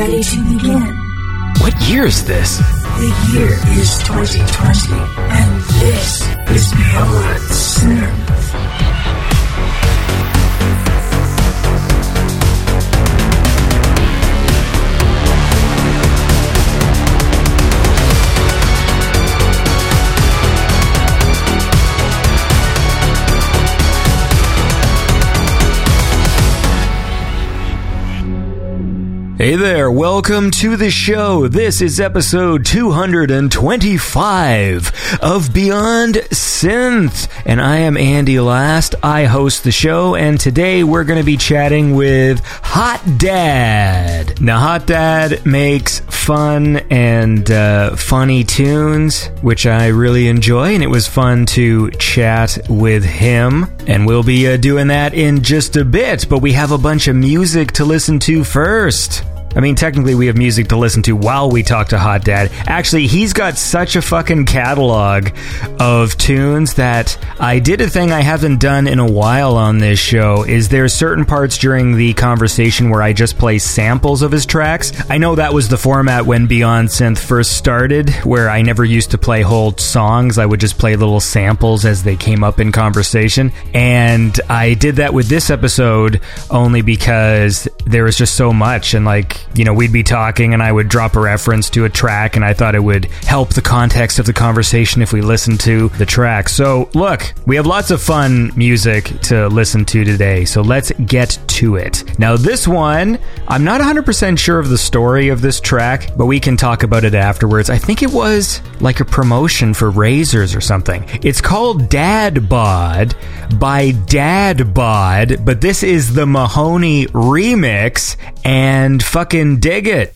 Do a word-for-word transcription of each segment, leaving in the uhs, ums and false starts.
ready to begin. What year is this? The year is twenty twenty, and this is Beyond Synth. Hey there, welcome to the show. This is episode two hundred twenty-five of Beyond Synth, and I am Andy Last. I host the show, and today we're going to be chatting with Hot Dad. Now, Hot Dad makes fun and uh, funny tunes, which I really enjoy, and it was fun to chat with him, and we'll be uh, doing that in just a bit, but we have a bunch of music to listen to first. I mean, technically, we have music to listen to while we talk to Hot Dad. Actually, he's got such a fucking catalog of tunes that I did a thing I haven't done in a while on this show, is there are certain parts during the conversation where I just play samples of his tracks. I know that was the format when Beyond Synth first started, where I never used to play whole songs. I would just play little samples as they came up in conversation. And I did that with this episode only because there was just so much, and like, you know, we'd be talking and I would drop a reference to a track, and I thought it would help the context of the conversation if we listened to the track. So, look, we have lots of fun music to listen to today, so let's get to it. Now, this one, I'm not one hundred percent sure of the story of this track, but we can talk about it afterwards. I think it was like a promotion for razors or something. It's called Dad Bod by Dad Bod, but this is the Mahoney remix, and fuck Fucking dig it.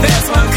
That's my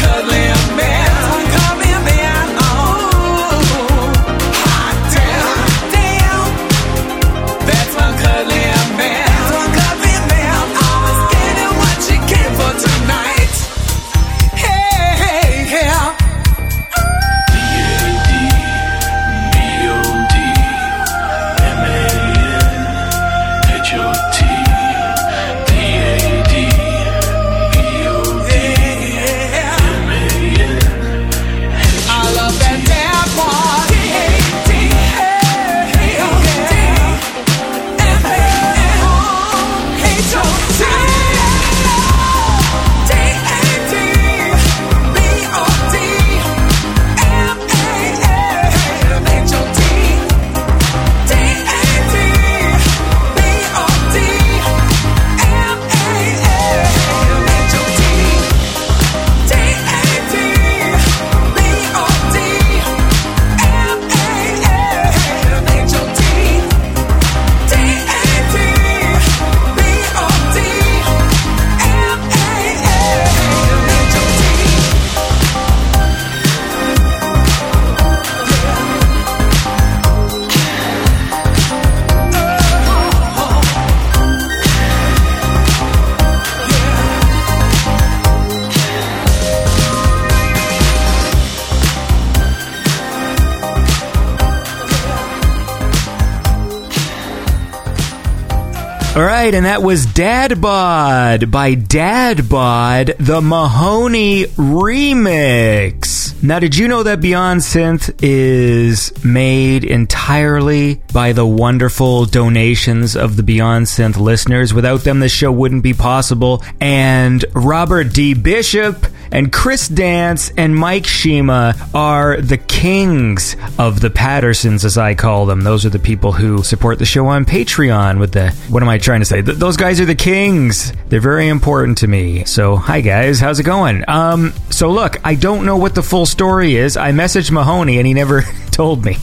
All right, and that was Dad Bod by Dad Bod, the Mahoney remix. Now, did you know that Beyond Synth is made entirely by the wonderful donations of the Beyond Synth listeners? Without them, this show wouldn't be possible. And Robert D. Bishop and Chris Dance and Mike Shima are the kings of the Pattersons, as I call them. Those are the people who support the show on Patreon with the... What am I trying to say? Th- those guys are the kings. They're very important to me. So, hi guys, how's it going? Um, so look, I don't know what the full story is. I messaged Mahoney and he never told me.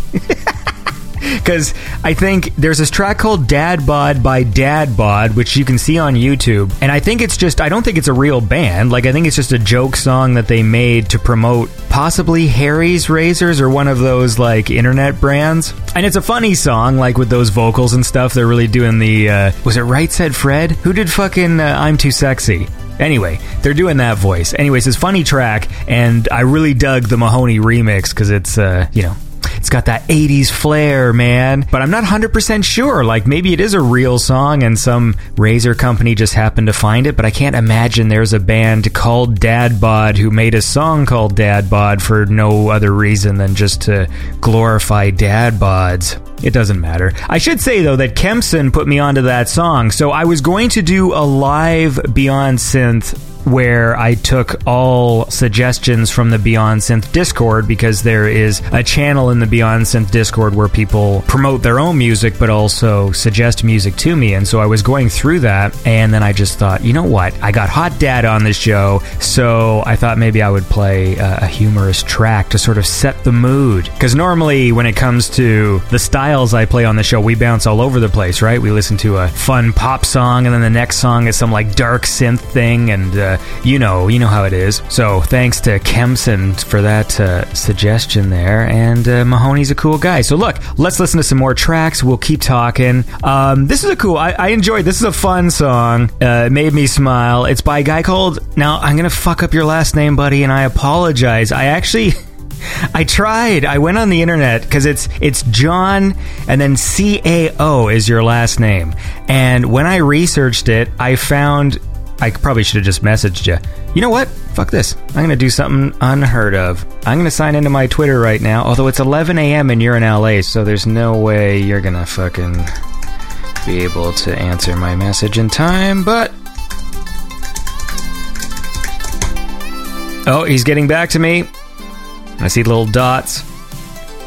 Because I think there's this track called Dad Bod by Dad Bod, which you can see on YouTube. And I think it's just, I don't think it's a real band. Like, I think it's just a joke song that they made to promote possibly Harry's Razors or one of those, like, internet brands. And it's a funny song, like, with those vocals and stuff. They're really doing the, uh, was it Right Said Fred? Who did fucking uh, I'm Too Sexy? Anyway, they're doing that voice. Anyways, it's a funny track, and I really dug the Mahoney remix because it's, uh, you know... It's got that eighties flair, man. But I'm not one hundred percent sure. Like, maybe it is a real song and some razor company just happened to find it, but I can't imagine there's a band called Dad Bod who made a song called Dad Bod for no other reason than just to glorify dad bods. It doesn't matter. I should say, though, that Kempson put me onto that song, so I was going to do a live Beyond Synth where I took all suggestions from the Beyond Synth Discord, because there is a channel in the Beyond Synth Discord where people promote their own music but also suggest music to me. And so I was going through that, and then I just thought, you know what? I got Hot Dad on this show, so I thought maybe I would play a humorous track to sort of set the mood. Because normally when it comes to the styles I play on the show, we bounce all over the place, right? We listen to a fun pop song, and then the next song is some like dark synth thing, and uh, you know, you know how it is. So thanks to Kempson for that uh, suggestion there. And uh, Mahoney's a cool guy. So look, let's listen to some more tracks. We'll keep talking. Um, this is a cool. I, I enjoyed. This is a fun song. Uh, it made me smile. It's by a guy called. Now I'm gonna fuck up your last name, buddy, and I apologize. I actually. I tried. I went on the internet because it's it's John and then C A O is your last name. And when I researched it, I found. I probably should have just messaged you. You know what? Fuck this. I'm going to do something unheard of. I'm going to sign into my Twitter right now, although it's eleven a.m. and you're in L A, so there's no way you're going to fucking be able to answer my message in time, but... Oh, he's getting back to me. I see little dots.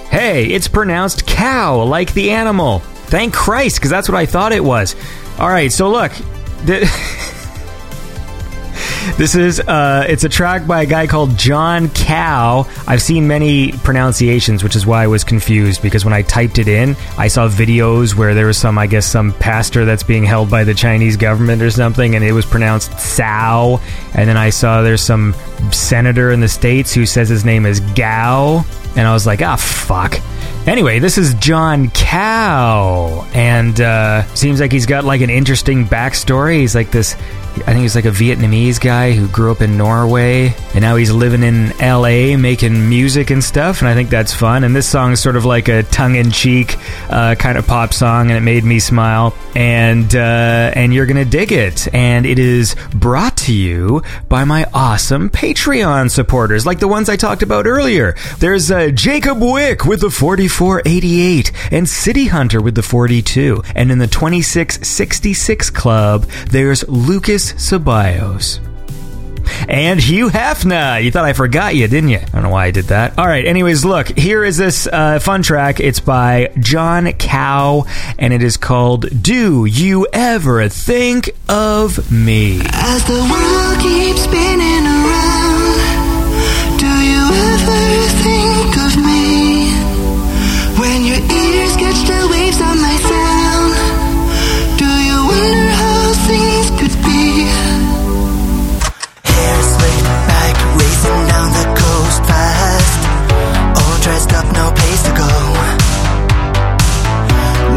Hey, it's pronounced cow, like the animal. Thank Christ, because that's what I thought it was. All right, so look... The- This is, uh, it's a track by a guy called John Cao. I've seen many pronunciations, which is why I was confused, because when I typed it in, I saw videos where there was some, I guess, some pastor that's being held by the Chinese government or something, and it was pronounced Cao. And then I saw there's some senator in the States who says his name is Gao. And I was like, ah, fuck. Anyway, this is John Cao, and uh, seems like he's got like an interesting backstory. He's like this, I think he's like a Vietnamese guy who grew up in Norway, and now he's living in L A making music and stuff, and I think that's fun. And this song is sort of like a tongue-in-cheek uh, kind of pop song, and it made me smile, and, uh, and you're gonna dig it. And it is brought to you by my awesome Patreon supporters, like the ones I talked about earlier. There's uh, Jacob Wick with the forty-four. four eighty-eight and City Hunter with the forty-two, and in the twenty-six sixty-six club there's Lucas Ceballos and Hugh Hefner. You thought I forgot you, didn't you? I don't know why I did that. All right, anyways, look, here is this uh, fun track. It's by John Cao, and it is called Do You Ever Think of Me? As the world keeps spinning around, do you ever think of me? When your ears catch the waves of my sound, do you wonder how things could be? Hair slicked back, racing down the coast fast, all dressed up, no place to go.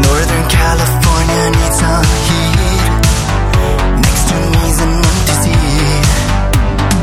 Northern California needs some heat, next to me's an empty seat.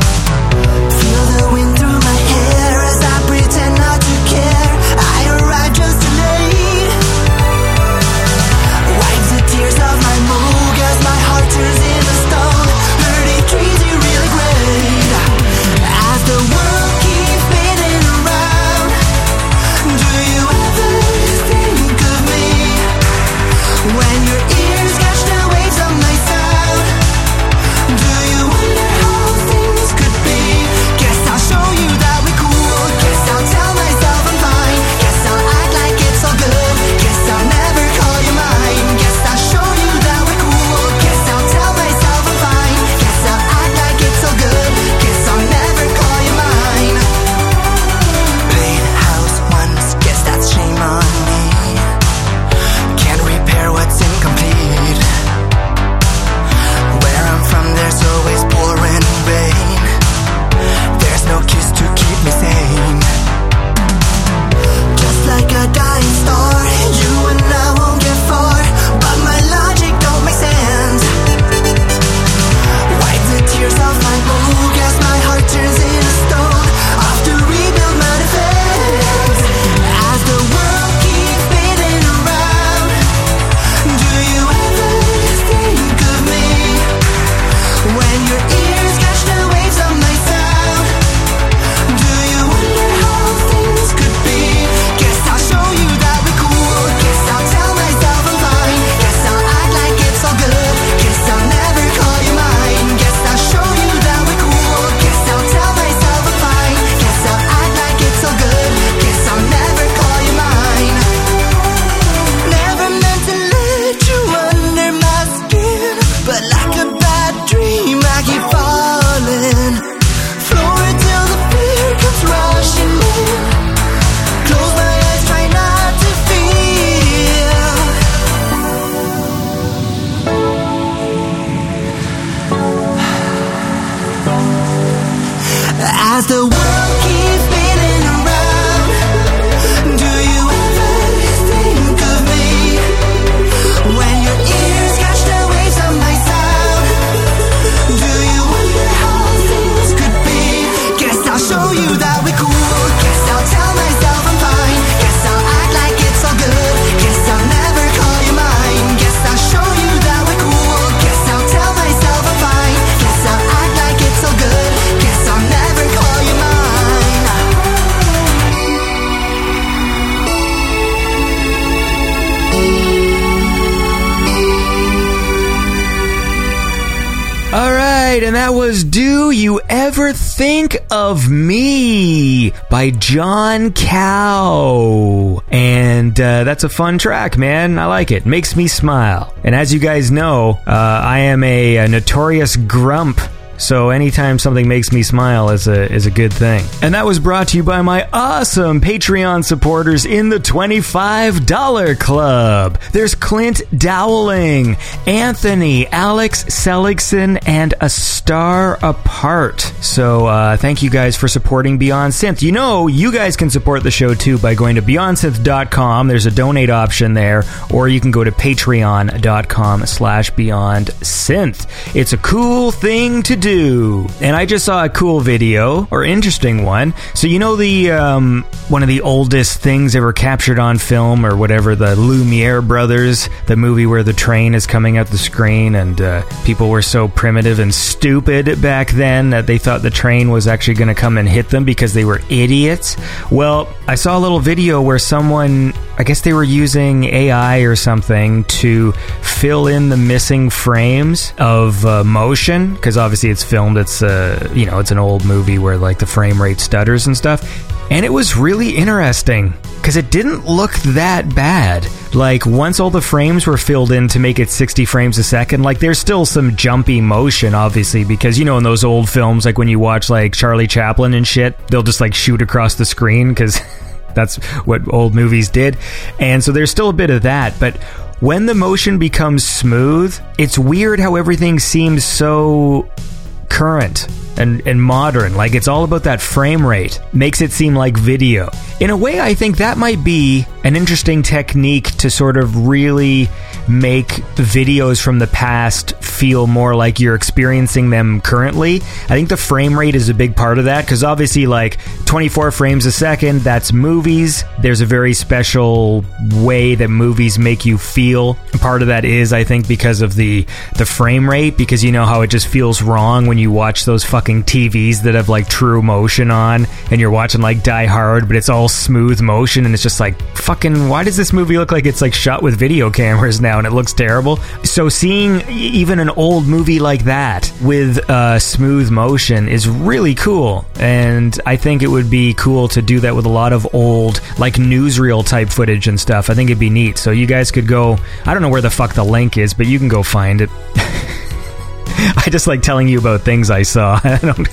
as the world keeps spinning around. Do you ever think of me when your ears catch the waves of my sound? Do you wonder how things could be? Guess I'll show you that we're cool. Guess I'll tell myself I'm fine. Guess I'll act like it's all good. Guess I'll never call you mine. Guess I'll show you that we're cool. Guess I'll tell myself I'm fine. Guess I'll act like it's all good. Guess I'll never call you mine. All right, and that was Do You Ever Think of Me by John Cao. And uh, that's a fun track, man. I like it. Makes me smile. And as you guys know, uh, I am a, a notorious grump. So anytime something makes me smile is a is a good thing. And that was brought to you by my awesome Patreon supporters in the twenty-five dollars club. There's Clint Dowling, Anthony, Alex Seligson, and A Star Apart. So uh, thank you guys for supporting Beyond Synth. You know, you guys can support the show too by going to beyond synth dot com. There's a donate option there, or you can go to patreon dot com slash beyond synth. It's a cool thing to do. Do. And I just saw a cool video, or interesting one. So you know the um, one of the oldest things ever captured on film or whatever, the Lumiere brothers, the movie where the train is coming up the screen, and uh, people were so primitive and stupid back then that they thought the train was actually going to come and hit them because they were idiots. Well, I saw a little video where someone, I guess they were using A I or something to fill in the missing frames of uh, motion, because obviously it's filmed, it's uh you know, it's an old movie where like the frame rate stutters and stuff, and it was really interesting because it didn't look that bad. Like, once all the frames were filled in to make it sixty frames a second, like, there's still some jumpy motion, obviously, because, you know, in those old films, like, when you watch, like, Charlie Chaplin and shit, they'll just, like, shoot across the screen because that's what old movies did. And so there's still a bit of that, but when the motion becomes smooth, it's weird how everything seems so current and, and modern. Like, it's all about that frame rate. Makes it seem like video. In a way, I think that might be an interesting technique to sort of really make videos from the past feel more like you're experiencing them currently. I think the frame rate is a big part of that, because obviously, like, twenty-four frames a second, that's movies. There's a very special way that movies make you feel. Part of that is, I think, because of the the frame rate, because you know how it just feels wrong when you watch those fucking T Vs that have, like, true motion on, and you're watching, like, Die Hard, but it's all smooth motion, and it's just like, fucking, why does this movie look like it's, like, shot with video cameras now, and it looks terrible? So seeing even an old movie like that with uh, smooth motion is really cool, and I think it would be cool to do that with a lot of old, like, newsreel type footage and stuff. I think it'd be neat. So you guys could go, I don't know where the fuck the link is, but you can go find it. I just like telling you about things I saw. I don't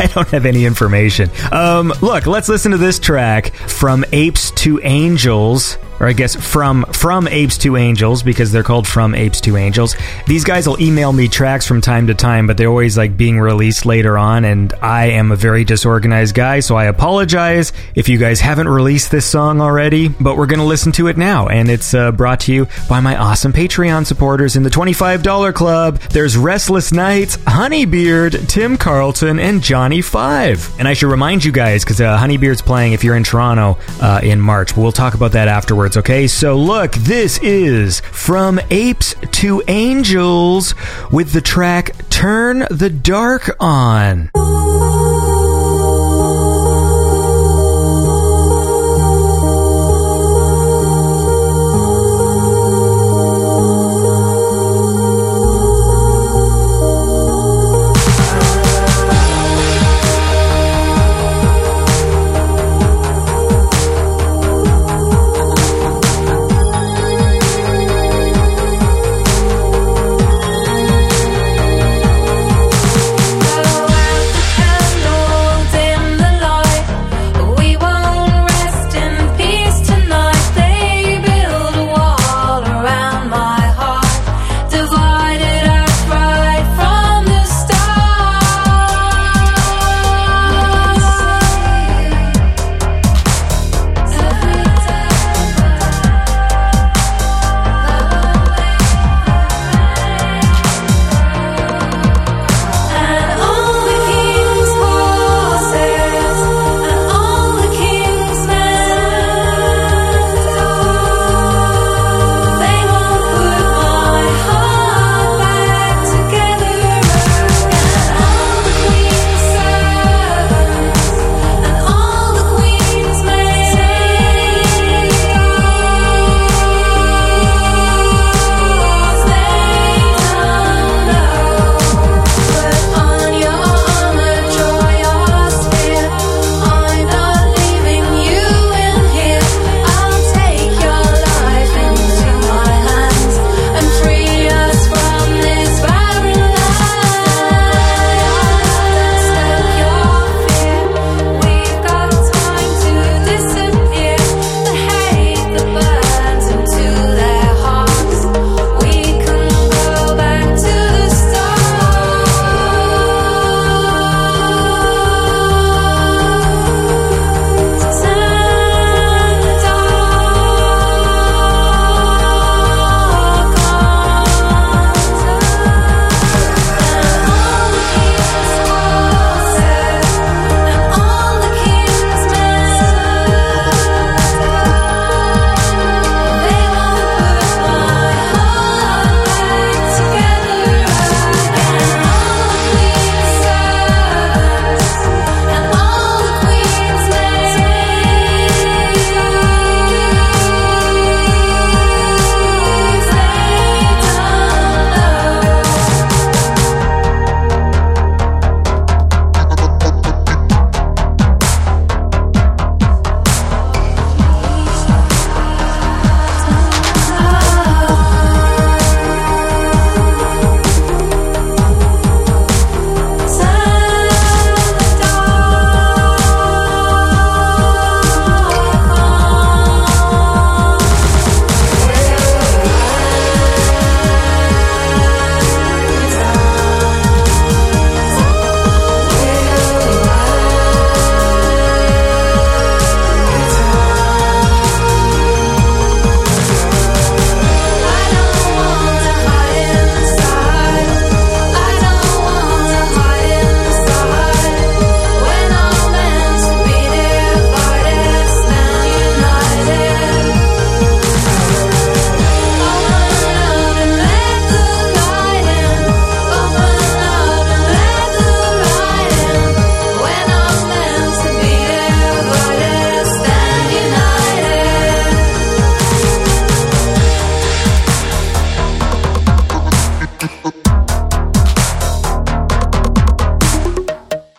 I don't have any information. Um, look, let's listen to this track, From Apes to Angels, or I guess from from Apes to Angels, because they're called From Apes to Angels. These guys will email me tracks from time to time, but they're always like being released later on, and I am a very disorganized guy, so I apologize if you guys haven't released this song already, but we're going to listen to it now, and it's uh, brought to you by my awesome Patreon supporters in the twenty-five dollars club. There's Restless Nights, Honeybeard, Tim Carlton, and Johnny Five. And I should remind you guys, because uh, Honeybeard's playing, if you're in Toronto, uh, in March. We'll talk about that afterwards, okay? So look, this is From Apes to Angels with the track Turn the Dark On.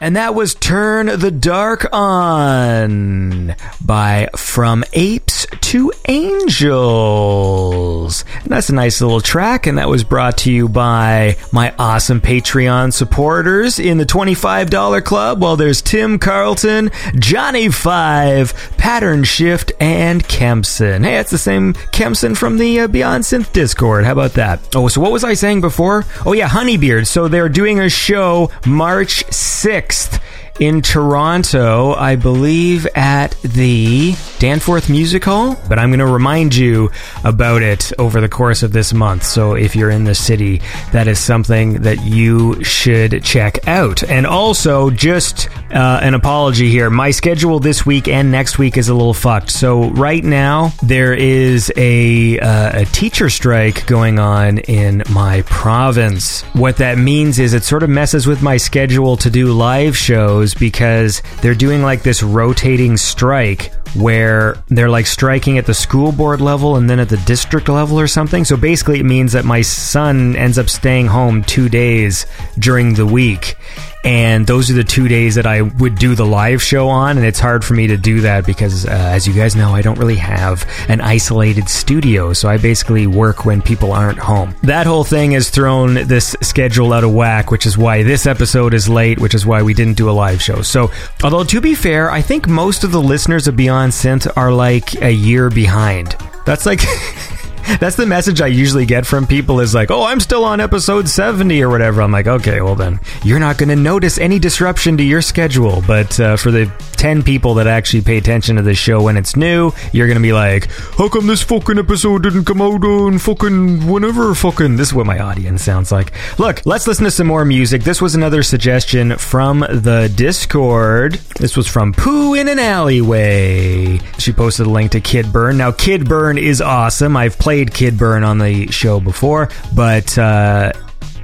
And that was Turn the Dark On by From Apes to Angels. And that's a nice little track, and that was brought to you by my awesome Patreon supporters in the twenty-five dollar club. Well, there's Tim Carlton, Johnny Five, Pattern Shift, and Kempson. Hey, that's the same Kempson from the uh, Beyond Synth Discord. How about that? Oh, so what was I saying before? Oh, yeah, Honeybeard. So they're doing a show March sixth. In Toronto, I believe at the Danforth Music Hall, but I'm going to remind you about it over the course of this month. So if you're in the city, that is something that you should check out. And also, just uh, an apology here. My schedule this week and next week is a little fucked. So right now, there is a, uh, a teacher strike going on in my province. What that means is it sort of messes with my schedule to do live shows, because they're doing like this rotating strike where they're like striking at the school board level and then at the district level or something. So basically it means that my son ends up staying home two days during the week. And those are the two days that I would do the live show on, and it's hard for me to do that because, uh, as you guys know, I don't really have an isolated studio, so I basically work when people aren't home. That whole thing has thrown this schedule out of whack, which is why this episode is late, which is why we didn't do a live show. So, although to be fair, I think most of the listeners of Beyond Synth are like a year behind. That's like... That's the message I usually get from people is like, oh, I'm still on episode seventy or whatever. I'm like, okay, well then, you're not going to notice any disruption to your schedule. But uh, for the ten people that actually pay attention to this show when it's new, you're going to be like, how come this fucking episode didn't come out on fucking whenever fucking... This is what my audience sounds like. Look, let's listen to some more music. This was another suggestion from the Discord. This was from Pooh in an Alleyway. She posted a link to Kid Burn. Now, Kid Burn is awesome. I've played Kid Burn on the show before, but uh,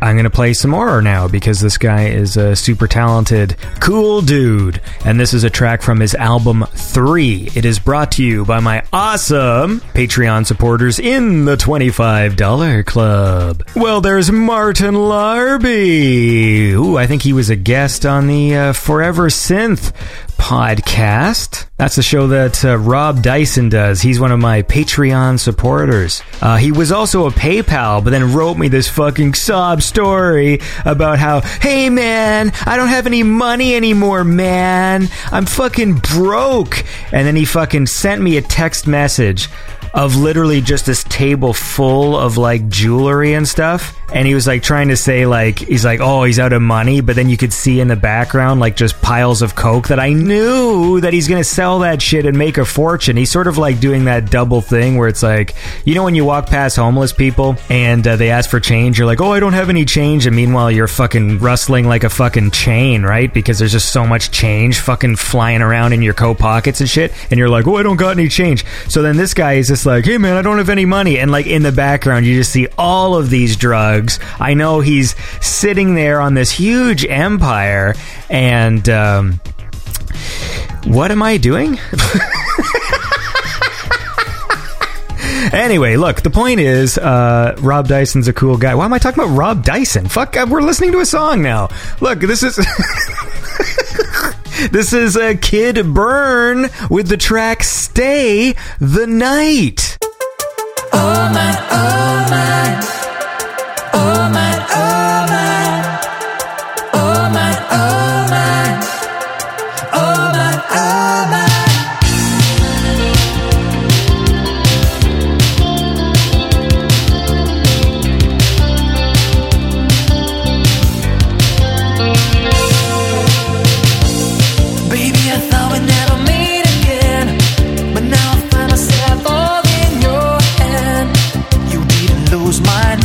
I'm going to play some more now because this guy is a super talented, cool dude. And this is a track from his album three. It is brought to you by my awesome Patreon supporters in the twenty-five dollar club. Well, there's Martin Larby. Ooh, I think he was a guest on the uh, Forever Synth podcast. That's a show that uh, Rob Dyson does. He's one of my Patreon supporters. Uh, he was also a PayPal, but then wrote me this fucking sob story about how, hey man, I don't have any money anymore, man. I'm fucking broke. And then he fucking sent me a text message of literally just this table full of like jewelry and stuff. And he was like trying to say like, he's like, oh, he's out of money. But then you could see in the background like just piles of coke that I knew that he's going to sell that shit and make a fortune. He's sort of like doing that double thing where it's like, you know, when you walk past homeless people and uh, they ask for change, you're like, oh, I don't have any change. And meanwhile, you're fucking rustling like a fucking chain, right? Because there's just so much change fucking flying around in your coat pockets and shit. And you're like, oh, I don't got any change. So then this guy is just like, hey man, I don't have any money, and like in the background you just see all of these drugs. I know he's sitting there on this huge empire, and um what am I doing? Anyway, look, the point is, uh, Rob Dyson's a cool guy. Why am I talking about Rob Dyson? Fuck, we're listening to a song now. Look, this is... This is a Kid Burn with the track Stay the Night. Oh my, oh my, oh my, oh my, oh my, oh my, oh my, oh my. Mine.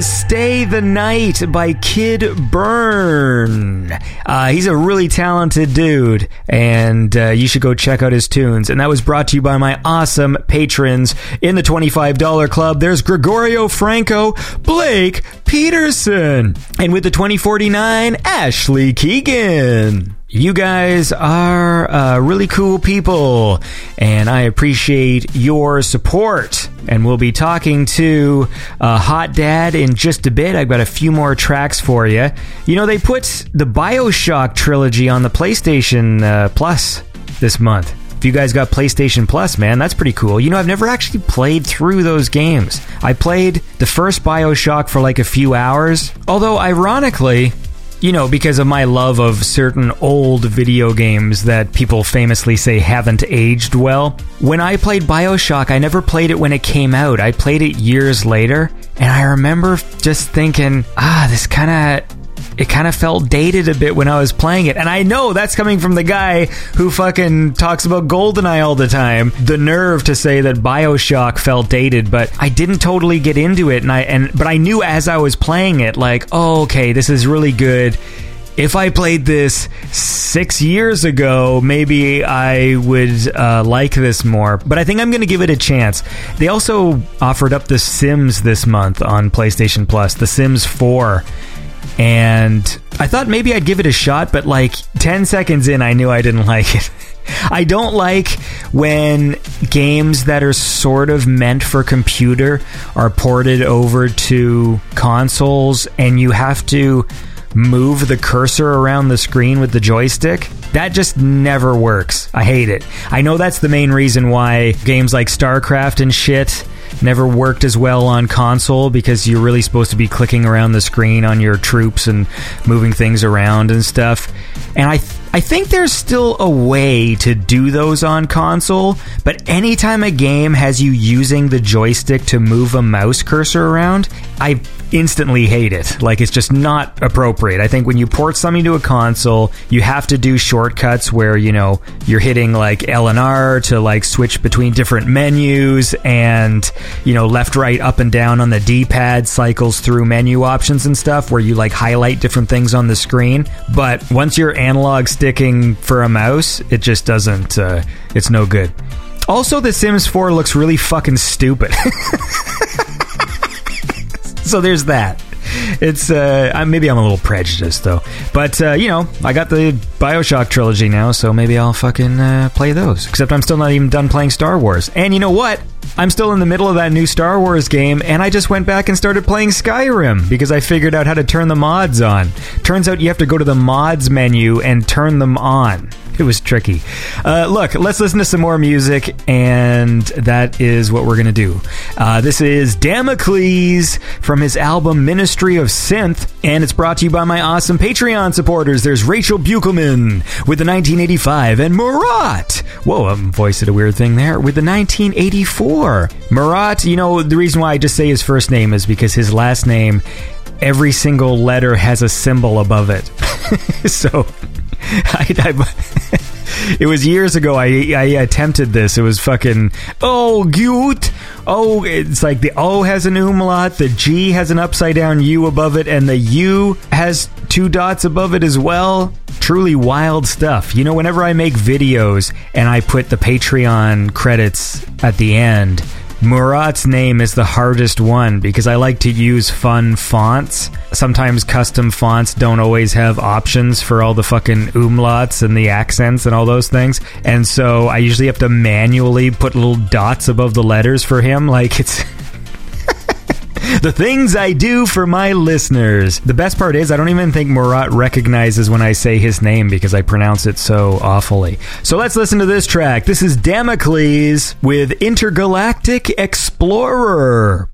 Stay the Night by Kid Burn. Uh, he's a really talented dude, and uh, you should go check out his tunes. And that was brought to you by my awesome patrons in the twenty-five dollars club. There's Gregorio Franco, Blake Peterson, and with the twenty forty-nine, Ashley Keegan. You guys are uh, really cool people, and I appreciate your support. And we'll be talking to uh, Hot Dad in just a bit. I've got a few more tracks for you. You know, they put the BioShock trilogy on the PlayStation uh, Plus this month. If you guys got PlayStation Plus, man, that's pretty cool. You know, I've never actually played through those games. I played the first BioShock for like a few hours, although ironically... You know, because of my love of certain old video games that people famously say haven't aged well. When I played BioShock, I never played it when it came out. I played it years later, and I remember just thinking, ah, this kind of... It kind of felt dated a bit when I was playing it. And I know that's coming from the guy who fucking talks about GoldenEye all the time. The nerve to say that BioShock felt dated, but I didn't totally get into it. And I and but I knew as I was playing it, like, oh, okay, this is really good. If I played this six years ago, maybe I would uh, like this more. But I think I'm going to give it a chance. They also offered up The Sims this month on PlayStation Plus, The Sims four. And I thought maybe I'd give it a shot, but like ten seconds in, I knew I didn't like it. I don't like when games that are sort of meant for computer are ported over to consoles and you have to move the cursor around the screen with the joystick. That just never works. I hate it. I know that's the main reason why games like StarCraft and shit never worked as well on console, because you're really supposed to be clicking around the screen on your troops and moving things around and stuff. And I th- I think there's still a way to do those on console, but anytime a game has you using the joystick to move a mouse cursor around, I instantly hate it. Like, it's just not appropriate. I think when you port something to a console, you have to do shortcuts where, you know, you're hitting like L and R to like switch between different menus, and, you know, left, right, up and down on the D-pad cycles through menu options and stuff where you like highlight different things on the screen. But once you're analog sticking for a mouse, it just doesn't uh, it's no good. Also, The Sims four looks really fucking stupid. So there's that. It's uh I'm, maybe I'm a little prejudiced though, but uh you know, I got the BioShock trilogy now, so maybe I'll fucking uh, play those, except I'm still not even done playing Star Wars. And you know what, I'm still in the middle of that new Star Wars game, and I just went back and started playing Skyrim because I figured out how to turn the mods on. Turns out you have to go to the mods menu and turn them on. It was tricky. Uh, look, let's listen to some more music, and that is what we're going to do. Uh, this is Damocles from his album Ministry of Synth, and it's brought to you by my awesome Patreon supporters. There's Rachel Buchelman with the nineteen eighty-five, and Marat. Whoa, I voice did a weird thing there. With the nineteen eighty-four. Marat, you know, the reason why I just say his first name is because his last name, every single letter has a symbol above it. So... I, I, it was years ago I, I attempted this. It was fucking, oh, cute, oh, it's like the O has an umlaut, the G has an upside down U above it, and the U has two dots above it as well. Truly wild stuff. You know, whenever I make videos and I put the Patreon credits at the end, Murat's name is the hardest one because I like to use fun fonts. Sometimes custom fonts don't always have options for all the fucking umlauts and the accents and all those things. And so I usually have to manually put little dots above the letters for him. Like, it's... The things I do for my listeners. The best part is I don't even think Murat recognizes when I say his name because I pronounce it so awfully. So let's listen to this track. This is Damocles with Intergalactic Explorer.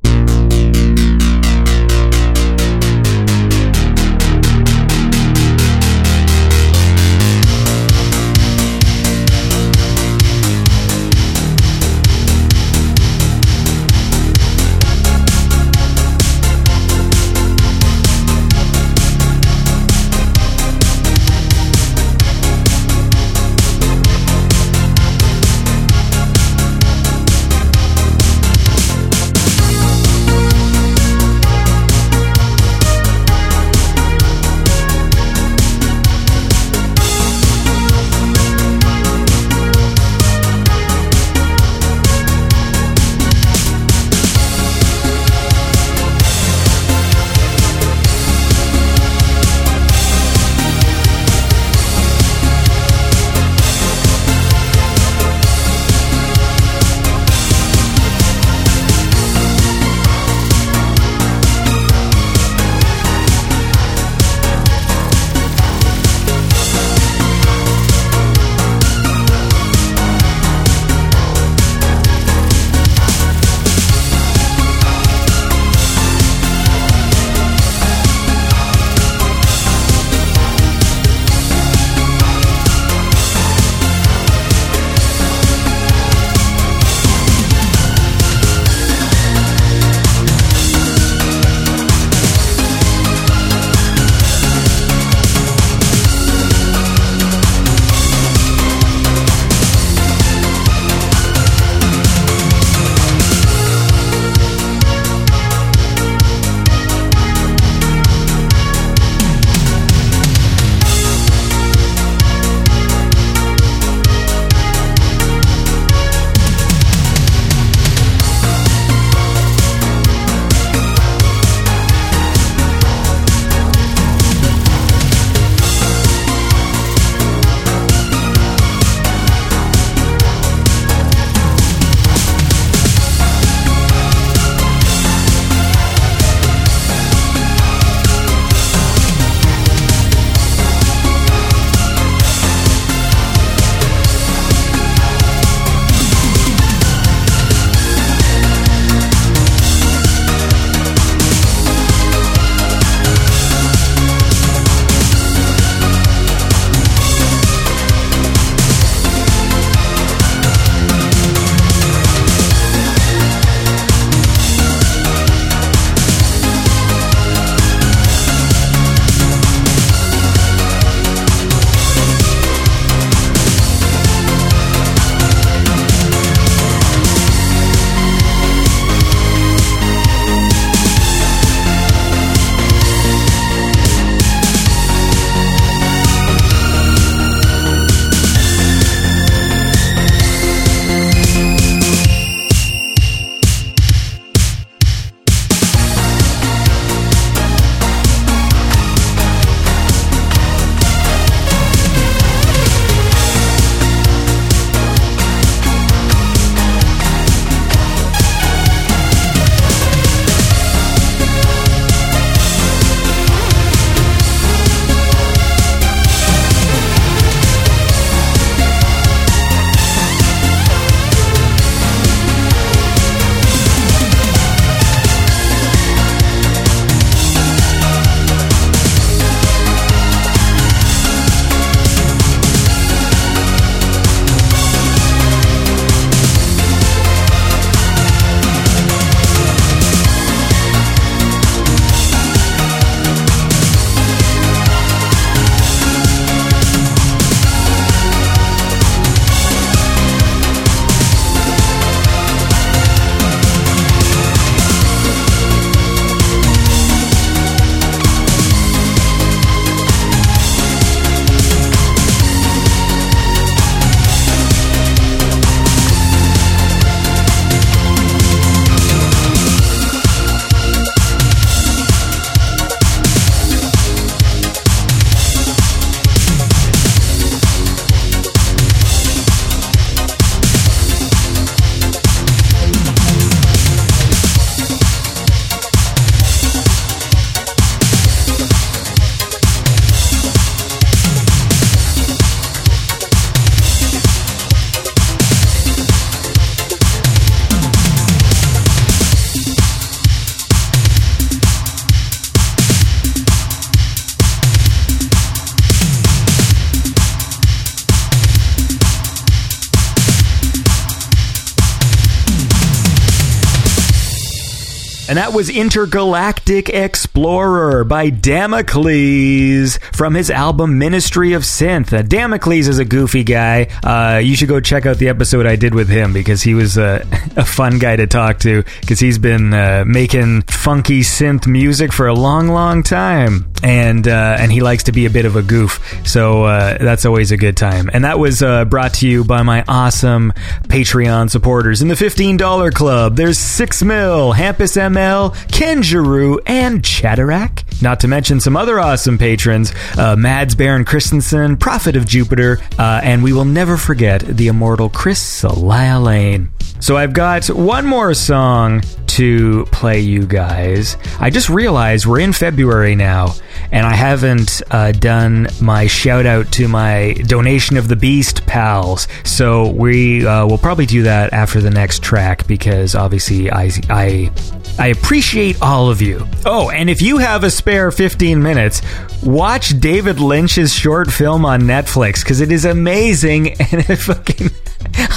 And that was Intergalactic Explorer by Damocles from his album Ministry of Synth. Uh, Damocles is a goofy guy. Uh, you should go check out the episode I did with him because he was uh, a fun guy to talk to because he's been uh, making funky synth music for a long, long time. And uh, and he likes to be a bit of a goof. So uh, that's always a good time. And that was uh, brought to you by my awesome Patreon supporters in the fifteen dollar club. There's Six Mil, Hampus M L, Kenjuru, and Chatterak. Not to mention some other awesome patrons, uh, Mads Baron Christensen, Prophet of Jupiter, uh, and we will never forget the immortal Chris Salia Lane. So I've got one more song to play you guys. I just realized we're in February now, and I haven't uh, done my shout out to my Donation of the Beast pals. So we uh, will probably do that after the next track because obviously I, I, I appreciate all of you. Oh, and if you have a spare fifteen minutes, watch David Lynch's short film on Netflix because it is amazing and it fucking...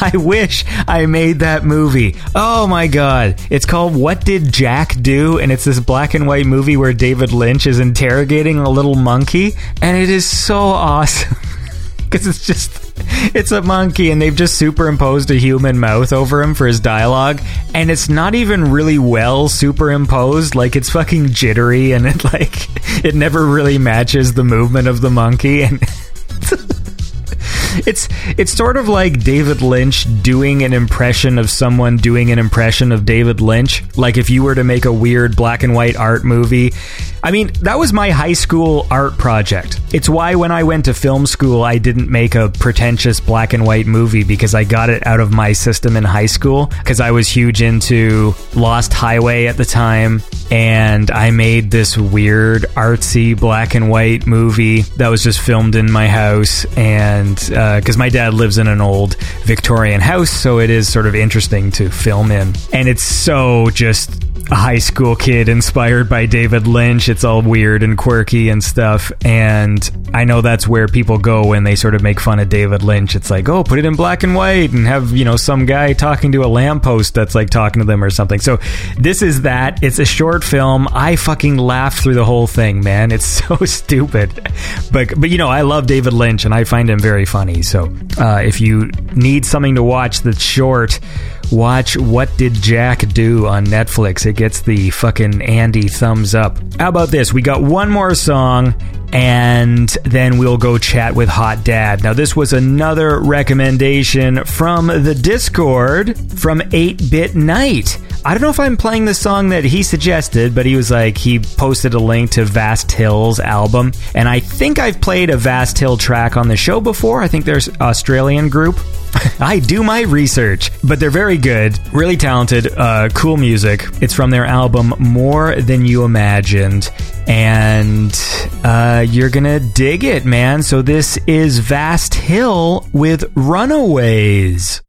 I wish I made that movie. Oh my god. It's called What Did Jack Do? And it's this black and white movie where David Lynch is interrogating a little monkey. And it is so awesome. Because it's just, it's a monkey and they've just superimposed a human mouth over him for his dialogue. And it's not even really well superimposed. Like, it's fucking jittery and it, like, it never really matches the movement of the monkey. And... It's it's sort of like David Lynch doing an impression of someone doing an impression of David Lynch. Like if you were to make a weird black and white art movie. I mean, that was my high school art project. It's why when I went to film school, I didn't make a pretentious black and white movie because I got it out of my system in high school because I was huge into Lost Highway at the time. And I made this weird artsy black and white movie that was just filmed in my house. And because uh, my dad lives in an old Victorian house, so it is sort of interesting to film in. And it's so just... a high school kid inspired by David Lynch. It's all weird and quirky and stuff. And I know that's where people go when they sort of make fun of David Lynch. It's like, oh, put it in black and white and have, you know, some guy talking to a lamppost that's like talking to them or something. So this is that. It's a short film. I fucking laughed through the whole thing, man. It's so stupid. But, but you know, I love David Lynch and I find him very funny. So uh, if you need something to watch that's short, watch What Did Jack Do on Netflix. It gets the fucking Andy thumbs up. How about this? We got one more song, and then we'll go chat with Hot Dad. Now, this was another recommendation from the Discord from eight-Bit Night. I don't know if I'm playing the song that he suggested, but he was like, he posted a link to Vast Hill's album, and I think I've played a Vast Hill track on the show before. I think there's an Australian group. I do my research, but they're very good, really talented, uh, cool music. It's from their album More Than You Imagined, and uh, you're gonna dig it, man. So this is Vast Hill with Runaways.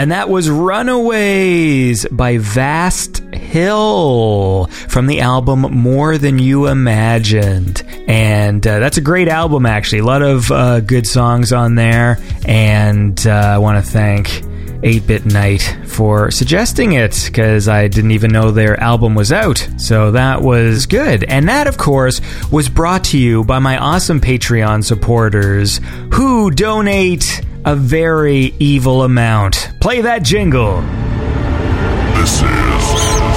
And that was Runaways by Vast Hill from the album More Than You Imagined. And uh, that's a great album, actually. A lot of uh, good songs on there. And uh, I want to thank eight-Bit Night for suggesting it, because I didn't even know their album was out. So that was good. And that, of course, was brought to you by my awesome Patreon supporters who donate a very evil amount. Play that jingle. This is the donation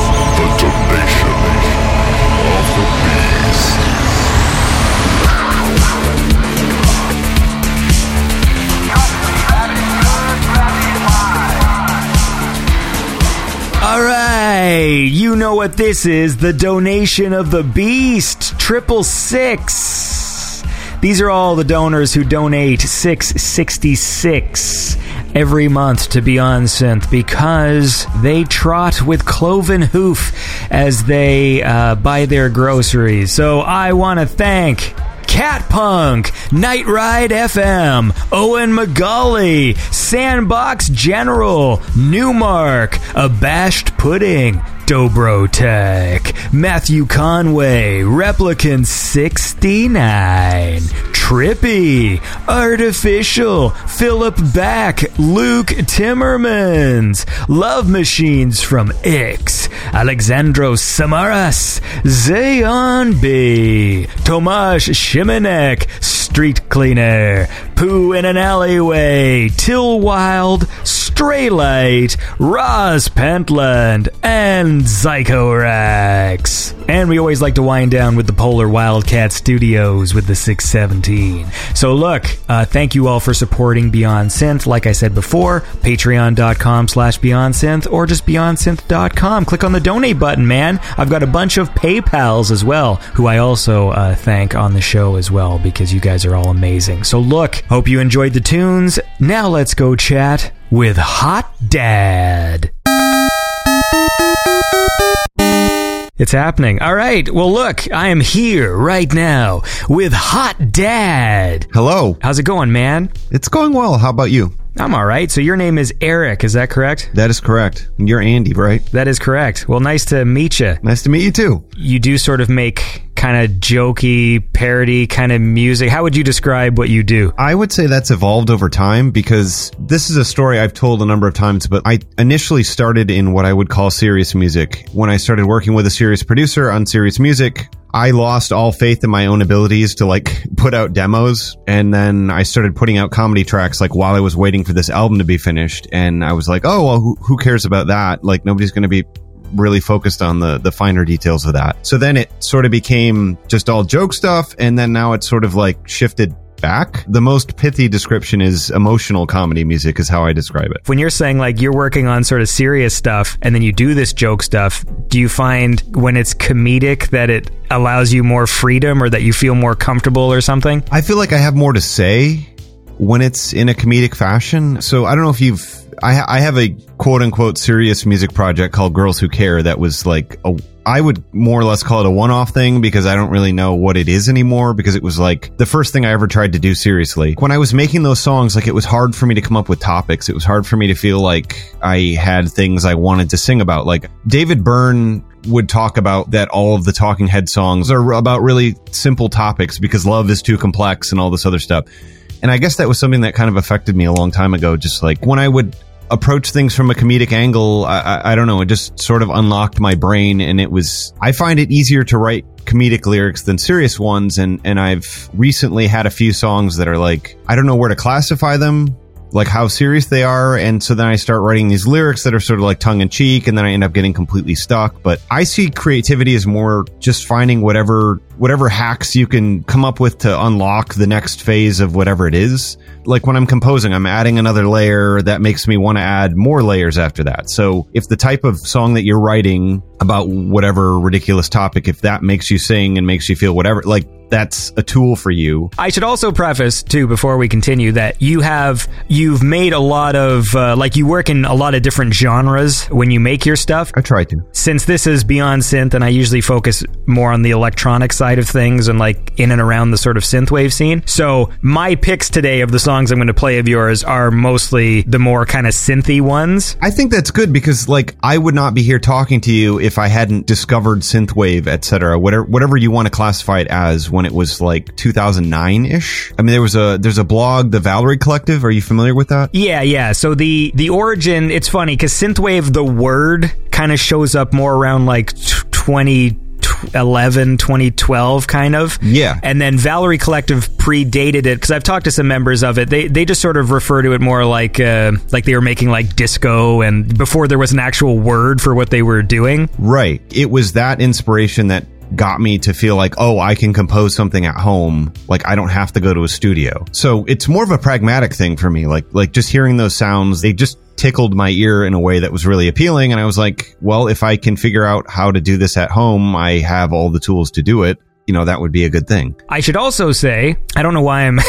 of the beast. All right, you know what this is, the donation of the beast, triple six. These are all the donors who donate six sixty-six every month to Beyond Synth because they trot with cloven hoof as they uh, buy their groceries. So I want to thank Cat Punk, Night Ride F M, Owen McGauley, Sandbox General, Newmark, Abashed Pudding, Dobrotech, Matthew Conway, Replicant sixty-nine, Trippy, Artificial, Philip Back, Luke Timmermans, Love Machines from X, Alexandro Samaras, Zayon B, Tomasz Szymanek, Street Cleaner, Poo in an Alleyway, Till Wild, Straylight, Roz Pentland, and Psychorax. And we always like to wind down with the Polar Wildcat Studios with the six seventeen. So look, uh, thank you all for supporting Beyond Synth. Like I said before, patreon.com slash Beyond Synth or just beyond synth dot com. Click on the donate button, man. I've got a bunch of PayPals as well, who I also uh, thank on the show as well, because you guys are all amazing. So look, hope you enjoyed the tunes. Now let's go chat with Hot Dad. It's happening. All right. Well, look, I am here right now with Hot Dad. Hello. How's it going, man? It's going well. How about you? I'm all right. So your name is Eric, is that correct? That is correct. And you're Andy, right? That is correct. Well, nice to meet you. Nice to meet you, too. You do sort of make kind of jokey, parody kind of music. How would you describe what you do? I would say that's evolved over time, because this is a story I've told a number of times, but I initially started in what I would call serious music. When I started working with a serious producer on serious music, I lost all faith in my own abilities to, like, put out demos, and then I started putting out comedy tracks, like, while I was waiting for this album to be finished, and I was like, oh, well, who, who cares about that? Like, nobody's going to be really focused on the the finer details of that. So then it sort of became just all joke stuff, and then now it's sort of like shifted back. The most pithy description is emotional comedy music is how I describe it. When you're saying, like, you're working on sort of serious stuff and then you do this joke stuff, do you find when it's comedic that it allows you more freedom or that you feel more comfortable or something? I feel like I have more to say when it's in a comedic fashion. So I don't know if you've I, I have a quote-unquote serious music project called Girls Who Care that was like, a, I would more or less call it a one-off thing, because I don't really know what it is anymore, because it was like the first thing I ever tried to do seriously. When I was making those songs, like, it was hard for me to come up with topics. It was hard for me to feel like I had things I wanted to sing about. Like, David Byrne would talk about that all of the Talking Head songs are about really simple topics, because love is too complex and all this other stuff. And I guess that was something that kind of affected me a long time ago. Just like when I would approach things from a comedic angle, I, I, I don't know, it just sort of unlocked my brain. And it was, I find it easier to write comedic lyrics than serious ones. And, and I've recently had a few songs that are like, I don't know where to classify them, like how serious they are. And so then I start writing these lyrics that are sort of like tongue in cheek, and then I end up getting completely stuck. But I see creativity as more just finding whatever whatever hacks you can come up with to unlock the next phase of whatever it is. Like when I'm composing, I'm adding another layer that makes me want to add more layers after that. So if the type of song that you're writing about whatever ridiculous topic, if that makes you sing and makes you feel whatever, like, that's a tool for you. I should also preface too, before we continue, that you have you've made a lot of uh, like you work in a lot of different genres when you make your stuff. I try to. Since this is Beyond Synth, and I usually focus more on the electronic side of things and like in and around the sort of synthwave scene. So my picks today of the songs I'm going to play of yours are mostly the more kind of synthy ones. I think that's good because like I would not be here talking to you if I hadn't discovered synthwave, et cetera. Whatever, whatever you want to classify it as, when it was like two thousand nine ish. I mean, there was a there's a blog, the Valerie Collective. Are you familiar with that? Yeah, yeah. So the the origin. It's funny because synthwave, the word, kind of shows up more around like twenty eleven, twenty twelve kind of. Yeah. And then Valerie Collective predated it because I've talked to some members of it. They they just sort of refer to it more like uh, like they were making like disco and before there was an actual word for what they were doing. Right. It was that inspiration that got me to feel like, oh, I can compose something at home. Like, I don't have to go to a studio. So it's more of a pragmatic thing for me. Like, like just hearing those sounds, they just tickled my ear in a way that was really appealing. And I was like, well, if I can figure out how to do this at home, I have all the tools to do it. You know, that would be a good thing. I should also say, I don't know why I'm...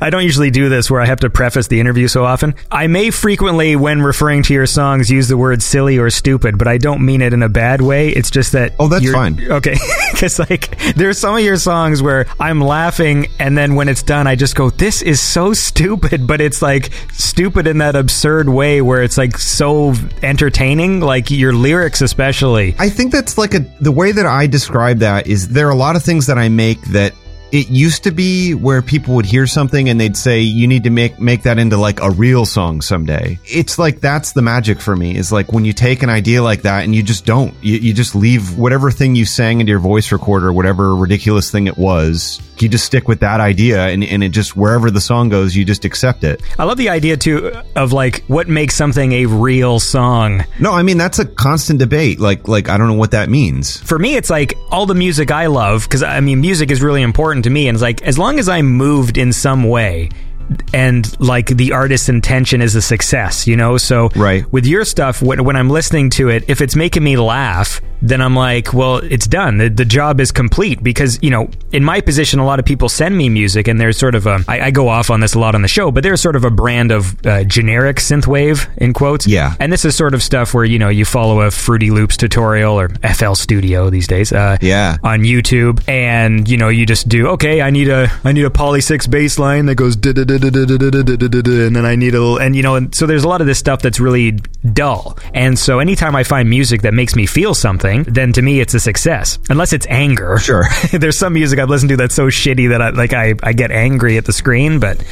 I don't usually do this where I have to preface the interview so often. I may frequently, when referring to your songs, use the word silly or stupid, but I don't mean it in a bad way. It's just that... Oh, that's fine. Okay. Because, like, there's some of your songs where I'm laughing, and then when it's done, I just go, this is so stupid, but it's, like, stupid in that absurd way where it's, like, so entertaining, like, your lyrics especially. I think that's, like, a the way that I describe that is there are a lot of things that I make that... It used to be where people would hear something and they'd say, you need to make, make that into like a real song someday. It's like, that's the magic for me, is like when you take an idea like that and you just don't, you, you just leave whatever thing you sang into your voice recorder, whatever ridiculous thing it was, you just stick with that idea and, and it just, wherever the song goes, you just accept it. I love the idea too of like what makes something a real song. No, I mean, that's a constant debate. Like, like, I don't know what that means. For me, it's like all the music I love, because I mean, music is really important to me, and it's like as long as I moved in some way and like the artist's intention is a success, you know. So right. With your stuff, when, when I'm listening to it, if it's making me laugh, then I'm like, well, it's done. The, the job is complete, because, you know, in my position, a lot of people send me music and there's sort of a, I, I go off on this a lot on the show, but there's sort of a brand of uh, generic synthwave in quotes. Yeah. And this is sort of stuff where, you know, you follow a Fruity Loops tutorial or F L Studio these days. Uh, yeah. On YouTube. And, you know, you just do, okay, I need a, I need a Poly six bass line that goes da da da and then I need a little, and you know, and so there's a lot of this stuff that's really dull. And so anytime I find music that makes me feel something, then to me it's a success, unless it's anger. Sure. There's some music I've listened to that's so shitty that I like I, I get angry at the screen, but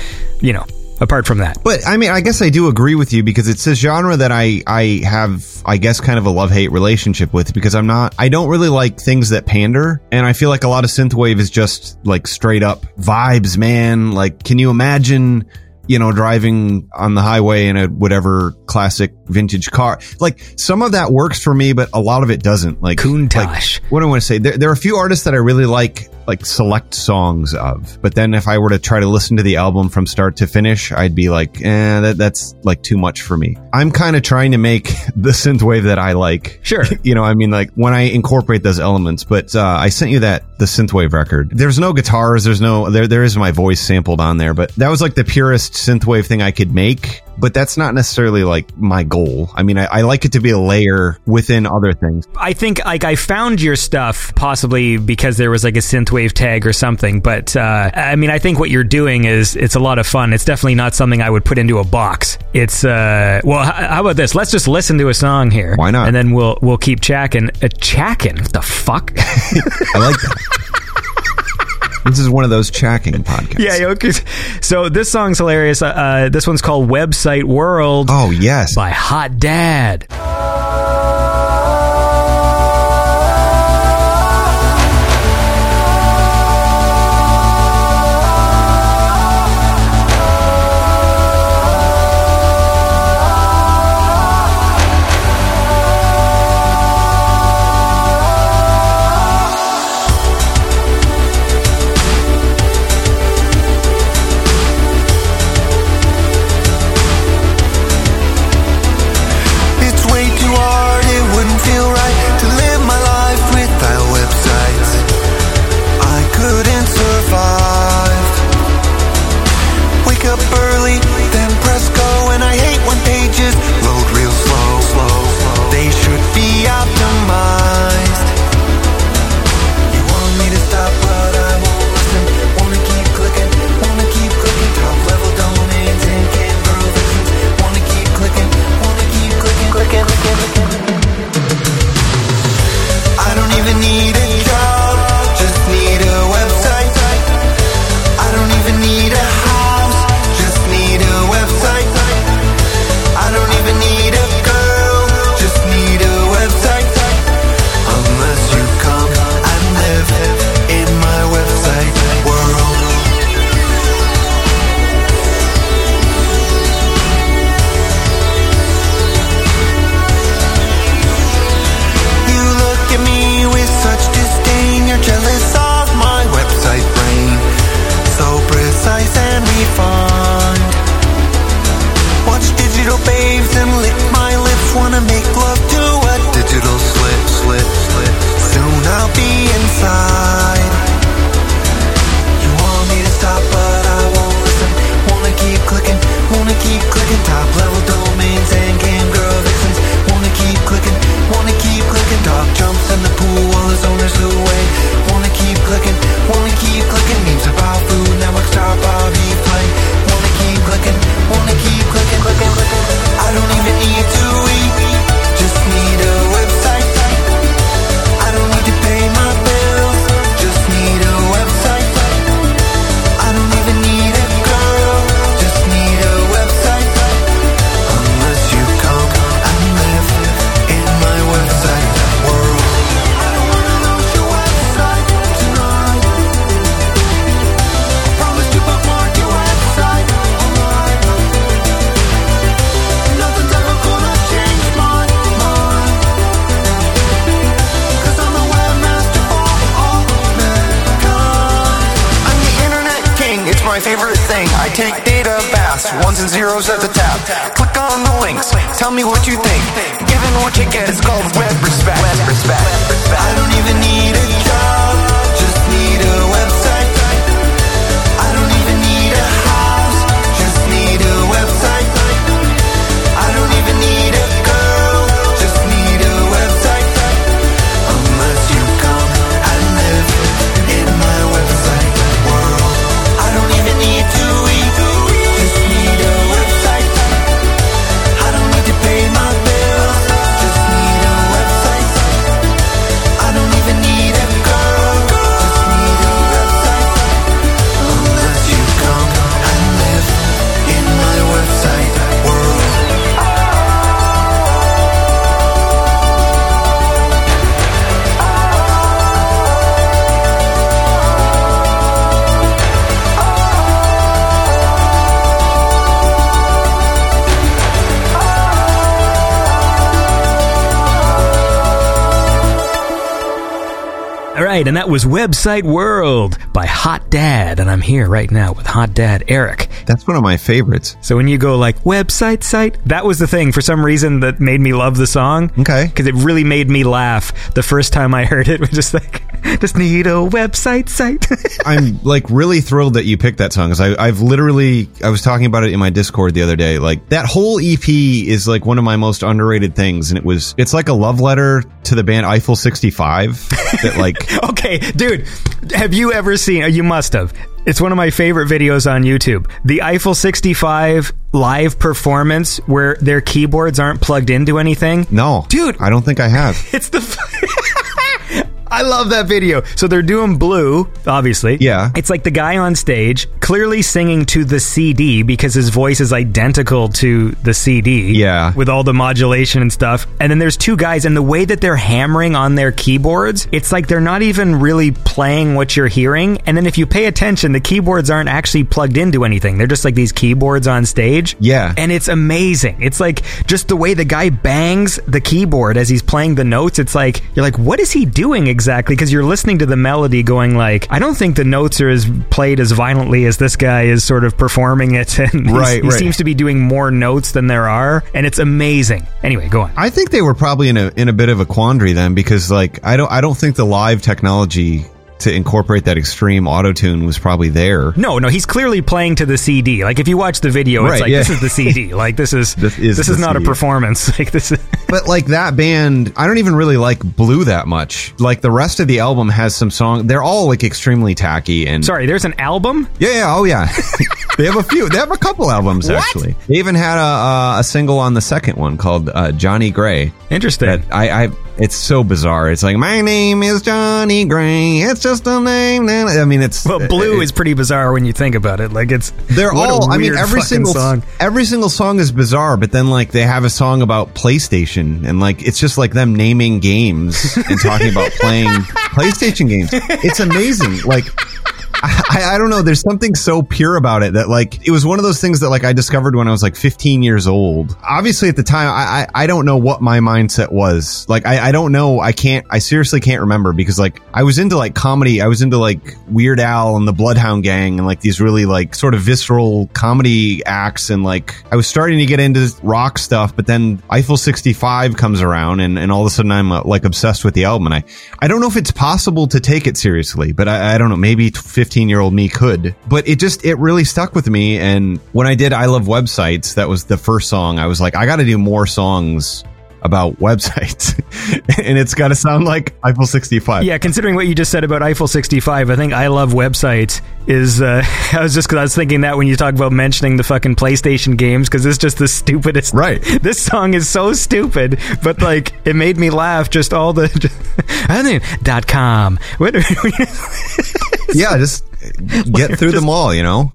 you know, apart from that. But I mean, I guess I do agree with you, because it's a genre that I, I have, I guess, kind of a love-hate relationship with, because I'm not, I don't really like things that pander. And I feel like a lot of synthwave is just like straight up vibes, man. Like, can you imagine, you know, driving on the highway in a whatever classic vintage car? Like, some of that works for me, but a lot of it doesn't. Like, Countach. Like, what do I want to say? There, there are a few artists that I really like, like select songs of, but then if I were to try to listen to the album from start to finish, I'd be like, eh, that, that's like too much for me. I'm kind of trying to make the synthwave that I like. Sure. You know, I mean, like when I incorporate those elements, but uh, I sent you that, the synthwave record. There's no guitars. There's no, there, there is my voice sampled on there, but that was like the purest synthwave thing I could make. But that's not necessarily like my goal. I mean, I, I like it to be a layer within other things. I think like I found your stuff possibly because there was like a synthwave tag or something. But uh, I mean, I think what you're doing is, it's a lot of fun. It's definitely not something I would put into a box. It's uh, well, h- how about this? Let's just listen to a song here. Why not? And then we'll we'll keep chacking. Uh, chacking? What the fuck? I like that. This is one of those chacking podcasts. Yeah, okay. So this song's hilarious. Uh, this one's called Website World. Oh, yes. By Hot Dad. up early, then press go. And I hate when pages load real slow, slow, slow. They should be optimized. You want me to stop, but I won't listen. Wanna keep clicking, wanna keep clicking. Top level domains and Kid Burn visions. Wanna keep clicking, wanna keep clicking, clicking, clicking, clicking. I don't even need a job, just need a website. I don't even need a house, just need a website. I don't even need a girl, just need a website. Unless you come and live in my website world. You look at me with such disdain, you're jealous of my website brain. So precise and refined. Watch digital babes and lick my lips. Wanna make love to a digital slip, slip, slip. Soon I'll be inside. You want me to stop, but I won't listen. Wanna keep clicking, wanna keep clicking. Top level domains and cam girl visions. Wanna keep clicking, wanna keep clicking. Dog jumps in the pool while his owner's away. Wanna keep clicking, wanna keep clicking. Memes about food, network star, Bobby play. Wanna keep clicking, wanna keep clicking, clicking, clicking. I don't even need to eat, just need a website. I don't need to pay my bills, just need a website. I don't even need a girl, just need a website. Unless you come and live in my website world. I don't wanna lose your website tonight. I promise to bookmark your website online. Nothing's ever gonna change my mind, 'cause I'm the webmaster for all mankind. I'm the internet king, it's my favorite thing. I take data baths, ones and zeros at the tap. Click on the links, tell me what you think. Given what you get, it's called web respect. Web respect. I don't even need a job, just need a website. I don't even need a house, just need a website. I don't even need a girl, just need a website. Unless you come and live in my website world. I don't even need to eat, just need a website. I don't need to pay my bills, just need a website. I don't even need a girl, just need a website. Unless you come and live in my website world. All right, and that was Website World by Hot Dad, and I'm here right now with Hot Dad Eric. That's one of my favorites. So when you go like, website, site, that was the thing for some reason that made me love the song. Okay. Because it really made me laugh the first time I heard it. It was just like, just need a website, site. I'm like really thrilled that you picked that song, because I've literally, I was talking about it in my Discord the other day. Like that whole E P is like one of my most underrated things, and it was, it's like a love letter to the band Eiffel sixty-five that like... Okay, dude, have you ever seen, you must have, it's one of my favorite videos on YouTube, the Eiffel sixty-five live performance where their keyboards aren't plugged into anything. No. Dude. I don't think I have. It's the... I love that video. So they're doing Blue, obviously. Yeah. It's like the guy on stage clearly singing to the C D because his voice is identical to the C D. Yeah. With all the modulation and stuff. And then there's two guys, and the way that they're hammering on their keyboards, it's like they're not even really playing what you're hearing. And then if you pay attention, the keyboards aren't actually plugged into anything. They're just like these keyboards on stage. Yeah. And it's amazing. It's like just the way the guy bangs the keyboard as he's playing the notes. It's like, you're like, what is he doing exactly? Exactly, because you're listening to the melody going like, I don't think the notes are as played as violently as this guy is sort of performing it. And right, he right. seems to be doing more notes than there are, and it's amazing. Anyway, go on. I think they were probably in a in a bit of a quandary then, because like I don't I don't think the live technology to incorporate that extreme auto-tune was probably there. No, no, he's clearly playing to the C D. Like, if you watch the video, right, it's like, yeah. This is the C D. Like, this is this is, this is not C D. A performance. Like, this is But, like, that band, I don't even really like Blue that much. Like, the rest of the album has some songs. They're all, like, extremely tacky. And Sorry, there's an album? Yeah, yeah, oh, yeah. They have a few. They have a couple albums, what? Actually. They even had a, a, a single on the second one called uh, Johnny Gray. Interesting. That I, I, it's so bizarre. It's like, my name is Johnny Gray. It's just a name. I mean, it's... Well, Blue it, is pretty bizarre when you think about it. Like, it's... They're all... I mean, every single song. Every single song is bizarre, but then, like, they have a song about PlayStation, and, like, it's just, like, them naming games and talking about playing PlayStation games. It's amazing. Like... I, I don't know. There's something so pure about it that, like, it was one of those things that, like, I discovered when I was, like, fifteen years old. Obviously, at the time, I, I, I don't know what my mindset was. Like, I, I don't know. I can't, I seriously can't remember because, like, I was into, like, comedy. I was into, like, Weird Al and the Bloodhound Gang and, like, these really, like, sort of visceral comedy acts. And, like, I was starting to get into rock stuff, but then Eiffel sixty-five comes around and, and all of a sudden I'm, uh, like, obsessed with the album. And I, I don't know if it's possible to take it seriously, but I, I don't know. Maybe fifty fifteen-year-old me could, but it just it really stuck with me. And when I did I Love Websites, that was the first song. I was like, I got to do more songs about websites, and it's got to sound like Eiffel sixty-five. Yeah, considering what you just said about Eiffel sixty-five, I think I Love Websites is. Uh, I was just because I was thinking that when you talk about mentioning the fucking PlayStation games, because it's just the stupidest. Right. This song is so stupid, but like it made me laugh. Just all the. Just, I mean, dot com. What are we? Yeah, just get through them all, you know?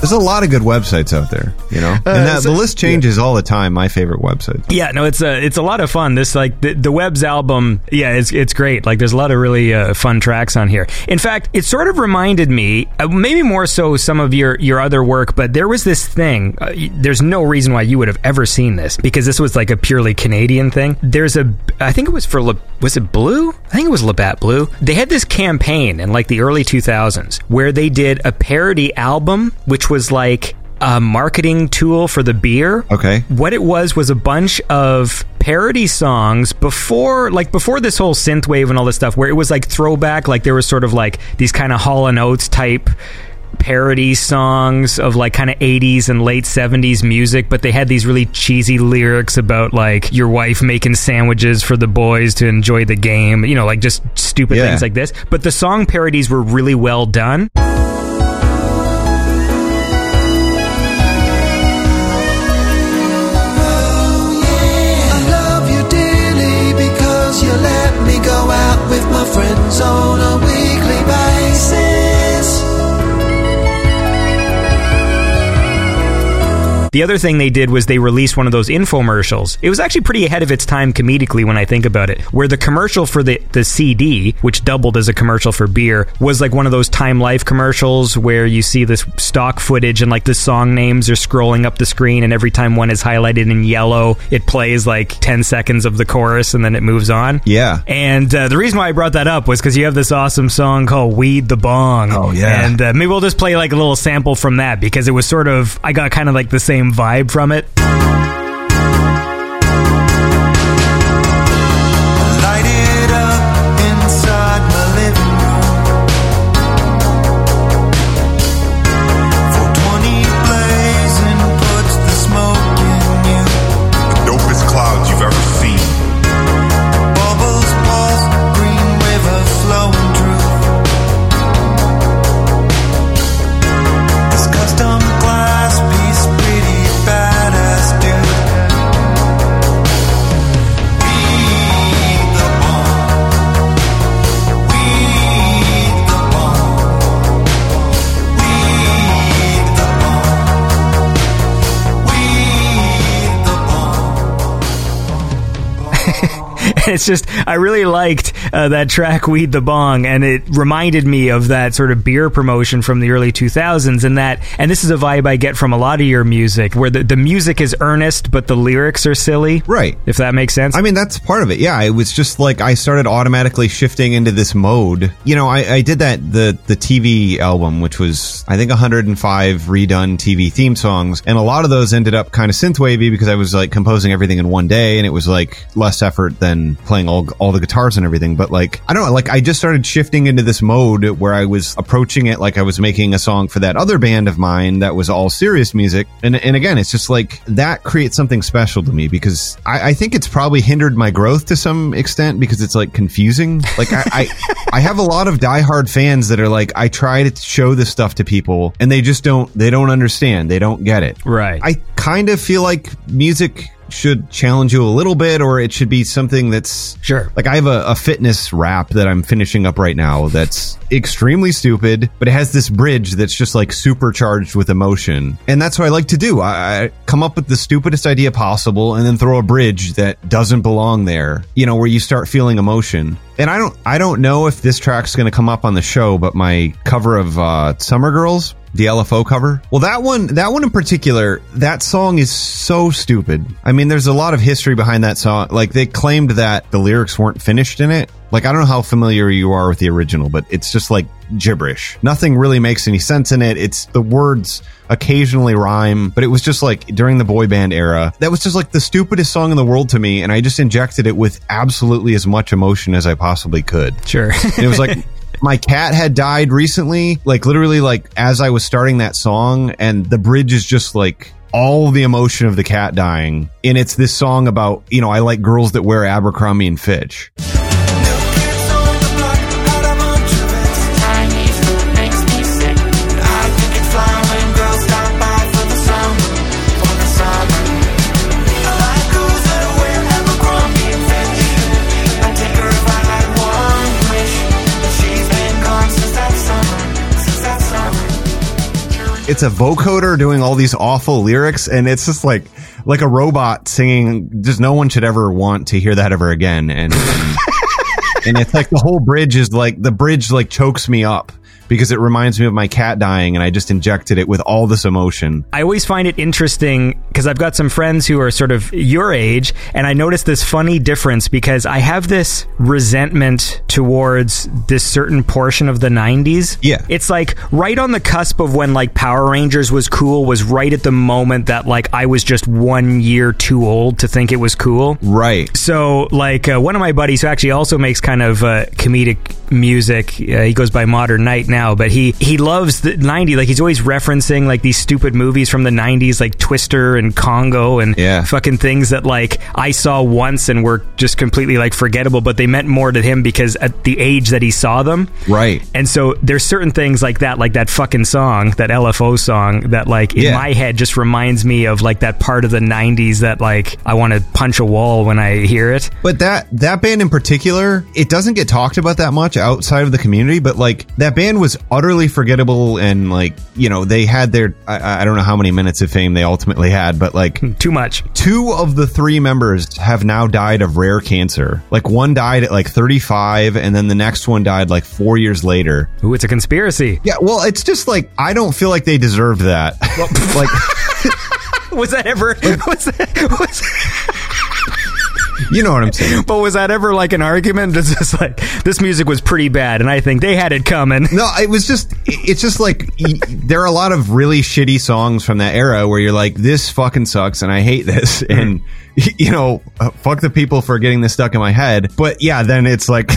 There's a lot of good websites out there, you know, and that, uh, so, the list changes yeah. all the time. My favorite website. Yeah, no, it's a it's a lot of fun. This like the, the Webs album. Yeah, it's it's great. Like there's a lot of really uh, fun tracks on here. In fact, it sort of reminded me, uh, maybe more so some of your your other work. But there was this thing. Uh, there's no reason why you would have ever seen this because this was like a purely Canadian thing. There's a I think it was for Le, was it Blue? I think it was Labatt Blue. They had this campaign in like the early two thousands where they did a parody album, which was. was like a marketing tool for the beer. Okay. What it was was a bunch of parody songs before like before this whole synth wave and all this stuff where it was like throwback, like there was sort of like these kind of Hall and Oates type parody songs of like kind of eighties and late seventies music, but they had these really cheesy lyrics about like your wife making sandwiches for the boys to enjoy the game, you know, like just stupid yeah. things like this. But the song parodies were really well done. Friends on a weekly basis. The other thing they did was they released one of those infomercials. It was actually pretty ahead of its time comedically when I think about it, where the commercial for the, the C D, which doubled as a commercial for beer, was like one of those Time Life commercials where you see this stock footage and like the song names are scrolling up the screen and every time one is highlighted in yellow, it plays like ten seconds of the chorus and then it moves on. Yeah. And uh, the reason why I brought that up was because you have this awesome song called Weed the Bong. Oh, yeah. And uh, maybe we'll just play like a little sample from that because it was sort of, I got kind of like the same vibe from it. Custom glass piece, pretty badass dude. And it's just, I really liked uh, that track Weed the Bong, and it reminded me of that sort of beer promotion from the early two thousands, and that, and this is a vibe I get from a lot of your music, where the, the music is earnest, but the lyrics are silly. Right. If that makes sense. I mean, that's part of it, yeah. It was just like, I started automatically shifting into this mode. You know, I, I did that, the, the T V album, which was, I think, one hundred five redone T V theme songs, and a lot of those ended up kind of synthwavy because I was, like, composing everything in one day, and it was, like, less effort than playing all, all the guitars and everything, but, like, I don't know, like, I just started shifting into this mode where I was approaching it like I was making a song for that other band of mine that was all serious music, and, and again, it's just, like, that creates something special to me, because I, I think it's probably hindered my growth to some extent, because it's, like, confusing. Like, I, I, I have a lot of diehard fans that are, like, I try to show this stuff to people, and they just don't, they don't understand, they don't get it. Right. I kind of feel like music should challenge you a little bit, or it should be something that's sure. Like, I have a, a fitness rap that I'm finishing up right now that's extremely stupid, but it has this bridge that's just like supercharged with emotion, and that's what I like to do. I, I come up with the stupidest idea possible and then throw a bridge that doesn't belong there, you know, where you start feeling emotion. And I don't I don't know if this track's going to come up on the show, but my cover of uh, Summer Girls, the L F O cover. Well, that one, that one in particular, that song is so stupid. I mean, there's a lot of history behind that song. Like, they claimed that the lyrics weren't finished in it. Like, I don't know how familiar you are with the original, but it's just like gibberish. Nothing really makes any sense in it. It's the words occasionally rhyme, but it was just like during the boy band era. That was just like the stupidest song in the world to me, and I just injected it with absolutely as much emotion as I possibly could. Sure. And it was like, my cat had died recently, like literally like as I was starting that song, and the bridge is just like all the emotion of the cat dying. And it's this song about, you know, I like girls that wear Abercrombie and Fitch. It's a vocoder doing all these awful lyrics, and it's just like like a robot singing. Just no one should ever want to hear that ever again. And and, and it's like the whole bridge is like the bridge like chokes me up, because it reminds me of my cat dying, and I just injected it with all this emotion. I always find it interesting, because I've got some friends who are sort of your age, and I noticed this funny difference, because I have this resentment towards this certain portion of the nineties. Yeah. It's like right on the cusp of when like Power Rangers was cool, was right at the moment that like I was just one year too old to think it was cool. Right. So like uh, one of my buddies, who actually also makes kind of uh, comedic music, uh, he goes by Modern Night now, Now, but he he loves the nineties. Like, he's always referencing like these stupid movies from the nineties, like Twister and Congo and yeah. fucking things that like I saw once and were just completely like forgettable, but they meant more to him because at the age that he saw them. Right. And so there's certain things like that, like that fucking song, that L F O song, that like in yeah. my head just reminds me of like that part of the nineties that like I want to punch a wall when I hear it. But that that band in particular, it doesn't get talked about that much outside of the community, but like that band was was utterly forgettable, and like, you know, they had their I, I don't know how many minutes of fame they ultimately had, but like too much. Two of the three members have now died of rare cancer. Like, one died at like thirty-five, and then the next one died like four years later. Ooh, it's a conspiracy. Yeah, well, it's just like I don't feel like they deserved that. Well, like, was that ever like, was that was you know what I'm saying. But was that ever like an argument? It's just like, this music was pretty bad, and I think they had it coming. No, it was just, it's just like, there are a lot of really shitty songs from that era where you're like, this fucking sucks, and I hate this. And, you know, fuck the people for getting this stuck in my head. But yeah, then it's like,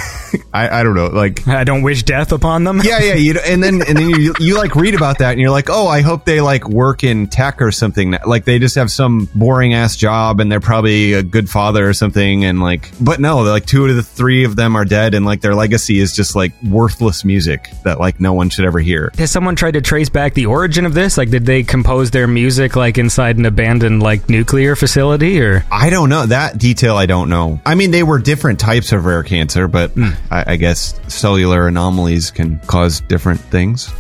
I, I don't know, like, I don't wish death upon them. Yeah, yeah. You, and then and then you, you like read about that, and you're like, oh, I hope they like work in tech or something. Like, they just have some boring ass job, and they're probably a good father or something. Thing and like, but no, like two of the three of them are dead, and like their legacy is just like worthless music that like no one should ever hear. Has someone tried to trace back the origin of this? Like, did they compose their music like inside an abandoned like nuclear facility? Or I don't know that detail. I don't know. I mean, they were different types of rare cancer, but mm. I, I guess cellular anomalies can cause different things.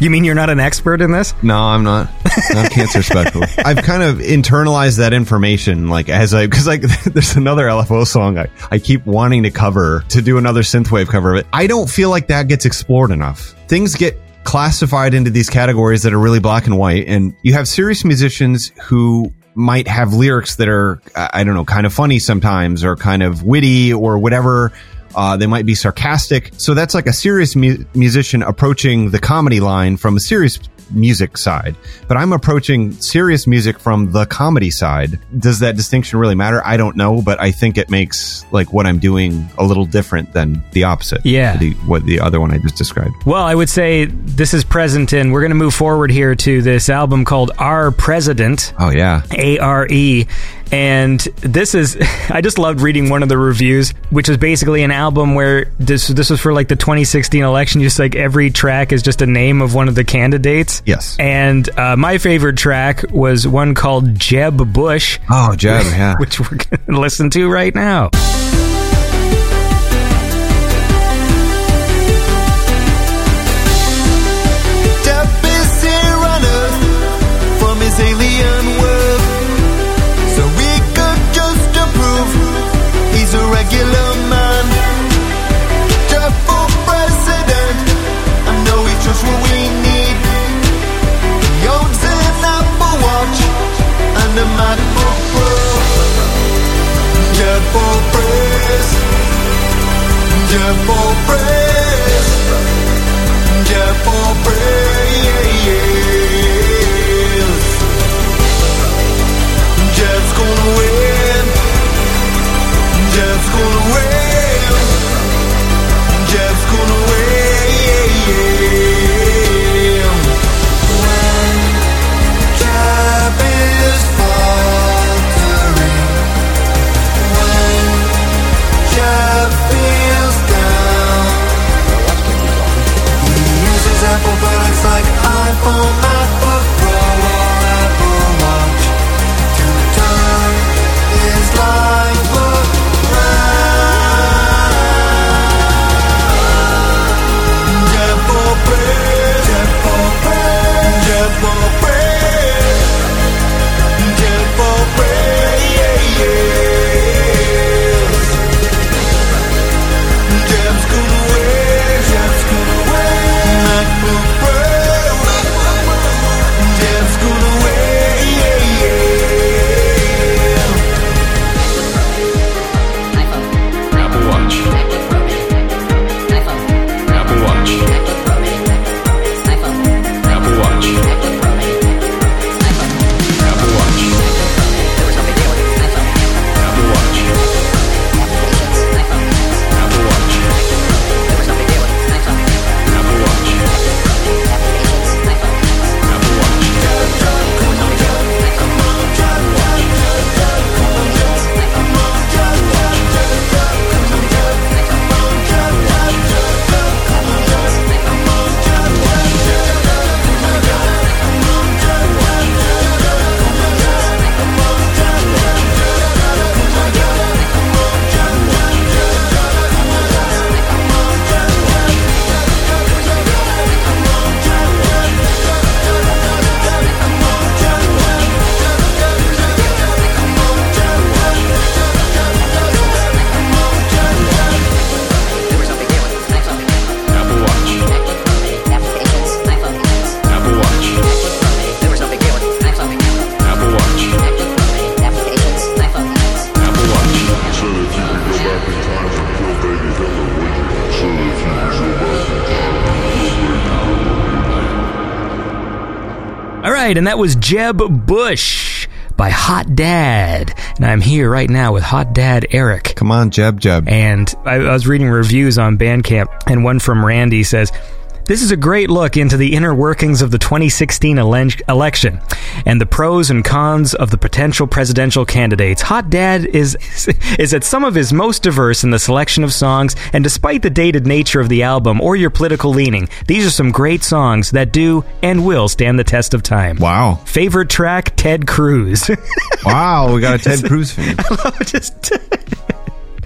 You mean you're not an expert in this? No, I'm not. I'm a cancer specialist. I've kind of internalized that information, like, as I, because like there's another L F O song I, I keep wanting to cover, to do another synthwave cover of it. I don't feel like that gets explored enough. Things get classified into these categories that are really black and white, and you have serious musicians who might have lyrics that are, I don't know, kind of funny sometimes, or kind of witty, or whatever. Uh, they might be sarcastic. So that's like a serious mu- musician approaching the comedy line from a serious music side. But I'm approaching serious music from the comedy side. Does that distinction really matter? I don't know, but I think it makes like what I'm doing a little different than the opposite. Yeah. The, what the other one I just described. Well, I would say this is present, and we're going to move forward here to this album called Our President. Oh, yeah. A R E. And this is, I just loved reading one of the reviews, which was basically an album where this this was for like the twenty sixteen election. Just like every track is just a name of one of the candidates. Yes. And uh, my favorite track was one called Jeb Bush. Oh, Jeb, yeah. Which we're going to listen to right now. Jeb is here on Earth from his alien world. He's a regular man, Jeff for president. I know he's just what we need. He owns an Apple Watch and a MacBook Pro. Jeff for press, Jeff for press, Jeff for press. Jeff's gonna win. Jeff's gonna win. Jeff's gonna win. When Jeff is faltering, when Jeff feels down, he uses Apple products like iPhone, MacBook Pro, or Apple Watch to turn his life around. And that was Jeb Bush by Hot Dad. And I'm here right now with Hot Dad Eric. Come on, Jeb, Jeb. And I, I was reading reviews on Bandcamp, and one from Randy says, this is a great look into the inner workings of the twenty sixteen ele- election and the pros and cons of the potential presidential candidates. Hot Dad is is at some of his most diverse in the selection of songs, and despite the dated nature of the album or your political leaning, these are some great songs that do and will stand the test of time. Wow. Favorite track, Ted Cruz. Wow, we got a Ted Cruz fan. I love just...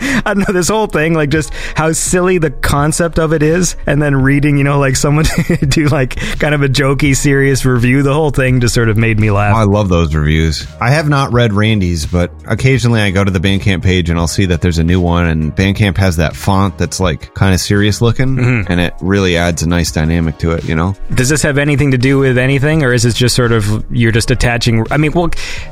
I don't know, this whole thing, like just how silly the concept of it is, and then reading, you know, like someone do like kind of a jokey, serious review, the whole thing just sort of made me laugh. Oh, I love those reviews. I have not read Randy's, but occasionally I go to the Bandcamp page and I'll see that there's a new one, and Bandcamp has that font that's like kind of serious looking, mm-hmm. and it really adds a nice dynamic to it, you know? Does this have anything to do with anything, or is this just sort of, you're just attaching, I mean, well,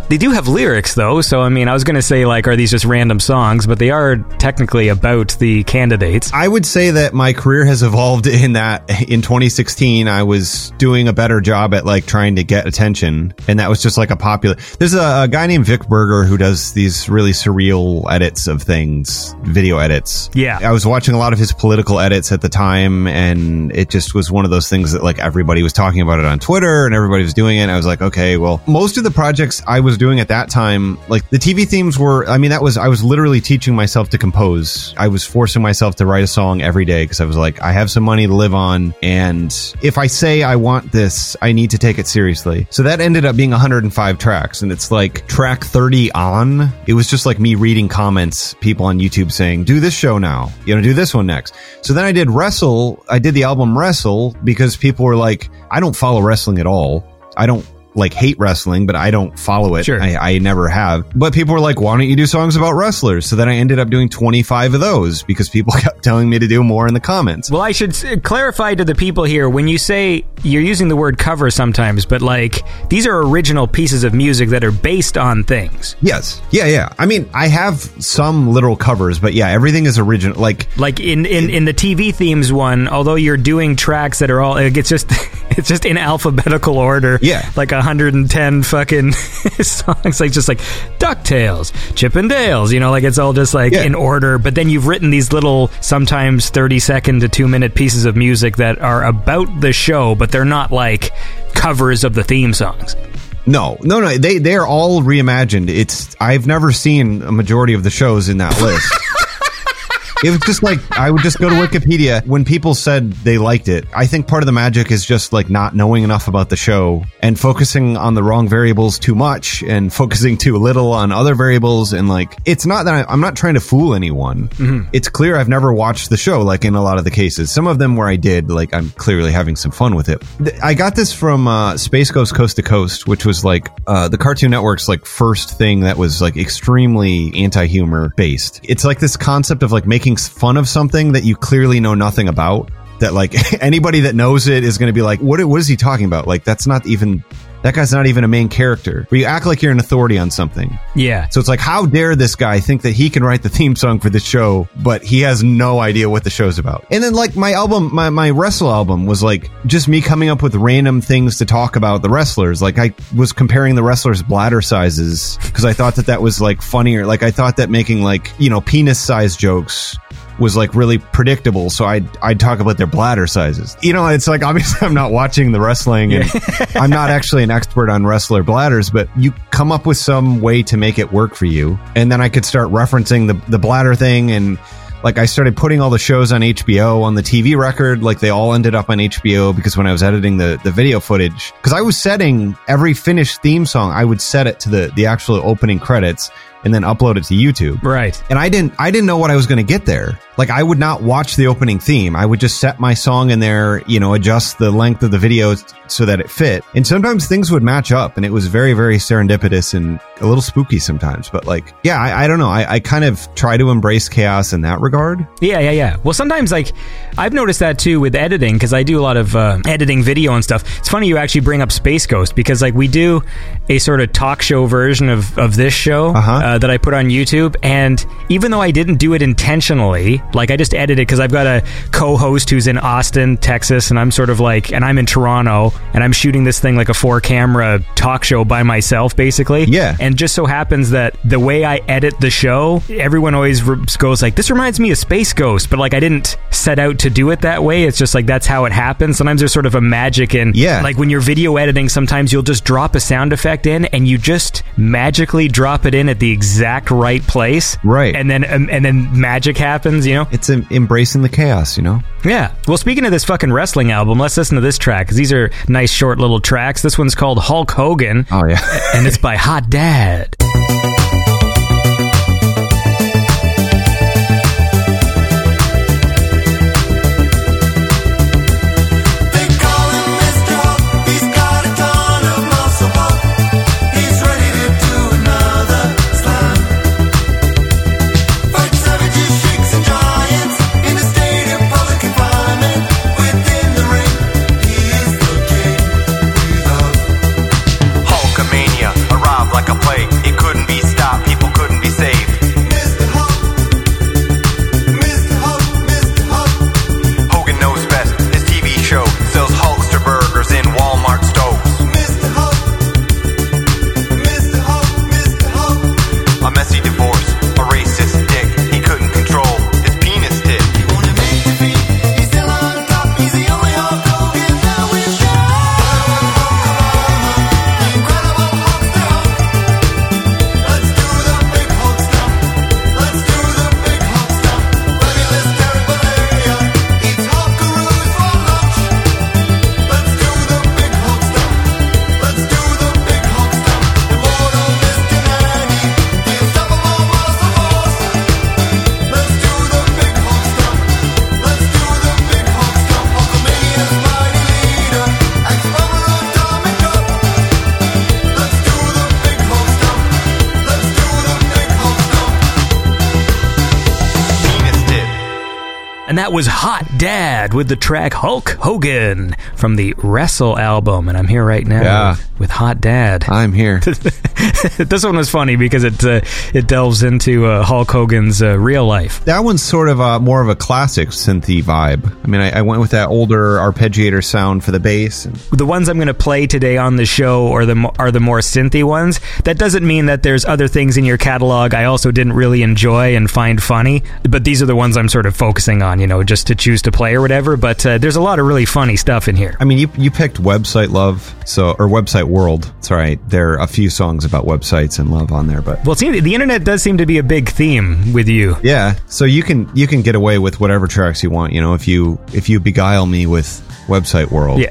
they do have lyrics though, so I mean, I was going to say like, are these just random songs, but they are technically about the candidates. I would say that my career has evolved in that in twenty sixteen, I was doing a better job at like trying to get attention. And that was just like a popular, there's a, a guy named Vic Berger who does these really surreal edits of things, video edits. Yeah. I was watching a lot of his political edits at the time, and it just was one of those things that like everybody was talking about it on Twitter and everybody was doing it. I was like, okay, well, most of the projects I was doing at that time, like the T V themes were, I mean, that was, I was literally teaching myself to compose. I was forcing myself to write a song every day because I was like, I have some money to live on, and if I say I want this, I need to take it seriously. So that ended up being one hundred five tracks, and it's like track thirty on, it was just like me reading comments, people on YouTube saying, do this show now, you know, do this one next. So then I did Wrestle, I did the album Wrestle, because people were like, I don't follow wrestling at all. I don't like hate wrestling, but I don't follow it. Sure. I, I never have. But people were like, why don't you do songs about wrestlers? So then I ended up doing twenty-five of those because people kept telling me to do more in the comments. Well, I should clarify to the people here, when you say, you're using the word cover sometimes, but like these are original pieces of music that are based on things. Yes. Yeah, yeah. I mean, I have some literal covers, but yeah, everything is original. Like like in, in, in the T V themes one, although you're doing tracks that are all, it's just, it's just in alphabetical order. Yeah. Like a one hundred ten fucking songs, like just like DuckTales, Chip and Dale's, you know, like it's all just like yeah. in order, but then you've written these little sometimes thirty second to two minute pieces of music that are about the show, but they're not like covers of the theme songs. No, no, no, they, they're all reimagined. It's, I've never seen a majority of the shows in that list. It was just like, I would just go to Wikipedia. When people said they liked it, I think part of the magic is just like not knowing enough about the show and focusing on the wrong variables too much and focusing too little on other variables. And like, it's not that I, I'm not trying to fool anyone. Mm-hmm. It's clear I've never watched the show, like in a lot of the cases. Some of them where I did, like I'm clearly having some fun with it. I got this from uh, Space Ghost Coast to Coast, which was like uh, the Cartoon Network's like first thing that was like extremely anti-humor based. It's like this concept of like making fun of something that you clearly know nothing about, that like anybody that knows it is going to be like, what what is he talking about? Like that's not even, that guy's not even a main character, where you act like you're an authority on something. Yeah. So it's like, how dare this guy think that he can write the theme song for the show, but he has no idea what the show's about. And then like my album, my, my Wrestle album was like just me coming up with random things to talk about the wrestlers. Like I was comparing the wrestlers' bladder sizes because I thought that that was like funnier. Like I thought that making like, you know, penis size jokes was like really predictable, so I'd, I'd talk about their bladder sizes. You know, it's like, obviously I'm not watching the wrestling, and I'm not actually an expert on wrestler bladders, but you come up with some way to make it work for you. And then I could start referencing the, the bladder thing, and like I started putting all the shows on H B O on the T V record. Like they all ended up on H B O because when I was editing the, the video footage, because I was setting every finished theme song, I would set it to the, the actual opening credits and then upload it to YouTube. Right. And I didn't I didn't know what I was going to get there. Like I would not watch the opening theme. I would just set my song in there, you know, adjust the length of the video so that it fit. And sometimes things would match up, and it was very, very serendipitous and a little spooky sometimes. But like, yeah, I, I don't know. I, I kind of try to embrace chaos in that regard. Yeah, yeah, yeah. Well, sometimes like I've noticed that too with editing, because I do a lot of uh, editing video and stuff. It's funny you actually bring up Space Ghost, because like we do a sort of talk show version of, of this show. Uh-huh. Uh, that I put on YouTube, and even though I didn't do it intentionally, like I just edited, because I've got a co-host who's in Austin, Texas, and I'm sort of like, and I'm in Toronto, and I'm shooting this thing like a four camera talk show by myself basically. Yeah. And just so happens that the way I edit the show, everyone always re- goes like, this reminds me of Space Ghost, but like I didn't set out to do it that way. It's just like that's how it happens. Sometimes there's sort of a magic in, yeah, like when you're video editing, sometimes you'll just drop a sound effect in, and you just magically drop it in at the exact right place, right? And then um, and then magic happens, you know. It's em- embracing the chaos, you know. Yeah. Well, speaking of this fucking wrestling album, let's listen to this track, because these are nice short little tracks. This one's called Hulk Hogan. Oh yeah. And it's by Hot Dad. that was Hot Dad with the track Hulk Hogan from the Wrestle album. And I'm here right now yeah. with, with Hot Dad. I'm here. This one was funny because it uh, it delves into uh, Hulk Hogan's uh, real life. That one's sort of a, more of a classic synthy vibe. I mean, I, I went with that older arpeggiator sound for the bass. And the ones I'm going to play today on the show are the, are the more synthy ones. That doesn't mean that there's other things in your catalog I also didn't really enjoy and find funny, but these are the ones I'm sort of focusing on, you know, just to choose to play or whatever. But uh, there's a lot of really funny stuff in here. I mean, you you picked Website Love, so or Website World. Sorry, there are a few songs about websites and love on there, but well, see, the internet does seem to be a big theme with you. Yeah, so you can you can get away with whatever tracks you want, you know, if you if you beguile me with Website World. Yeah,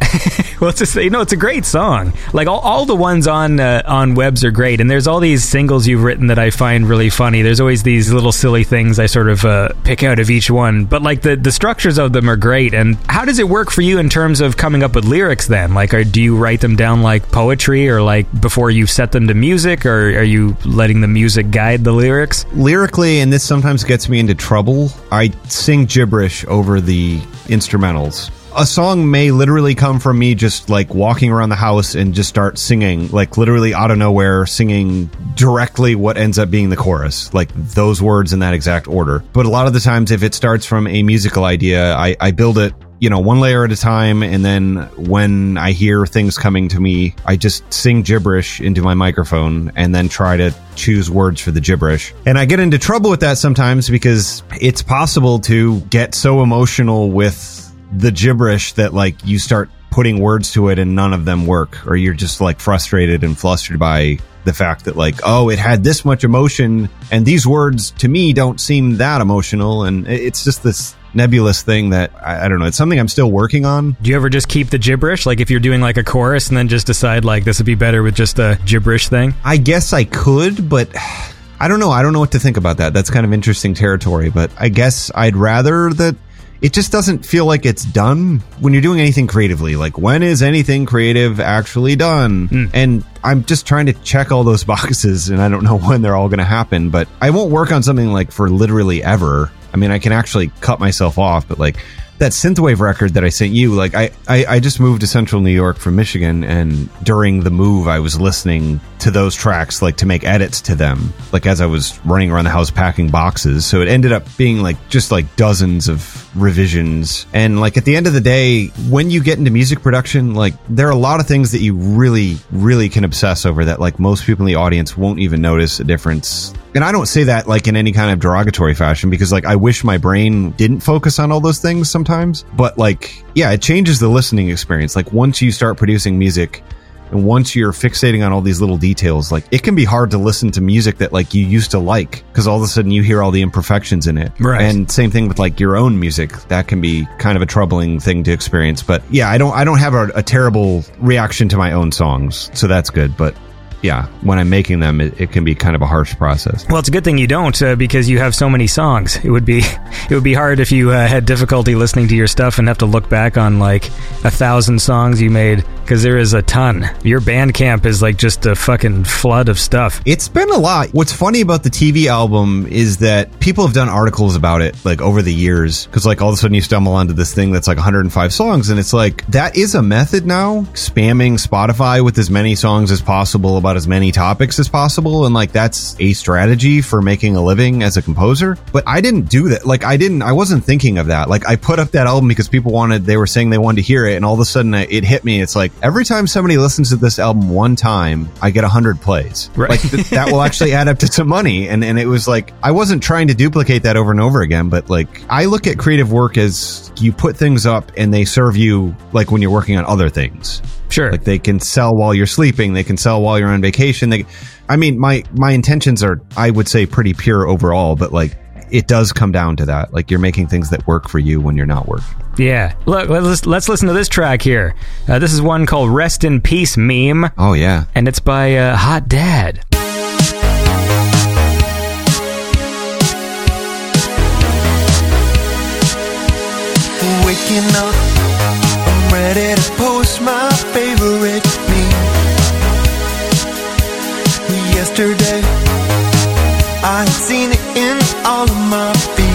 well, it's just, you know, it's a great song. Like all, all the ones on uh, on Webs are great, and there's all these singles you've written that I find really funny. There's always these little silly things I sort of uh, pick out of each one, but like the the structures of them are great. And how does it work for you in terms of coming up with lyrics then? Like, are, do you write them down like poetry, or like before you set them to music, or are you letting the music guide the lyrics? Lyrically, and this sometimes gets me into trouble, I sing gibberish over the instrumentals. A song may literally come from me just like walking around the house and just start singing, like literally out of nowhere, singing directly what ends up being the chorus, like those words in that exact order. But a lot of the times, if it starts from a musical idea, I, I build it, you know, one layer at a time. And then when I hear things coming to me, I just sing gibberish into my microphone and then try to choose words for the gibberish. And I get into trouble with that sometimes because it's possible to get so emotional with the gibberish that like you start putting words to it and none of them work, or you're just like frustrated and flustered by the fact that like, oh, it had this much emotion and these words to me don't seem that emotional. And it's just this nebulous thing that I, I don't know, it's something I'm still working on. Do you ever just keep the gibberish, like if you're doing like a chorus and then just decide like this would be better with just a gibberish thing? I guess I could, but I don't know I don't know what to think about that. That's kind of interesting territory, but I guess I'd rather that it just doesn't feel like it's done when you're doing anything creatively. Like, when is anything creative actually done? Mm. And I'm just trying to check all those boxes, and I don't know when they're all going to happen. But I won't work on something, like, for literally ever. I mean, I can actually cut myself off, but, like, that synthwave record that I sent you, like, I, I, I just moved to central New York from Michigan, and during the move, I was listening to those tracks, like, to make edits to them, like, as I was running around the house packing boxes. So it ended up being, like, just, like, dozens of revisions. And, like, at the end of the day, when you get into music production, like, there are a lot of things that you really, really can obsess over that, like, most people in the audience won't even notice a difference. And I don't say that, like, in any kind of derogatory fashion, because, like, I wish my brain didn't focus on all those things sometimes. But like, yeah, it changes the listening experience. Like, once you start producing music and once you're fixating on all these little details, like, it can be hard to listen to music that like you used to like, because all of a sudden you hear all the imperfections in it. Right. And same thing with like your own music. That can be kind of a troubling thing to experience. But yeah, I don't I don't have a, a terrible reaction to my own songs, so that's good. But yeah, when I'm making them, it, it can be kind of a harsh process. Well, it's a good thing you don't, uh, because you have so many songs. It would be it would be hard if you uh, had difficulty listening to your stuff and have to look back on, like, a thousand songs you made, because there is a ton. Your Bandcamp is, like, just a fucking flood of stuff. It's been a lot. What's funny about the T V album is that people have done articles about it, like, over the years, because, like, all of a sudden you stumble onto this thing that's, like, one hundred five songs, and it's like, that is a method now, spamming Spotify with as many songs as possible about as many topics as possible, and like that's a strategy for making a living as a composer. But I didn't do that. Like I didn't I wasn't thinking of that. Like I put up that album because people wanted they were saying they wanted to hear it, and all of a sudden it hit me. It's like, every time somebody listens to this album one time, I get one hundred plays. Right. Like th- that will actually add up to some money. And and it was like, I wasn't trying to duplicate that over and over again, but like I look at creative work as you put things up and they serve you, like when you're working on other things. Sure. Like they can sell while you're sleeping, they can sell while you're on vacation. They, I mean, my, my intentions are, I would say, pretty pure overall, but like it does come down to that. Like you're making things that work for you when you're not working. Yeah. Look, let's, let's listen to this track here. Uh, this is one called Rest in Peace Meme. Oh, yeah. And it's by uh, Hot Dad. Waking up, I'm ready to post my favorite meme. Yesterday, I had seen it in all of my feeds.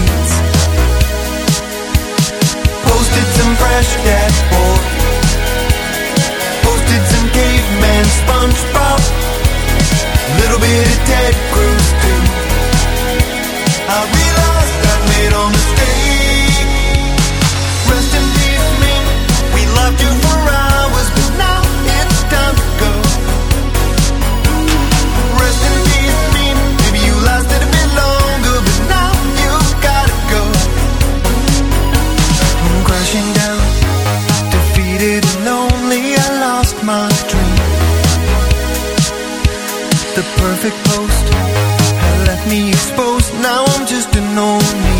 Posted some fresh dashboard. Posted some caveman SpongeBob. Little bit of Ted Cruz too. I realized I made a mistake. Rest in peace, man. We loved you for hours, but now it's time to go. Rest in peace, man. Maybe you lasted a bit longer, but now you've gotta go. I'm crashing down, defeated and lonely. I lost my dream. The perfect post had left me exposed. Now I'm just an old me.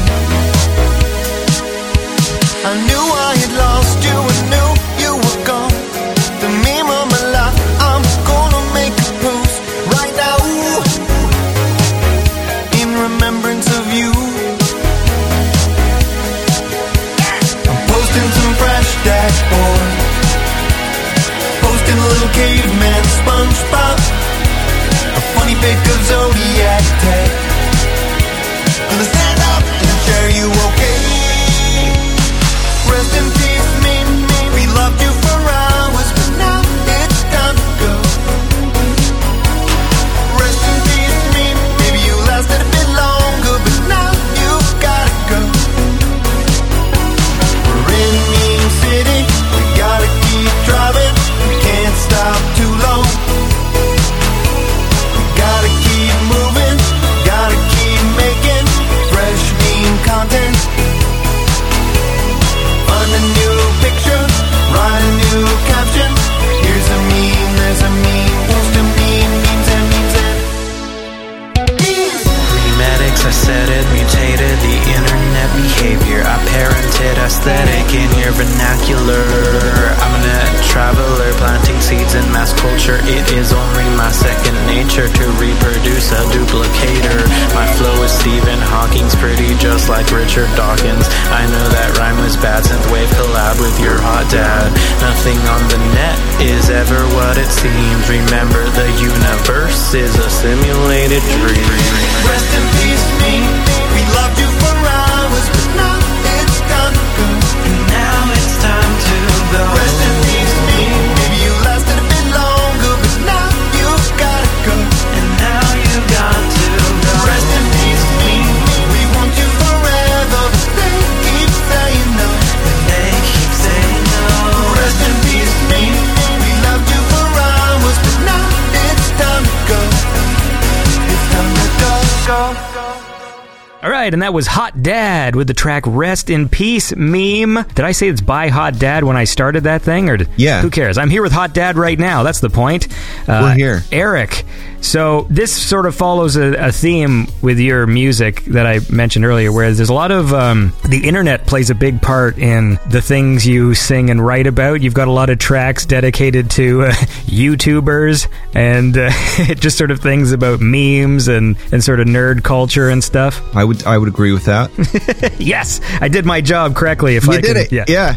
I knew I had lost you. I knew you were gone. The meme of my life. I'm gonna make a post right now. In remembrance of you. I'm posting some fresh dashboard. Posting a little caveman SpongeBob. A funny pic of Zodiac tech. Gonna stand up and share you okay. Rest in peace, meme, meme. We loved you for hours, but now it's time to go. Rest in peace, meme. Maybe you lasted a bit longer, but now you've gotta go. We're in Meme City. We gotta keep driving. We can't stop too long. Content. Find a new picture, write a new caption. Here's a meme, there's a meme, post a meme, memes and memes and memes. Meme addicts, I said it, mutated the internet behavior. I parented aesthetic in your vernacular. I'm a net traveler, planting seeds in mass culture. It is only my second nature to reproduce a duplicator. My flow is Stephen Hawking's, pretty just like Richard Dawkins. I know that rhyme was bad, synthwave collab with your hot dad. Nothing on the net is ever what it seems. Remember the universe is a simulated dream. Rest in peace, me. We loved you for hours, but now it's time to go. And now it's time to go. Rest in peace, me. Maybe you lasted a bit longer, but now you've gotta go. And now you've got to go. Rest in peace, me. We want you forever, but they keep saying no. And they keep saying no. Rest in peace, me. We loved you for hours, but now it's time to go. It's time to go, go, go. All right, and that was Hot Dad with the track Rest in Peace Meme. Did I say it's by Hot Dad when I started that thing? Or did, yeah. Who cares? I'm here with Hot Dad right now. That's the point. Uh, We're here. Eric. So this sort of follows a, a theme with your music that I mentioned earlier, where there's a lot of... Um, the internet plays a big part in the things you sing and write about. You've got a lot of tracks dedicated to uh, YouTubers and uh, just sort of things about memes and, and sort of nerd culture and stuff. I I would I would agree with that. Yes, I did my job correctly. If you I did can, it, yeah, yeah.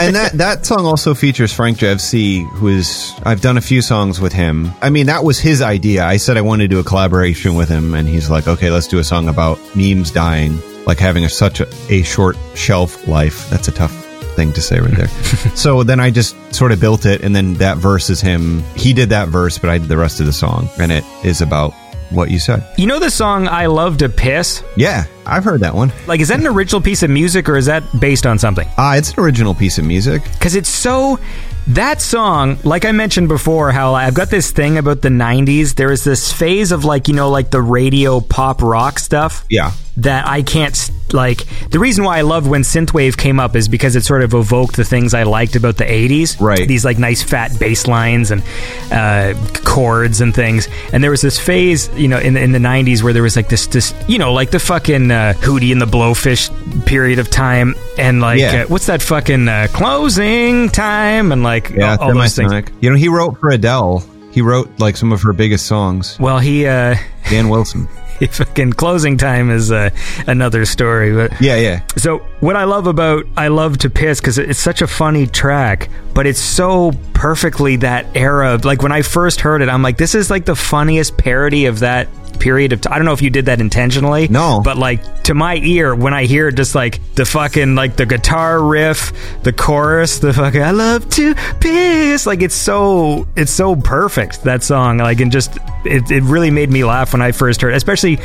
And that, that song also features Frank Jevsey, who is I've done a few songs with him. I mean, that was his idea. I said I wanted to do a collaboration with him, and he's like, okay, let's do a song about memes dying, like having a, such a, a short shelf life. That's a tough thing to say right there. So then I just sort of built it, and then that verse is him. He did that verse, but I did the rest of the song, and it is about what you said. You know the song I Love to Piss? Yeah, I've heard that one. Like, is that an original piece of music, or is that based on something? Ah, uh, it's an original piece of music. Because it's so... That song, like I mentioned before, how I've got this thing about the nineties. There is this phase of, like, you know, like the radio pop rock stuff. Yeah. That I can't, like... The reason why I loved when synthwave came up is because it sort of evoked the things I liked about the eighties. Right. These, like, nice fat bass lines and uh, chords and things. And there was this phase, you know, in, in the nineties where there was, like, this, this you know, like the fucking uh, Hootie and the Blowfish period of time. And, like, yeah. uh, what's that fucking uh, closing time? And, like... Like, yeah, all, all those things. You know, he wrote for Adele. He wrote, like, some of her biggest songs. Well, he... Uh, Dan Wilson. He fucking closing time is uh, another story. But yeah, yeah. So what I love about I Love to Piss, because it's such a funny track, but it's so perfectly that era. Like, when I first heard it, I'm like, this is, like, the funniest parody of that period of time. I don't know if you did that intentionally. No. But, like, to my ear, when I hear just, like, the fucking, like, the guitar riff, the chorus, the fucking, I love to piss. Like, it's so, it's so perfect, that song. Like, and just, it, it really made me laugh when I first heard it, especially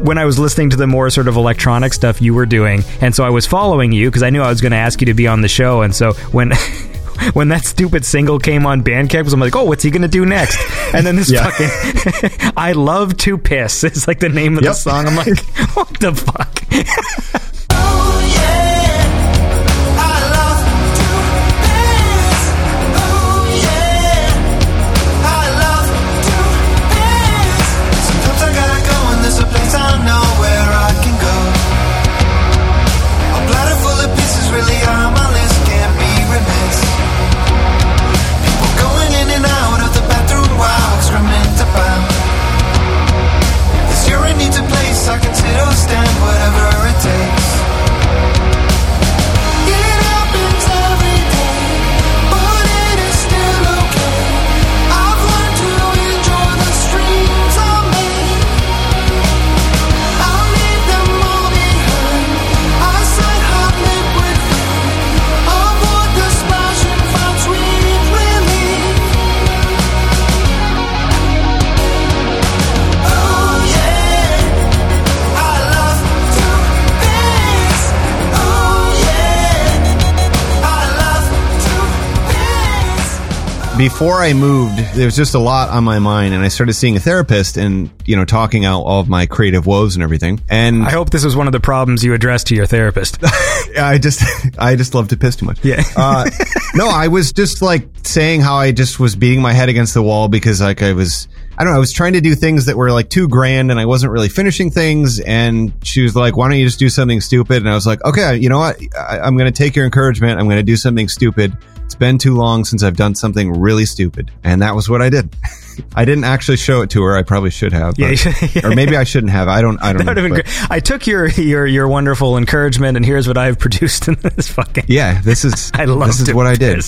when I was listening to the more sort of electronic stuff you were doing. And so I was following you because I knew I was going to ask you to be on the show. And so when... when that stupid single came on Bandcamp, I'm like, oh, what's he going to do next? And then this yeah. fucking, I love to piss. It's like the name of yep. the song. I'm like, what the fuck? Oh, yeah. Before I moved, there was just a lot on my mind, and I started seeing a therapist and, you know, talking out all of my creative woes and everything. And I hope this was one of the problems you addressed to your therapist. I just, I just love to piss too much. Yeah. uh, no, I was just like saying how I just was beating my head against the wall because, like, I was, I don't know, I was trying to do things that were like too grand and I wasn't really finishing things. And she was like, why don't you just do something stupid? And I was like, okay, you know what? I, I'm going to take your encouragement. I'm going to do something stupid. It's been too long since I've done something really stupid. And that was what I did. I didn't actually show it to her. I probably should have. But, yeah, yeah. Or maybe I shouldn't have. I don't I don't that know. Been great. I took your, your your wonderful encouragement, and here's what I've produced in this fucking... Yeah, this is I love this is what I did.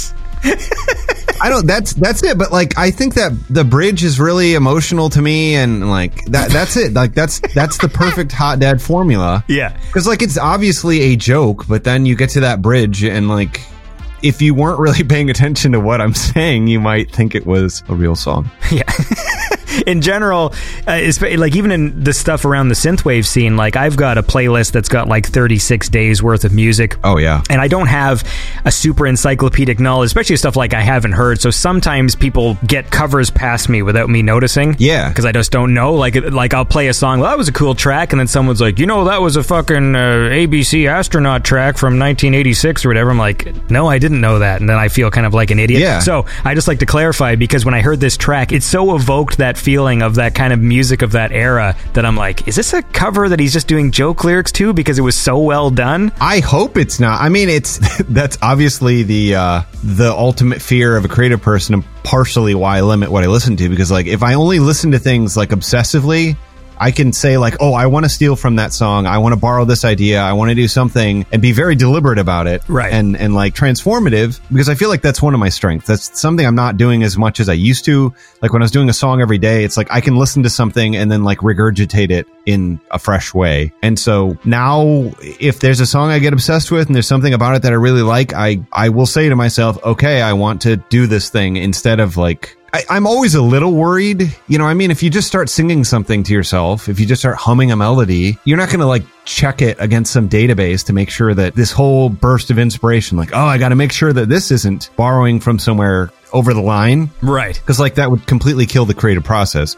I don't that's that's it, but like I think that the bridge is really emotional to me, and like that that's it. Like that's that's the perfect Hot Dad formula. Yeah. Because like it's obviously a joke, but then you get to that bridge and like if you weren't really paying attention to what I'm saying, you might think it was a real song. Yeah. In general, uh, it's, like even in the stuff around the synthwave scene, like I've got a playlist that's got like thirty-six days worth of music. Oh yeah. And I don't have a super encyclopedic knowledge, especially stuff like I haven't heard. So sometimes people get covers past me without me noticing. Yeah. Because I just don't know. Like, like I'll play a song. Well, that was a cool track, and then someone's like, you know, that was a fucking uh, A B C astronaut track from nineteen eighty-six or whatever. I'm like, no, I didn't know that, and then I feel kind of like an idiot. Yeah. So I just like to clarify because when I heard this track, it so evoked that feeling of that kind of music of that era that I'm like, is this a cover that he's just doing joke lyrics to because it was so well done? I hope it's not. I mean, it's that's obviously the uh, the ultimate fear of a creative person, and partially why I limit what I listen to, because like if I only listen to things like obsessively, I can say like, oh, I want to steal from that song. I want to borrow this idea. I want to do something and be very deliberate about it. Right. And, and like transformative, because I feel like that's one of my strengths. That's something I'm not doing as much as I used to. Like when I was doing a song every day, it's like I can listen to something and then like regurgitate it in a fresh way. And so now if there's a song I get obsessed with and there's something about it that I really like, I, I will say to myself, okay, I want to do this thing instead of like, I, I'm always a little worried. You know, I mean, if you just start singing something to yourself, if you just start humming a melody, you're not going to like check it against some database to make sure that this whole burst of inspiration, like, oh, I got to make sure that this isn't borrowing from somewhere over the line. Right. Because like that would completely kill the creative process.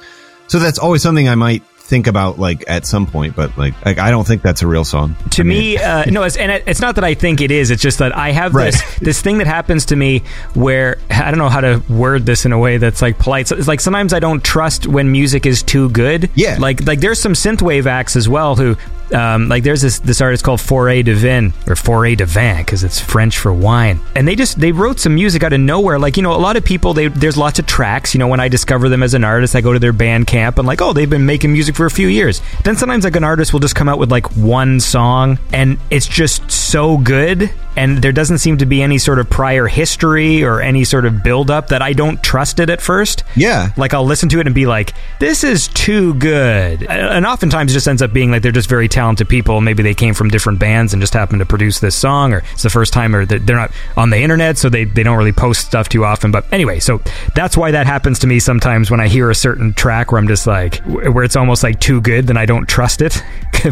So that's always something I might think about like at some point, but like, like I don't think that's a real song to I mean. me uh no it's, and it, it's not that I think it is, it's just that I have right. this this thing that happens to me where I don't know how to word this in a way that's like polite. So it's like sometimes I don't trust when music is too good. Yeah, like like there's some synthwave acts as well who Um, like there's this this artist called Foray de Vin, or Foray de Vin, because it's French for wine. And they just they wrote some music out of nowhere. Like, you know, a lot of people, they there's lots of tracks. You know, when I discover them as an artist, I go to their Bandcamp and like, oh, they've been making music for a few years. Then sometimes like an artist will just come out with like one song and it's just so good. And there doesn't seem to be any sort of prior history or any sort of build-up that I don't trust it at first. Yeah. Like, I'll listen to it and be like, this is too good. And oftentimes it just ends up being like they're just very talented people. Maybe they came from different bands and just happened to produce this song, or it's the first time, or they're not on the internet, so they, they don't really post stuff too often. But anyway, so that's why that happens to me sometimes when I hear a certain track where I'm just like, where it's almost like too good, then I don't trust it.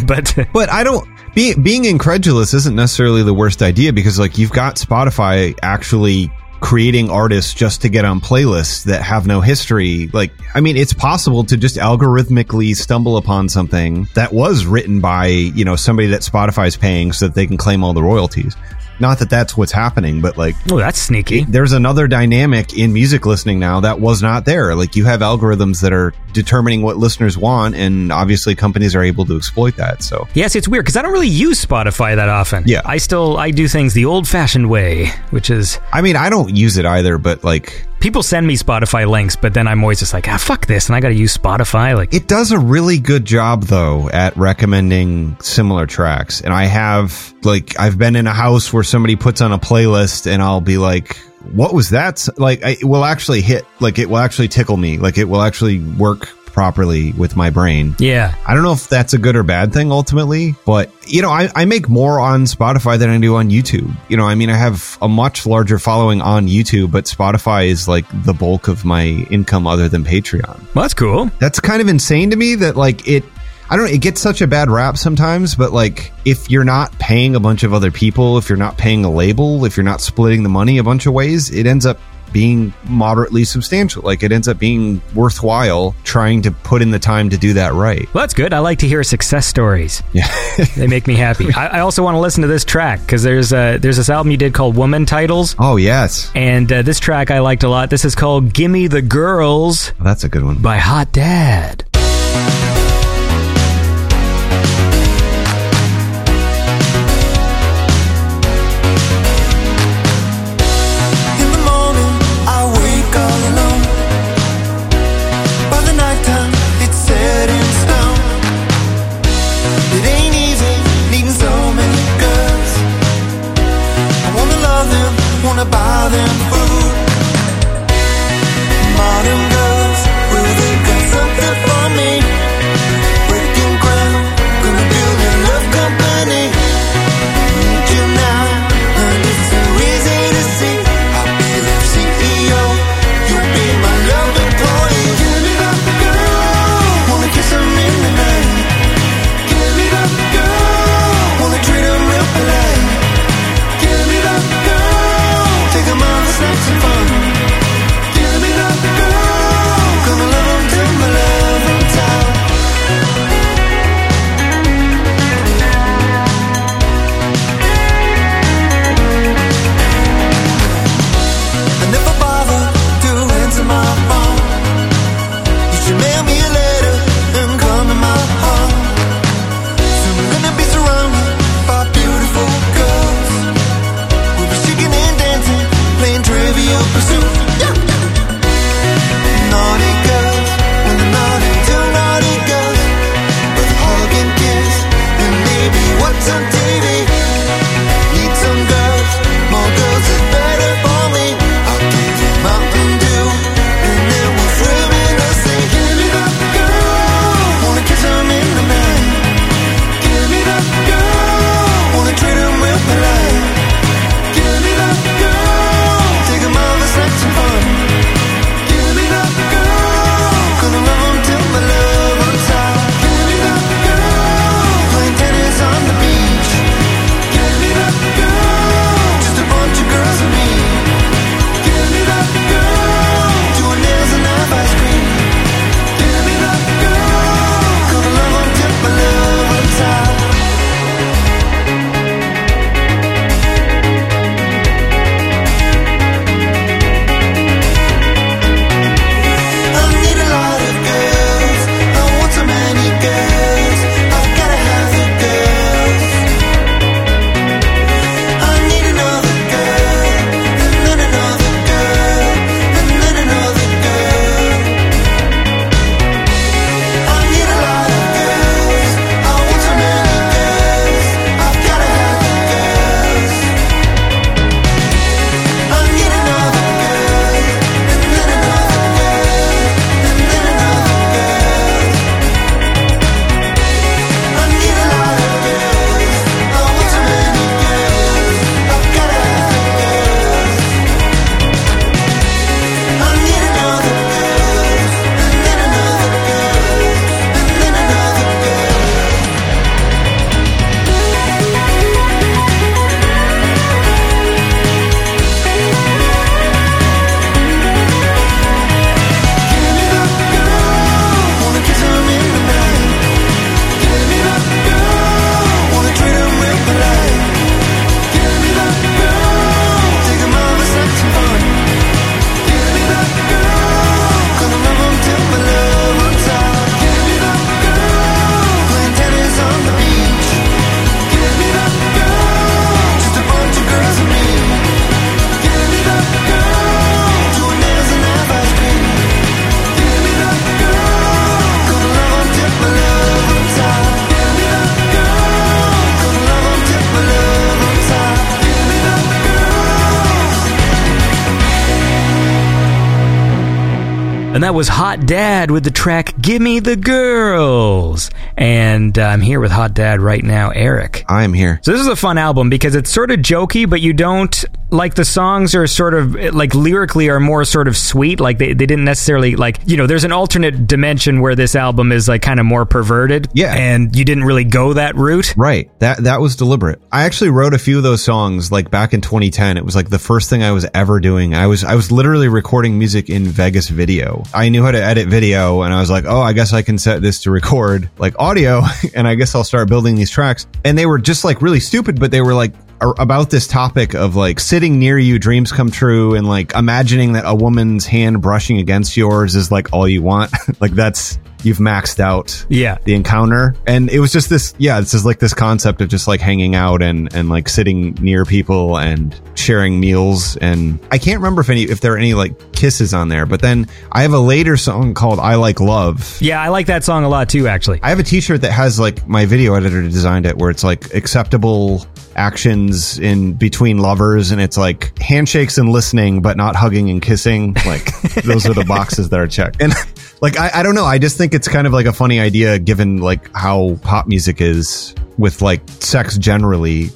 but but I don't... Be, being incredulous isn't necessarily the worst idea, because like you've got Spotify actually creating artists just to get on playlists that have no history. Like, I mean, it's possible to just algorithmically stumble upon something that was written by, you know, somebody that Spotify's paying so that they can claim all the royalties. Not that that's what's happening, but like... Oh, that's sneaky. There's another dynamic in music listening now that was not there. Like, you have algorithms that are determining what listeners want, and obviously companies are able to exploit that, so... Yes, it's weird, because I don't really use Spotify that often. Yeah. I still... I do things the old-fashioned way, which is... I mean, I don't use it either, but like... People send me Spotify links, but then I'm always just like, ah, fuck this, and I gotta use Spotify. Like, it does a really good job, though, at recommending similar tracks. And I have, like, I've been in a house where somebody puts on a playlist, and I'll be like, what was that? Like, I, it will actually hit, like, it will actually tickle me. Like, it will actually work properly with my brain. Yeah. I don't know if that's a good or bad thing ultimately, but you know, I, I make more on Spotify than I do on YouTube. You know, I mean, I have a much larger following on YouTube, but Spotify is like the bulk of my income other than Patreon. Well, that's cool. That's kind of insane to me that like it, I don't know, it gets such a bad rap sometimes, but like if you're not paying a bunch of other people, if you're not paying a label, if you're not splitting the money a bunch of ways, it ends up being moderately substantial. Like, it ends up being worthwhile trying to put in the time to do that right. Well, that's good. I like to hear success stories. Yeah. They make me happy. I, I also want to listen to this track, because there's uh, there's this album you did called Woman Titles. Oh, yes. And uh, this track I liked a lot. This is called Gimme the Girls. Oh, that's a good one. By Hot Dad. Give me that girl, take 'em all the sex and fun. And that was Hot Dad with the track Gimme the Girls. And uh, I'm here with Hot Dad right now, Eric. I am here. So this is a fun album because it's sort of jokey, but you don't... Like, the songs are sort of, like, lyrically are more sort of sweet. Like, they, they didn't necessarily, like, you know, there's an alternate dimension where this album is, like, kind of more perverted. Yeah. And you didn't really go that route. Right. That that was deliberate. I actually wrote a few of those songs, like, back in twenty ten. It was, like, the first thing I was ever doing. I was I was literally recording music in Vegas Video. I knew how to edit video, and I was like, oh, I guess I can set this to record, like, audio, and I guess I'll start building these tracks. And they were just, like, really stupid, but they were, like, about this topic of like sitting near you, dreams come true, and like imagining that a woman's hand brushing against yours is like all you want. Like that's, you've maxed out yeah. the encounter. And it was just this, yeah, this is like this concept of just like hanging out and, and like sitting near people and sharing meals. And I can't remember if any, if there are any like kisses on there, but then I have a later song called I Like Love. Yeah. I like that song a lot too, actually. I have a t-shirt that has like my video editor designed it where it's like acceptable actions in between lovers, and it's like handshakes and listening but not hugging and kissing, like those are the boxes that are checked. And like I, I don't know, I just think it's kind of like a funny idea given like how pop music is with like sex generally.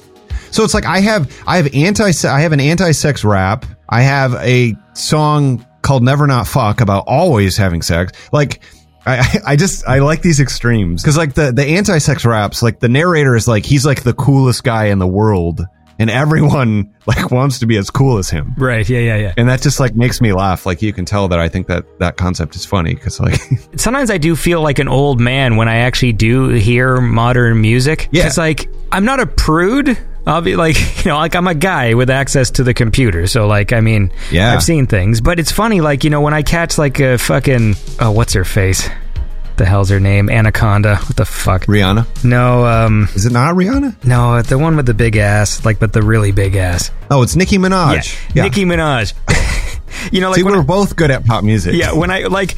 So it's like I have I have anti I have an anti-sex rap. I have a song called Never Not Fuck about always having sex. Like I, I just, I like these extremes. Cause like the, the anti-sex raps, like the narrator is like, he's like the coolest guy in the world and everyone like wants to be as cool as him. Right. Yeah. Yeah. Yeah. And that just like makes me laugh. Like you can tell that I think that that concept is funny. Cause like sometimes I do feel like an old man when I actually do hear modern music. Yeah. It's like, I'm not a prude. I'll be like, you know, like I'm a guy with access to the computer. So like, I mean, yeah. I've seen things, but it's funny. Like, you know, when I catch like a fucking, oh, what's her face? The hell's her name? Anaconda. What the fuck? Rihanna? No. um Is it not Rihanna? No, the one with the big ass, like, but the really big ass. Oh, it's Nicki Minaj. Yeah, yeah. Nicki Minaj. You know, like See, we're I, both good at pop music. Yeah. When I like,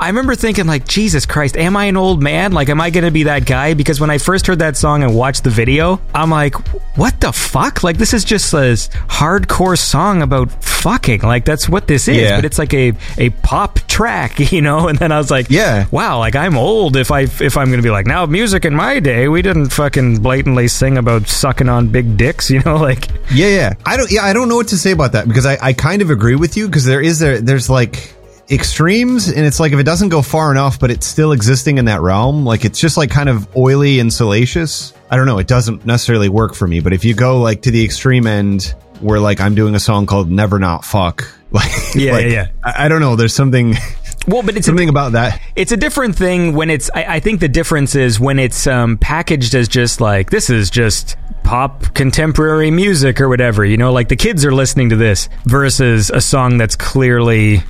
I remember thinking like, Jesus Christ, am I an old man? Like, am I going to be that guy? Because when I first heard that song and watched the video, I'm like, what the fuck? Like, this is just a hardcore song about fucking. Like, that's what this is. Yeah. But it's like a, a pop track, you know? And then I was like, yeah, wow, like I'm old if, I, if I'm going to be like, now music in my day, we didn't fucking blatantly sing about sucking on big dicks, you know? Like, yeah, yeah. I don't, yeah, I don't know what to say about that because I, I kind of agree with you because there is, a, there's like... extremes, and it's like if it doesn't go far enough but it's still existing in that realm, like it's just like kind of oily and salacious. I don't know, it doesn't necessarily work for me. But if you go like to the extreme end where like I'm doing a song called Never Not Fuck, like yeah like, yeah, yeah. I, I don't know, there's something well but it's something a, about that. It's a different thing when it's I, I think the difference is when it's um packaged as just like this is just pop contemporary music or whatever, you know, like the kids are listening to this versus a song that's clearly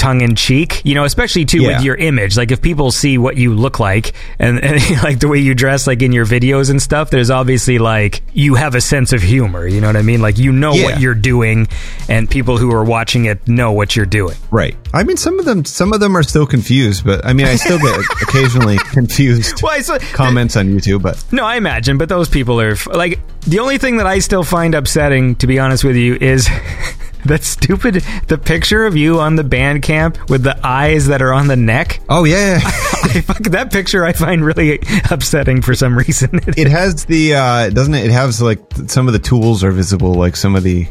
tongue-in-cheek, you know, especially too yeah. with your image. Like if people see what you look like and, and like the way you dress, like in your videos and stuff, there's obviously like you have a sense of humor, you know what I mean? Like you know yeah. what you're doing and people who are watching it know what you're doing. Right. I mean, some of them some of them are still confused, but I mean I still get occasionally confused well, I saw, comments on YouTube. But no, I imagine, but those people are like, the only thing that I still find upsetting, to be honest with you, is that stupid, the picture of you on the Bandcamp with the eyes that are on the neck. Oh, yeah. I, fuck, that picture I find really upsetting for some reason. It has the, uh, doesn't it? It has, like, some of the tools are visible, like some of the,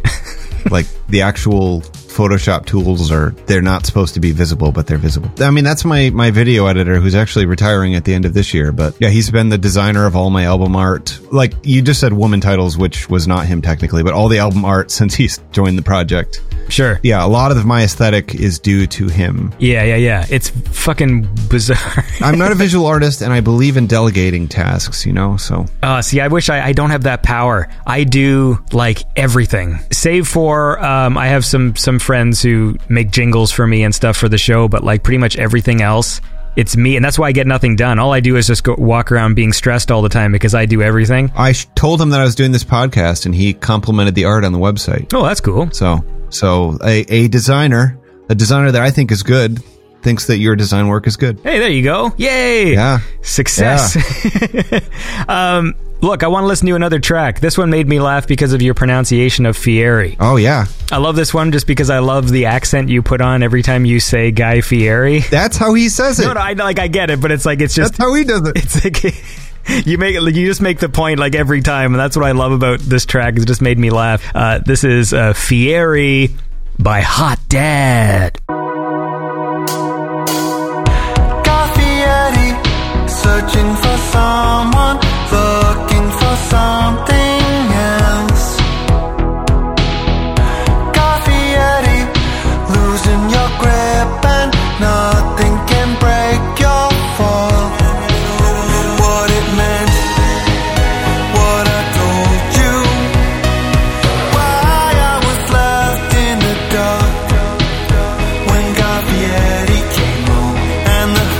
like, the actual Photoshop tools are, they're not supposed to be visible, but they're visible. I mean, that's my, my video editor who's actually retiring at the end of this year. But yeah, he's been the designer of all my album art. Like you just said, woman titles, which was not him technically, but all the album art since he's joined the project. Sure. Yeah. A lot of my aesthetic is due to him. Yeah. Yeah. Yeah. It's fucking bizarre. I'm not a visual artist and I believe in delegating tasks, you know, so. Uh, see, I wish I, I don't have that power. I do like everything save for, um, I have some, some friends who make jingles for me and stuff for the show, but like pretty much everything else it's me, and that's why I get nothing done. All I do is just go walk around being stressed all the time because I do everything. I sh- told him that I was doing this podcast and he complimented the art on the website. Oh, that's cool. So so a, a designer a designer that I think is good thinks that your design work is good. Hey, there you go. Yay. Yeah. Success. Yeah. um Look, I want to listen to another track. This one made me laugh because of your pronunciation of Fieri. Oh, yeah. I love this one just because I love the accent you put on every time you say Guy Fieri. That's how he says it. No, no, I, like, I get it, but it's like, it's just... That's how he does it. It's like, you make you just make the point, like, every time, and that's what I love about this track, is it just made me laugh. Uh, this is uh, Fieri by Hot Dad. Searching for someone, looking for something else. Caffieri, losing your grip and nothing can break your fall. What it meant, what I told you, why I was left in the dark when Caffieri came home, and the hurt.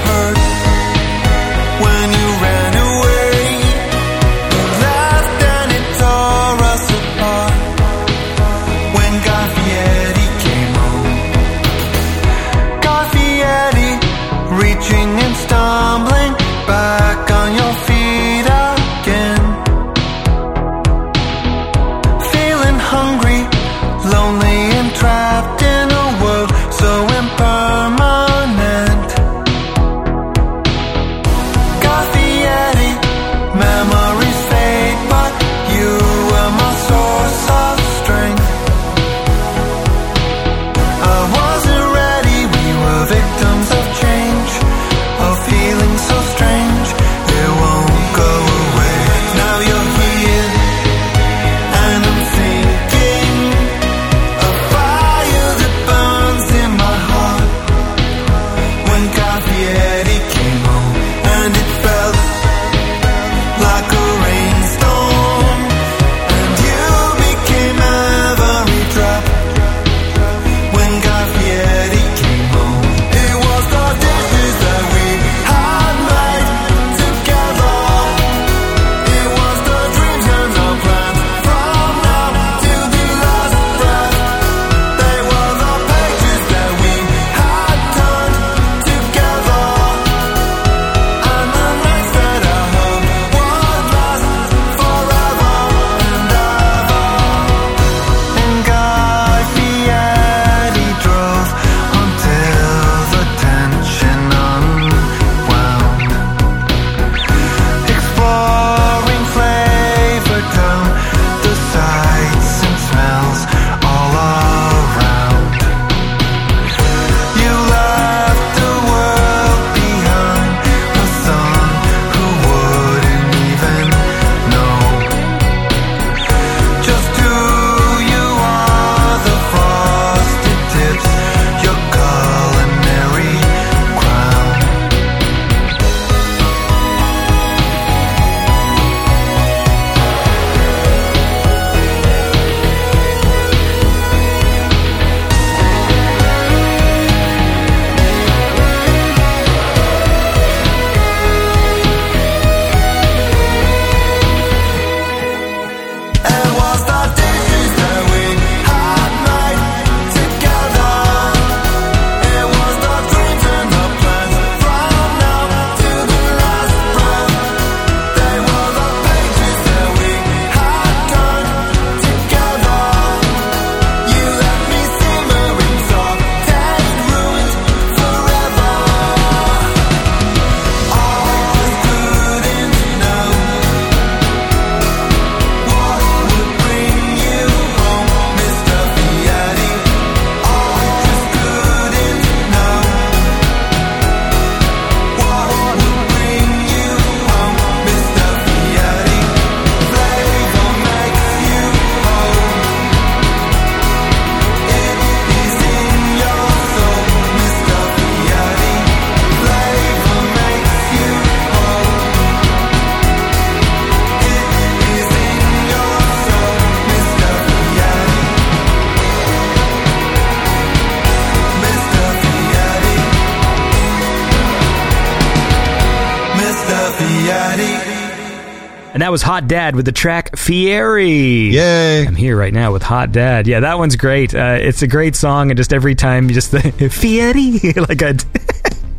And that was Hot Dad with the track Fieri. Yay. I'm here right now with Hot Dad. Yeah, that one's great. Uh, it's a great song, and just every time you just the Fieri. like I d-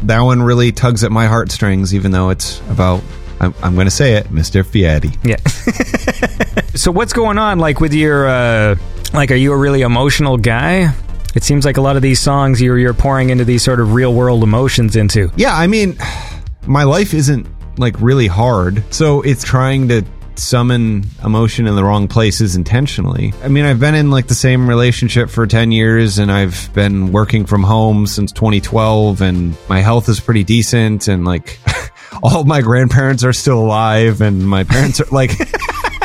That one really tugs at my heartstrings, even though it's about I'm, I'm going to say it, Mister Fiatti. Yeah. So what's going on, like, with your, uh, like, are you a really emotional guy? It seems like a lot of these songs you're you're pouring into these sort of real-world emotions into. Yeah, I mean, my life isn't, like, really hard, so it's trying to summon emotion in the wrong places intentionally. I mean, I've been in, like, the same relationship for ten years, and I've been working from home since twenty twelve, and my health is pretty decent, and, like, all my grandparents are still alive, and my parents are, like...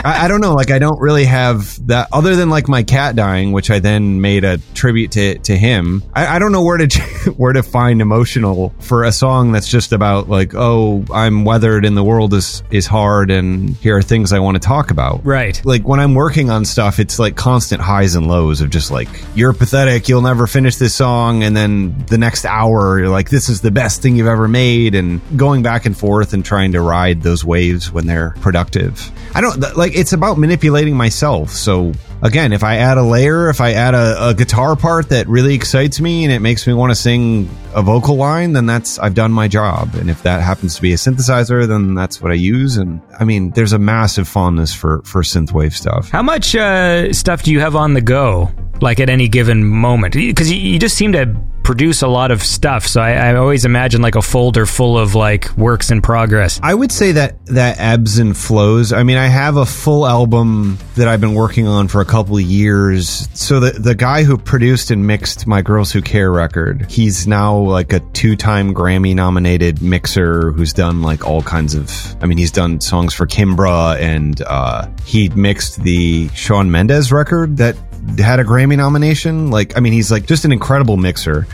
I don't know. Like, I don't really have that other than, like, my cat dying, which I then made a tribute to to him. I, I don't know where to where to find emotional for a song that's just about, like, oh, I'm weathered and the world is is hard and here are things I want to talk about. Right. Like, when I'm working on stuff, it's like constant highs and lows of just like, you're pathetic, you'll never finish this song. And then the next hour, you're like, this is the best thing you've ever made. And going back and forth and trying to ride those waves when they're productive. I don't like. It's about manipulating myself. So again, if I add a layer, if I add a, a guitar part that really excites me and it makes me want to sing a vocal line, then that's, I've done my job. And if that happens to be a synthesizer, then that's what I use. And I mean, there's a massive fondness for, for synthwave stuff. How much uh, stuff do you have on the go, like at any given moment? Because you, you just seem to produce a lot of stuff, so I, I always imagine like a folder full of like works in progress. I would say that that ebbs and flows. I mean, I have a full album that I've been working on for a couple of years. So the the guy who produced and mixed my Girls Who Care record, he's now like a two-time Grammy nominated mixer who's done like all kinds of, I mean, he's done songs for Kimbra, and uh, he mixed the Shawn Mendes record that had a Grammy nomination. Like, I mean, he's like just an incredible mixer,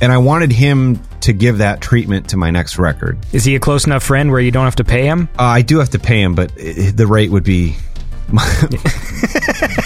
and I wanted him to give that treatment to my next record. Is he a close enough friend where you don't have to pay him? Uh, I do have to pay him, but it, the rate would be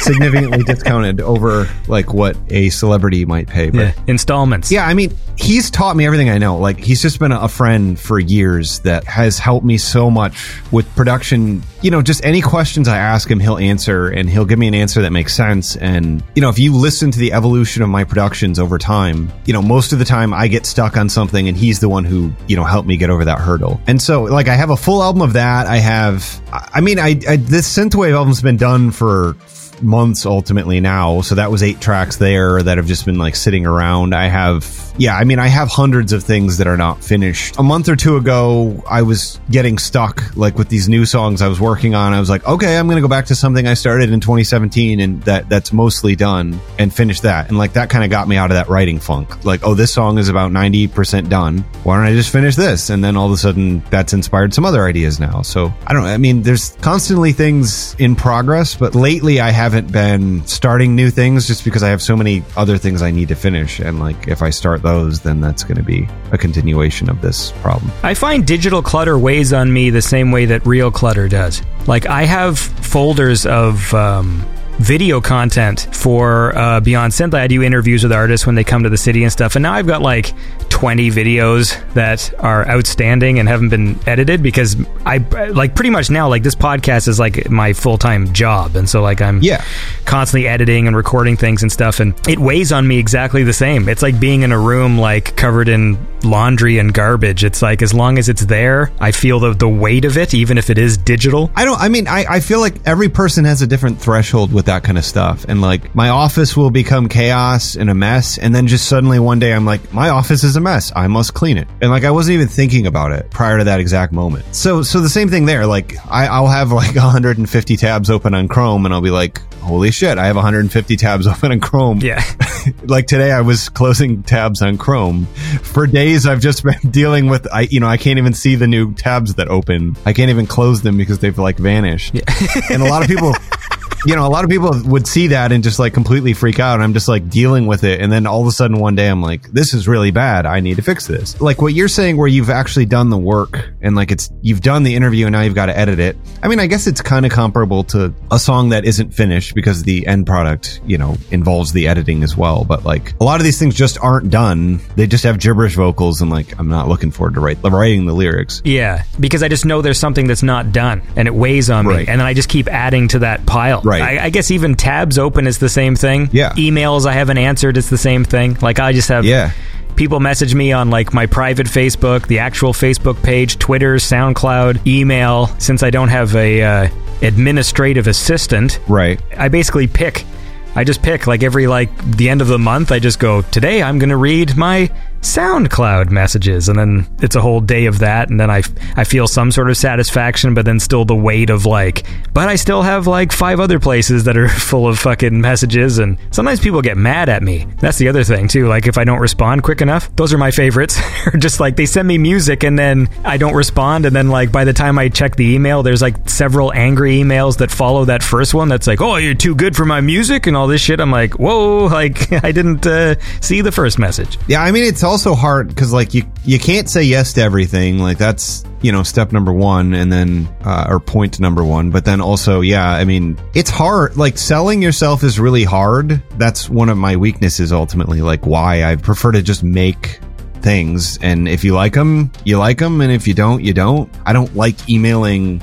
significantly discounted over like what a celebrity might pay. But yeah. Installments. Yeah, I mean, he's taught me everything I know. Like, he's just been a friend for years that has helped me so much with production. You know, just any questions I ask him, he'll answer, and he'll give me an answer that makes sense. And, you know, if you listen to the evolution of my productions over time, you know, most of the time I get stuck on something and he's the one who, you know, helped me get over that hurdle. And so, like, I have a full album of that. I have, I mean, I, I this synthwave album's been done for months ultimately now, so that was eight tracks there that have just been like sitting around. I have, yeah, I mean, I have hundreds of things that are not finished. A month or two ago, I was getting stuck like with these new songs I was working on. I was like, okay, I'm gonna go back to something I started in twenty seventeen and that that's mostly done and finish that. And like that kind of got me out of that writing funk. Like, oh, this song is about ninety percent done, why don't I just finish this? And then all of a sudden that's inspired some other ideas now. So I don't know, I mean, there's constantly things in progress, but lately I have haven't been starting new things just because I have so many other things I need to finish. And like, if I start those, then that's going to be a continuation of this problem. I find digital clutter weighs on me the same way that real clutter does. Like, I have folders of um video content for uh, Beyond Synth. I do interviews with artists when they come to the city and stuff, and now I've got like twenty videos that are outstanding and haven't been edited, because I like pretty much now, like, this podcast is like my full-time job, and so like I'm yeah. constantly editing and recording things and stuff, and it weighs on me exactly the same. It's like being in a room like covered in laundry and garbage. It's like, as long as it's there, I feel the, the weight of it, even if it is digital. I don't I mean I, I feel like every person has a different threshold with that kind of stuff, and like my office will become chaos and a mess, and then just suddenly one day I'm like, my office is a mess, I must clean it. And like I wasn't even thinking about it prior to that exact moment. So so the same thing there. Like I, I'll have like one hundred fifty tabs open on Chrome, and I'll be like, holy shit, I have one hundred fifty tabs open on Chrome. Yeah. Like today I was closing tabs on Chrome for days. I've just been dealing with, I you know, I can't even see the new tabs that open. I can't even close them because they've like vanished. Yeah. And a lot of people You know, a lot of people would see that and just like completely freak out. And I'm just like dealing with it. And then all of a sudden one day I'm like, this is really bad, I need to fix this. Like what you're saying, where you've actually done the work and like it's, you've done the interview and now you've got to edit it. I mean, I guess it's kind of comparable to a song that isn't finished because the end product, you know, involves the editing as well. But like a lot of these things just aren't done. They just have gibberish vocals. And like, I'm not looking forward to write, writing the lyrics. Yeah, because I just know there's something that's not done and it weighs on me. Right. And then I just keep adding to that pile. Right. Right. I, I guess even tabs open is the same thing. Yeah. Emails I haven't answered is the same thing. Like I just have yeah. People message me on like my private Facebook, the actual Facebook page, Twitter, SoundCloud, email. Since I don't have a uh, administrative assistant, right? I basically pick. I just pick like every like the end of the month. I just go, today I'm going to read my SoundCloud messages, and then it's a whole day of that, and then I, I feel some sort of satisfaction, but then still the weight of like, but I still have like five other places that are full of fucking messages, and sometimes people get mad at me. That's the other thing too, like if I don't respond quick enough, those are my favorites. Or just like they send me music and then I don't respond, and then like by the time I check the email, there's like several angry emails that follow that first one that's like, oh, you're too good for my music and all this shit. I'm like, whoa, like I didn't uh, see the first message. Yeah, I mean, it's also hard because like you you can't say yes to everything, like that's, you know, step number one, and then uh, or point number one. But then also, yeah, I mean, it's hard, like selling yourself is really hard. That's one of my weaknesses ultimately, like why I prefer to just make things, and if you like them, you like them, and if you don't, you don't. I don't like emailing.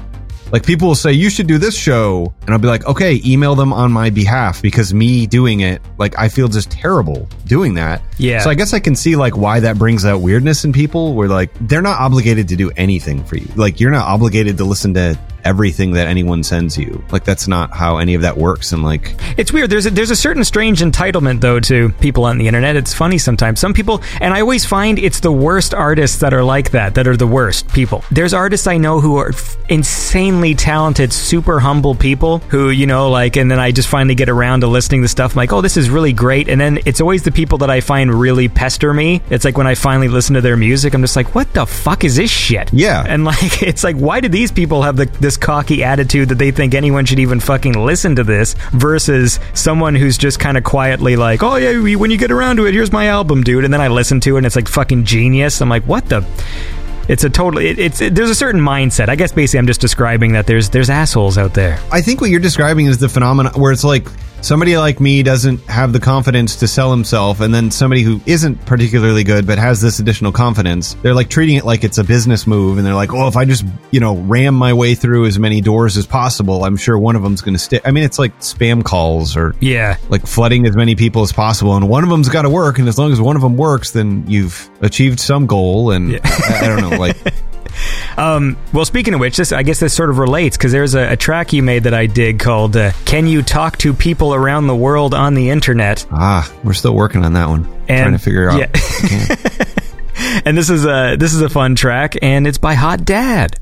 Like people will say, you should do this show, and I'll be like, okay, email them on my behalf, because me doing it, like I feel just terrible doing that. Yeah. So I guess I can see like why that brings out weirdness in people, where like they're not obligated to do anything for you. Like you're not obligated to listen to everything that anyone sends you. Like that's not how any of that works. And like it's weird. There's a, there's a certain strange entitlement though to people on the internet. It's funny sometimes. Some people, and I always find it's the worst artists that are like that, that are the worst people. There's artists I know who are f- insanely talented, super humble people who, you know, like, and then I just finally get around to listening to stuff. I'm like, oh, this is really great. And then it's always the people that I find really pester me. It's like when I finally listen to their music, I'm just like, what the fuck is this shit? Yeah. And like, it's like, why do these people have the this cocky attitude that they think anyone should even fucking listen to this, versus someone who's just kind of quietly like, oh yeah, when you get around to it, here's my album, dude. And then I listen to it and it's like fucking genius. I'm like, what the... It's a totally, it, it's, it, there's a certain mindset. I guess basically I'm just describing that there's there's assholes out there. I think what you're describing is the phenomenon where it's like somebody like me doesn't have the confidence to sell himself, and then somebody who isn't particularly good but has this additional confidence, they're like treating it like it's a business move, and they're like, oh, if I just, you know, ram my way through as many doors as possible, I'm sure one of them's going to stick. I mean, it's like spam calls, or yeah, like flooding as many people as possible, and one of them's got to work, and as long as one of them works, then you've achieved some goal, and yeah. I, I don't know. Like, um, well, speaking of which, this I guess this sort of relates, because there's a, a track you made that I dig called uh, "Can You Talk to People Around the World on the Internet?" Ah, we're still working on that one, and trying to figure out. Yeah. And this is a this is a fun track, and it's by Hot Dad.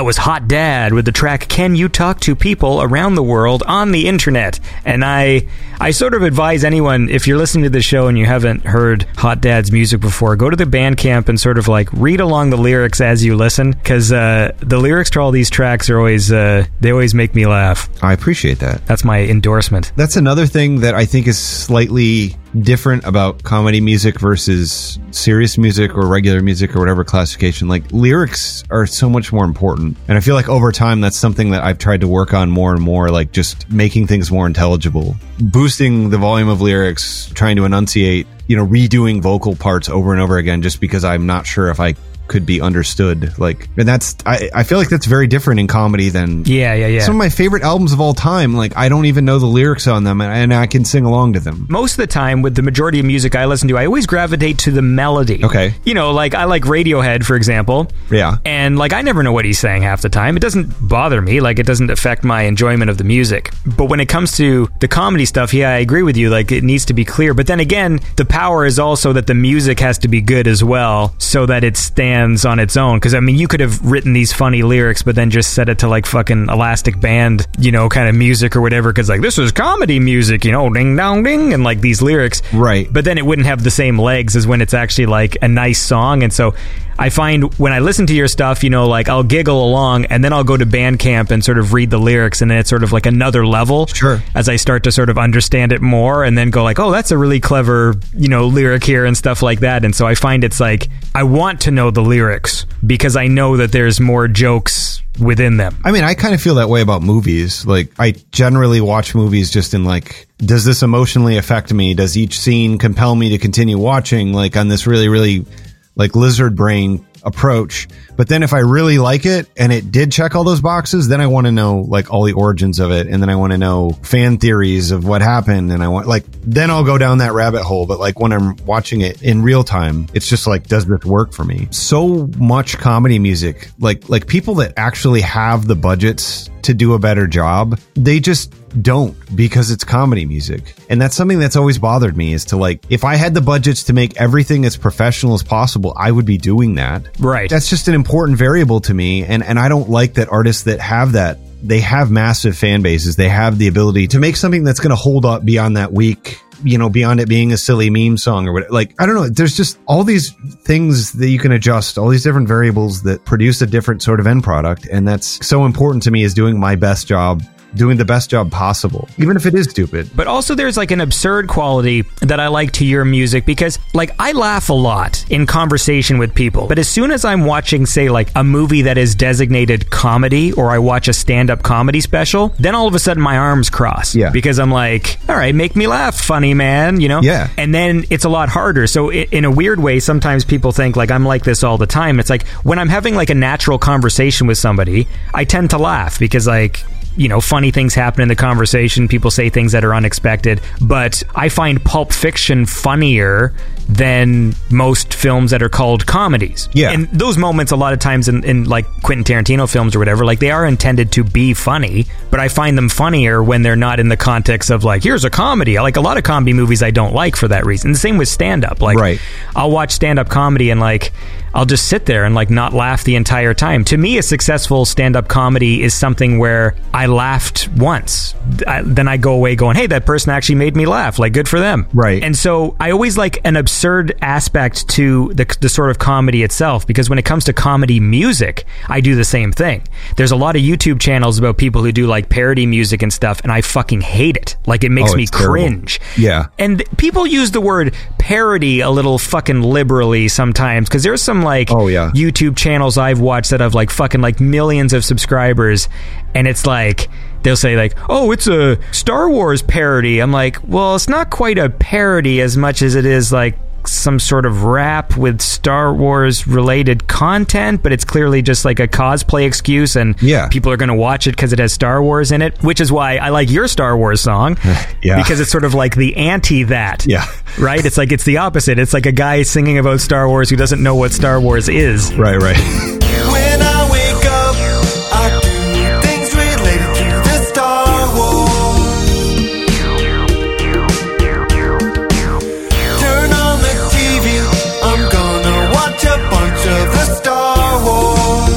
That was Hot Dad with the track Can You Talk to People Around the World on the Internet. And I I sort of advise anyone, if you're listening to this show and you haven't heard Hot Dad's music before, go to the Bandcamp and sort of like read along the lyrics as you listen, because uh, the lyrics to all these tracks are always, uh, they always make me laugh. I appreciate that. That's my endorsement. That's another thing that I think is slightly different about comedy music versus serious music or regular music or whatever classification. Like, lyrics are so much more important, and I feel like over time that's something that I've tried to work on more and more, like just making things more intelligible, boosting the volume of lyrics, trying to enunciate, you know, redoing vocal parts over and over again just because I'm not sure if I could be understood. Like, and that's I, I feel like that's very different in comedy than yeah yeah yeah some of my favorite albums of all time. Like, I don't even know the lyrics on them, and, and I can sing along to them most of the time. With the majority of music I listen to, I always gravitate to the melody. Okay, you know, like I like Radiohead, for example. Yeah, and like I never know what he's saying half the time. It doesn't bother me, like it doesn't affect my enjoyment of the music. But when it comes to the comedy stuff, yeah, I agree with you, like it needs to be clear. But then again, the power is also that the music has to be good as well, so that it stands on its own. Because I mean, you could have written these funny lyrics but then just set it to like fucking Elastic Band, you know, kind of music or whatever, because like this is comedy music, you know, ding dong ding, and like these lyrics, right? But then it wouldn't have the same legs as when it's actually like a nice song. And so I find when I listen to your stuff, you know, like I'll giggle along, and then I'll go to Bandcamp and sort of read the lyrics, and then it's sort of like another level. Sure. As I start to sort of understand it more, and then go like, oh, that's a really clever, you know, lyric here and stuff like that. And so I find it's like, I want to know the lyrics because I know that there's more jokes within them. I mean, I kind of feel that way about movies. Like, I generally watch movies just in like, does this emotionally affect me? Does each scene compel me to continue watching? Like, on this really, really... like lizard brain approach. But then if I really like it and it did check all those boxes, then I want to know like all the origins of it, and then I want to know fan theories of what happened, and I want like then I'll go down that rabbit hole. But like when I'm watching it in real time, it's just like, does this work for me? So much comedy music, like like people that actually have the budgets to do a better job, they just don't, because it's comedy music. And that's something that's always bothered me, is to like, if I had the budgets to make everything as professional as possible, I would be doing that. Right. That's just an important variable to me. And, and I don't like that artists that have that, they have massive fan bases. They have the ability to make something that's going to hold up beyond that week, you know, beyond it being a silly meme song or whatever. Like, I don't know. There's just all these things that you can adjust, all these different variables that produce a different sort of end product. And that's so important to me, is doing my best job, doing the best job possible, even if it is stupid. But also there's like an absurd quality that I like to your music, because like I laugh a lot in conversation with people, but as soon as I'm watching, say, like a movie that is designated comedy, or I watch a stand-up comedy special, then all of a sudden my arms cross. Yeah, because I'm like, all right, make me laugh, funny man, you know. Yeah, and then it's a lot harder. So it, in a weird way, sometimes people think like I'm like this all the time. It's like when I'm having like a natural conversation with somebody, I tend to laugh because like, you know, funny things happen in the conversation. People say things that are unexpected. But I find Pulp Fiction funnier than most films that are called comedies. Yeah. And those moments a lot of times in, in like Quentin Tarantino films or whatever, like they are intended to be funny, but I find them funnier when they're not in the context of like, here's a comedy. I like a lot of comedy movies I don't like for that reason. The same with stand-up. Like, right. I'll watch stand-up comedy and like I'll just sit there and like not laugh the entire time. To me, a successful stand-up comedy is something where I laughed once. I, then I go away going, hey, that person actually made me laugh. Like, good for them. Right. And so I always like an absurd absurd aspect to the, the sort of comedy itself, because when it comes to comedy music, I do the same thing. There's a lot of YouTube channels about people who do like parody music and stuff, and I fucking hate it. Like, it makes oh, me cringe. Terrible. Yeah. And th- people use the word parody a little fucking liberally sometimes, because there's some like oh, yeah. YouTube channels I've watched that have like fucking like millions of subscribers, and it's like, they'll say like, oh, it's a Star Wars parody. I'm like, well, it's not quite a parody as much as it is like some sort of rap with Star Wars related content, but it's clearly just like a cosplay excuse, and yeah, people are going to watch it because it has Star Wars in it, which is why I like your Star Wars song. Yeah, because it's sort of like the anti that. Yeah, right. It's like, it's the opposite. It's like a guy singing about Star Wars who doesn't know what Star Wars is. Right, right. When I wake up, I do things related to the Star Wars. Bunch of the Star Wars.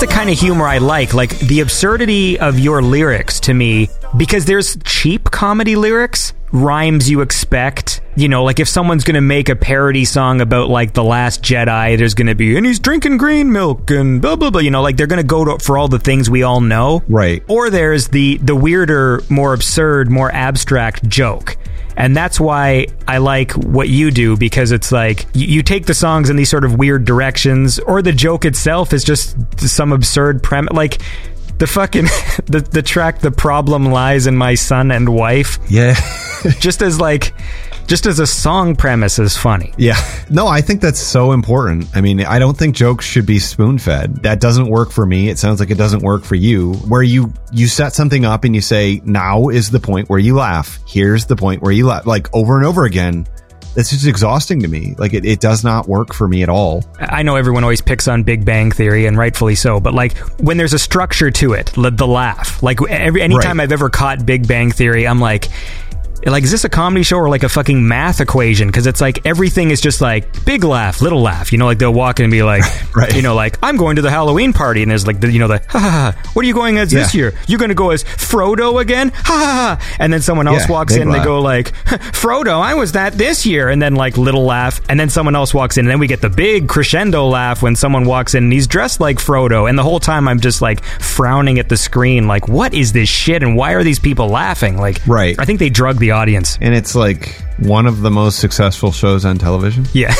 the kind of humor I like, like the absurdity of your lyrics to me, because there's cheap comedy lyrics, rhymes you expect, you know, like if someone's going to make a parody song about like The Last Jedi, there's going to be, and he's drinking green milk and blah, blah, blah, you know, like they're going to go for all the things we all know. Right. Or there's the, the weirder, more absurd, more abstract joke. And that's why I like what you do, because it's like you take the songs in these sort of weird directions, or the joke itself is just some absurd premise. Like the fucking the, the track, The Problem Lies in My Son and Wife. Yeah. just as like just as a song premise is funny. Yeah. No, I think that's so important. I mean, I don't think jokes should be spoon-fed. That doesn't work for me. It sounds like it doesn't work for you, where you, you set something up and you say, now is the point where you laugh. Here's the point where you laugh. Like over and over again. It's just exhausting to me. Like it, it does not work for me at all. I know everyone always picks on Big Bang Theory, and rightfully so, but like when there's a structure to it, the laugh, like every, anytime right. I've ever caught Big Bang Theory, I'm like, like, is this a comedy show or like a fucking math equation? Because it's like everything is just like big laugh, little laugh. You know, like they'll walk in and be like, right. you know, like I'm going to the Halloween party, and there's like, the, you know, the ha ha ha. What are you going as yeah. this year? You're going to go as Frodo again? Ha ha ha. And then someone else yeah, walks in laugh. And they go like, Frodo, I was that this year. And then like little laugh. And then someone else walks in, and then we get the big crescendo laugh when someone walks in and he's dressed like Frodo. And the whole time I'm just like frowning at the screen, like, what is this shit? And why are these people laughing? Like, right. I think they drug the audience. And it's like one of the most successful shows on television. Yeah.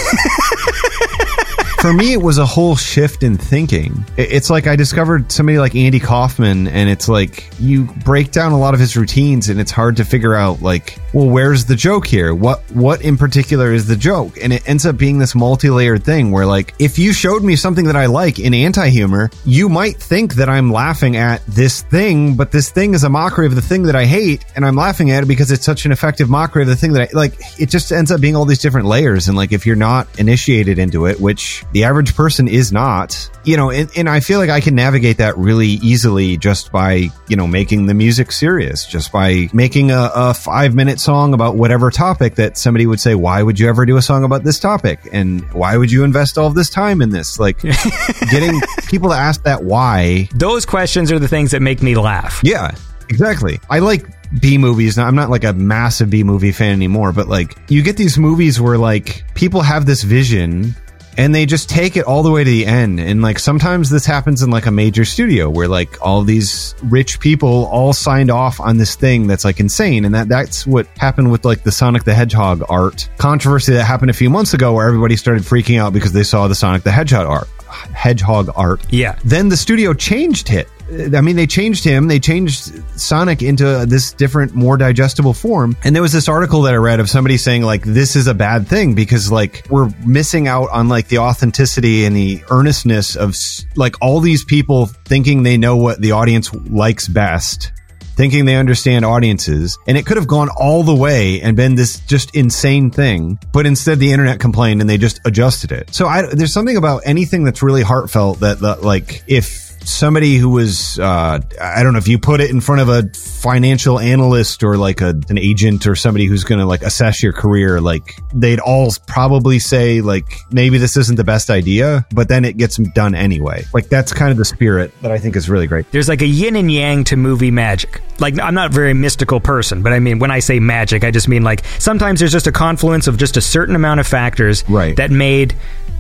For me, it was a whole shift in thinking. It's like I discovered somebody like Andy Kaufman, and it's like you break down a lot of his routines, and it's hard to figure out like, well, where's the joke here? What what in particular is the joke? And it ends up being this multi-layered thing where like, if you showed me something that I like in anti-humor, you might think that I'm laughing at this thing, but this thing is a mockery of the thing that I hate, and I'm laughing at it because it's such an effective mockery of the thing that I like. It just ends up being all these different layers, and like if you're not initiated into it, which the average person is not, you know, and, and I feel like I can navigate that really easily just by, you know, making the music serious, just by making a, a five minute song about whatever topic that somebody would say, why would you ever do a song about this topic? And why would you invest all of this time in this? Like getting people to ask that why. Those questions are the things that make me laugh. Yeah, exactly. I like B movies. Now, I'm not like a massive B movie fan anymore, but like you get these movies where like people have this vision and they just take it all the way to the end. And like sometimes this happens in like a major studio where like all these rich people all signed off on this thing that's like insane. And that that's what happened with like the Sonic the Hedgehog art controversy that happened a few months ago, where everybody started freaking out because they saw the Sonic the Hedgehog art. Hedgehog art. Yeah. Then the studio changed it. I mean, they changed him. They changed Sonic into this different, more digestible form. And there was this article that I read of somebody saying, like, this is a bad thing because, like, we're missing out on, like, the authenticity and the earnestness of, like, all these people thinking they know what the audience likes best, thinking they understand audiences. And it could have gone all the way and been this just insane thing. But instead, the internet complained and they just adjusted it. So I, there's something about anything that's really heartfelt that, that like, if somebody who was, uh, I don't know if you put it in front of a financial analyst or like a, an agent or somebody who's going to like assess your career, like they'd all probably say like, maybe this isn't the best idea, but then it gets done anyway. Like that's kind of the spirit that I think is really great. There's like a yin and yang to movie magic. Like I'm not a very mystical person, but I mean, when I say magic, I just mean like sometimes there's just a confluence of just a certain amount of factors right. that made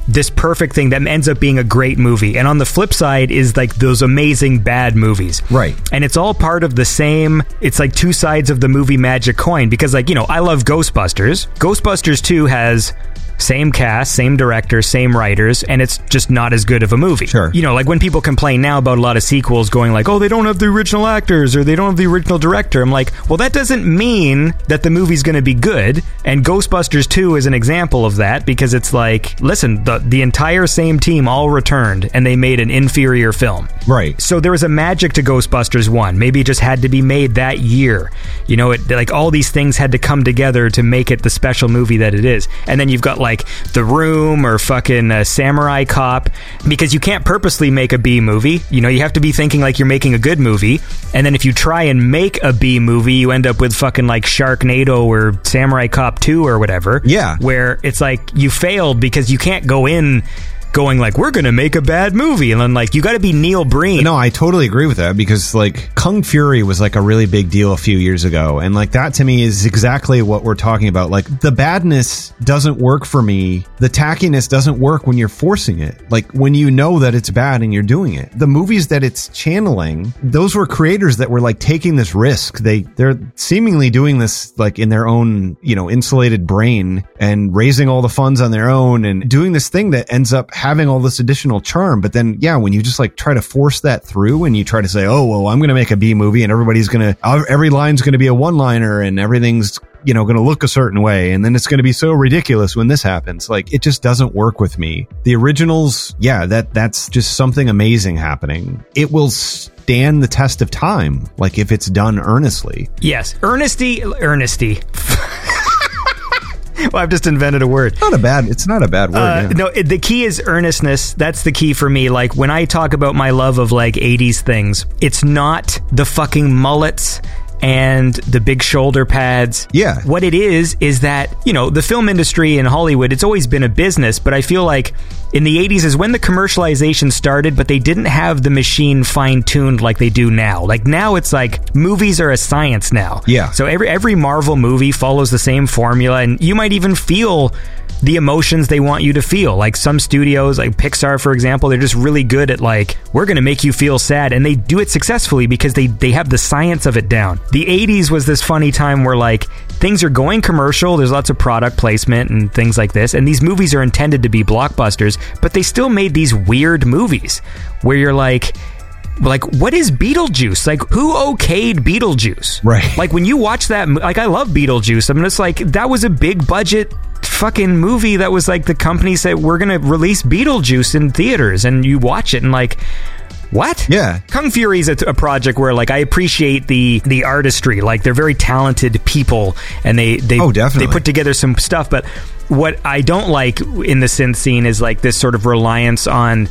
this perfect thing that ends up being a great movie. And on the flip side is like those amazing bad movies. Right. And it's all part of the same, it's like two sides of the movie magic coin, because like, you know, I love Ghostbusters. Ghostbusters two has same cast, same director, same writers, and it's just not as good of a movie. Sure. You know, like when people complain now about a lot of sequels going like, oh, they don't have the original actors or they don't have the original director. I'm like, well, that doesn't mean that the movie's going to be good. And Ghostbusters two is an example of that, because it's like, listen, the, the entire same team all returned and they made an inferior film. Right. So there was a magic to Ghostbusters one. Maybe it just had to be made that year. You know, it like all these things had to come together to make it the special movie that it is. And then you've got like, like The Room or fucking uh, Samurai Cop, because you can't purposely make a B movie. You know, you have to be thinking like you're making a good movie. And then if you try and make a B movie, you end up with fucking like Sharknado or Samurai Cop two or whatever. Yeah. Where it's like you failed because you can't go in going like, we're going to make a bad movie. And then, like, you got to be Neil Breen. No, I totally agree with that, because, like, Kung Fury was, like, a really big deal a few years ago. And, like, that to me is exactly what we're talking about. Like, the badness doesn't work for me. The tackiness doesn't work when you're forcing it. Like, when you know that it's bad and you're doing it. The movies that it's channeling, those were creators that were, like, taking this risk. They, they're seemingly doing this, like, in their own, you know, insulated brain and raising all the funds on their own and doing this thing that ends up having all this additional charm. But then, yeah, when you just like try to force that through and you try to say, oh, well, I'm going to make a B movie and everybody's going to, every line's going to be a one liner and everything's, you know, going to look a certain way. And then it's going to be so ridiculous when this happens. Like, it just doesn't work with me. The originals. Yeah, that that's just something amazing happening. It will stand the test of time. Like, if it's done earnestly. Yes. Earnesty. Earnesty. Well, I've just invented a word. Not a bad. It's not a bad word. Uh, yeah. No, it, the key is earnestness. That's the key for me. Like, when I talk about my love of like eighties things, it's not the fucking mullets and the big shoulder pads. Yeah. What it is, is that, you know, the film industry in Hollywood, it's always been a business, but I feel like in the eighties is when the commercialization started, but they didn't have the machine fine-tuned like they do now. Like, now it's like, movies are a science now. Yeah. So every every Marvel movie follows the same formula, and you might even feel the emotions they want you to feel. Like, some studios, like Pixar, for example, they're just really good at like, we're going to make you feel sad. And they do it successfully because they, they have the science of it down. The eighties was this funny time where like things are going commercial. There's lots of product placement and things like this. And these movies are intended to be blockbusters, but they still made these weird movies where you're like, like, what is Beetlejuice? Like, who okayed Beetlejuice? Right. Like, when you watch that, like, I love Beetlejuice. I'm just like, that was a big budget fucking movie that was like the company said, we're gonna release Beetlejuice in theaters, and you watch it and like, what? Yeah. Kung Fury is a, a project where like I appreciate the the artistry. Like, they're very talented people, and they they oh, definitely. They put together some stuff. But what I don't like in the synth scene is like this sort of reliance on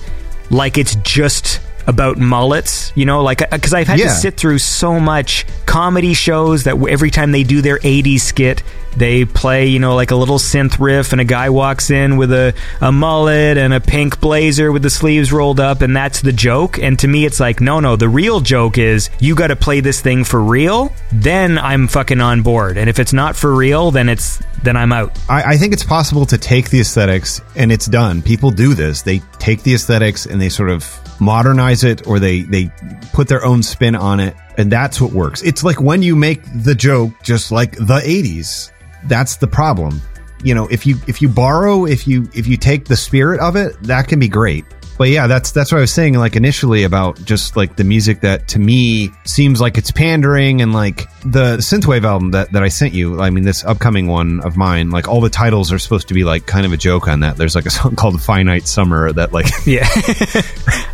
like it's just about mullets, you know, like, because I've had yeah. to sit through so much comedy shows that every time they do their eighties skit, they play, you know, like a little synth riff, and a guy walks in with a, a mullet and a pink blazer with the sleeves rolled up, and that's the joke. And to me, it's like, no, no, the real joke is you got to play this thing for real, then I'm fucking on board. And if it's not for real, then it's then I'm out. I, I think it's possible to take the aesthetics, and it's done. People do this. They take the aesthetics and they sort of modernize it, or they, they put their own spin on it, and that's what works. It's like when you make the joke just like the eighties, that's the problem. You know, if you if you borrow, if you if you take the spirit of it, that can be great. But yeah, that's that's what I was saying, like, initially about just like the music that to me seems like it's pandering, and like the synthwave album that, that I sent you, I mean, this upcoming one of mine, like all the titles are supposed to be like kind of a joke on that. There's like a song called Finite Summer that like... Yeah.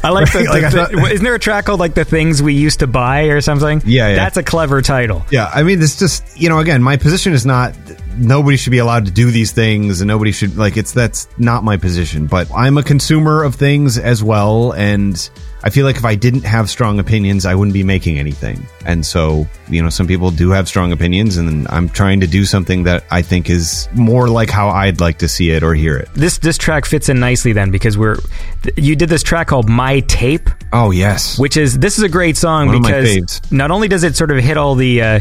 I like, right? the, the, like I thought, the... Isn't there a track called like The Things We Used to Buy or something? Yeah, yeah. That's a clever title. Yeah, I mean, it's just, you know, again, my position is not... Nobody should be allowed to do these things, and nobody should like it's that's not my position, but I'm a consumer of things as well, and I feel like if I didn't have strong opinions, I wouldn't be making anything. And so, you know, some people do have strong opinions, and I'm trying to do something that I think is more like how I'd like to see it or hear it. This this track fits in nicely then, because we're you did this track called My Tape. Oh, yes. Which is this is a great song. One because not only does it sort of hit all the uh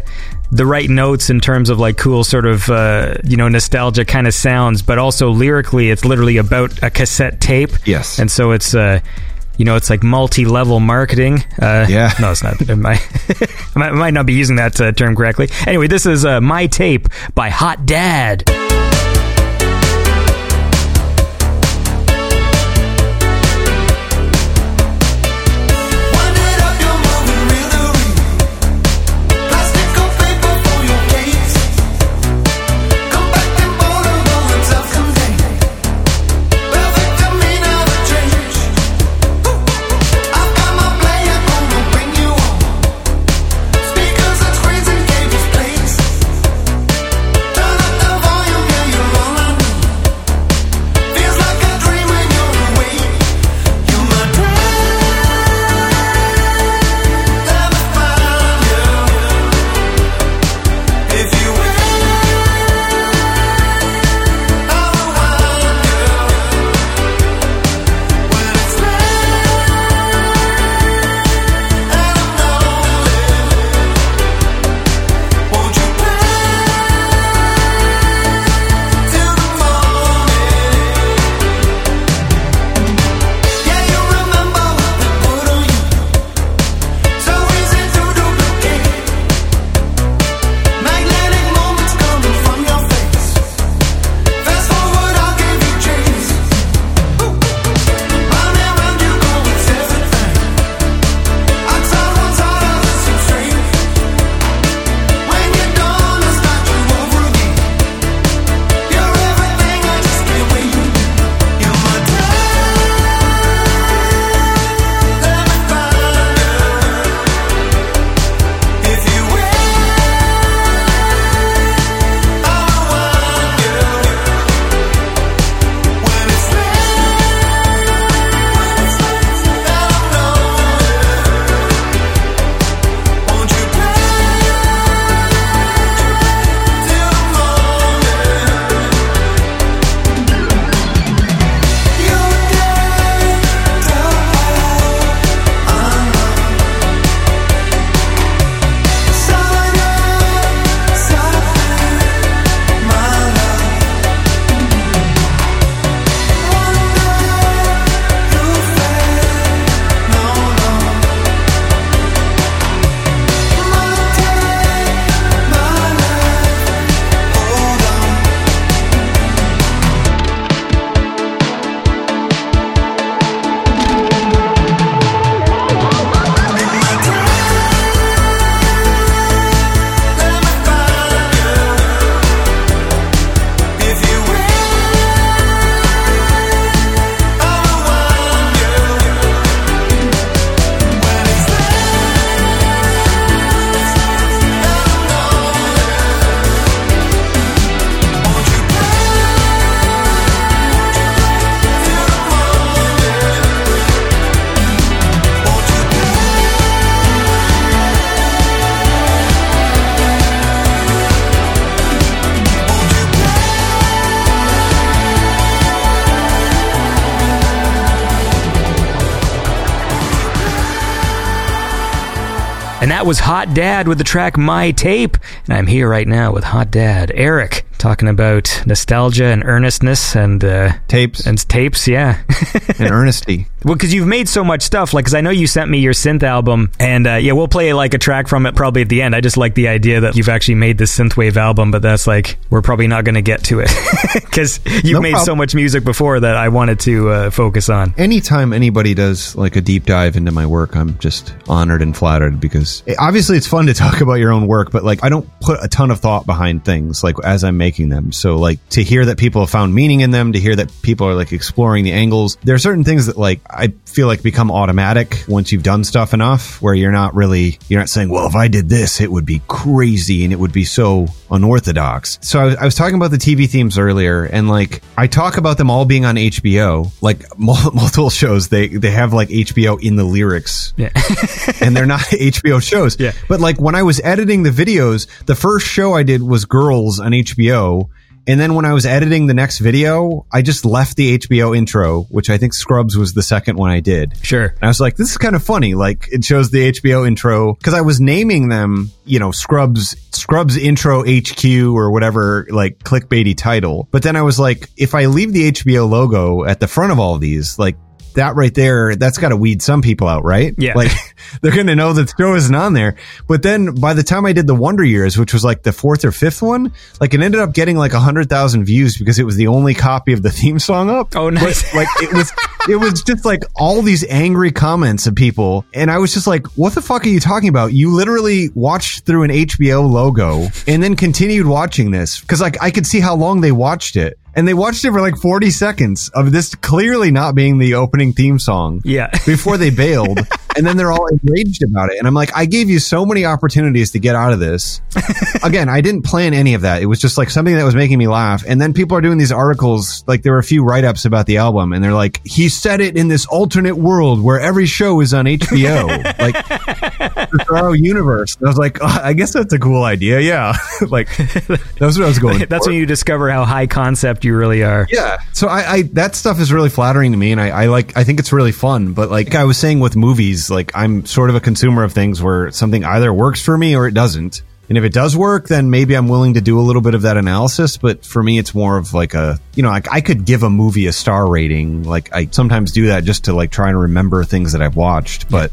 the right notes in terms of like cool sort of uh you know nostalgia kind of sounds, but also lyrically it's literally about a cassette tape. Yes. And so it's uh you know it's like multi-level marketing. Uh yeah no it's not it might, I might not be using that uh, term correctly. Anyway, this is uh, My Tape by Hot Dad. And that was Hot Dad with the track My Tape. And I'm here right now with Hot Dad, Eric, talking about nostalgia and earnestness and... Uh, tapes. And tapes, yeah. And earnesty. Well, because you've made so much stuff. Like, because I know you sent me your synth album. And, uh, yeah, we'll play, like, a track from it probably at the end. I just like the idea that you've actually made this synthwave album, but that's, like, we're probably not going to get to it. Because you've no made problem. so much music before that I wanted to uh, focus on. Anytime anybody does, like, a deep dive into my work, I'm just honored and flattered because... Obviously, it's fun to talk about your own work, but, like, I don't put a ton of thought behind things, like, as I'm making them. So, like, to hear that people have found meaning in them, to hear that people are, like, exploring the angles. There are certain things that, like, I feel like become automatic once you've done stuff enough where you're not really, you're not saying, well, if I did this, it would be crazy and it would be so unorthodox. So I was, I was talking about the T V themes earlier, and, like, I talk about them all being on H B O, like multiple shows. They, they have, like, H B O in the lyrics. Yeah. And they're not H B O shows. Yeah. But, like, when I was editing the videos, the first show I did was Girls on H B O. And then when I was editing the next video, I just left the H B O intro, which I think Scrubs was the second one I did. Sure. And I was like, this is kind of funny. Like, it shows the H B O intro because I was naming them, you know, Scrubs, Scrubs intro H Q or whatever, like, clickbaity title. But then I was like, if I leave the H B O logo at the front of all of these, like, that right there, that's got to weed some people out, right? Yeah. Like, they're going to know that the show isn't on there. But then by the time I did the Wonder Years, which was like the fourth or fifth one, like, it ended up getting like one hundred thousand views because it was the only copy of the theme song up. Oh, nice. But, like, it was... It was just like all these angry comments of people. And I was just like, what the fuck are you talking about? You literally watched through an H B O logo and then continued watching this. Cause, like, I could see how long they watched it, and they watched it for like forty seconds of this clearly not being the opening theme song. Yeah. Before they bailed. And then they're all enraged about it. And I'm like, I gave you so many opportunities to get out of this. Again, I didn't plan any of that. It was just like something that was making me laugh. And then people are doing these articles. Like, there were a few write-ups about the album, and they're like, he said it in this alternate world where every show is on H B O. Like, it's our own universe. And I was like, oh, I guess that's a cool idea. Yeah. Like, that's what I was going for. That's when you discover how high concept you really are. Yeah. So I, I that stuff is really flattering to me. And I, I like, I think it's really fun. But, like I was saying with movies, like, I'm sort of a consumer of things where something either works for me or it doesn't. And if it does work, then maybe I'm willing to do a little bit of that analysis. But for me, it's more of like a, you know, like, I could give a movie a star rating. Like, I sometimes do that just to, like, try and remember things that I've watched. But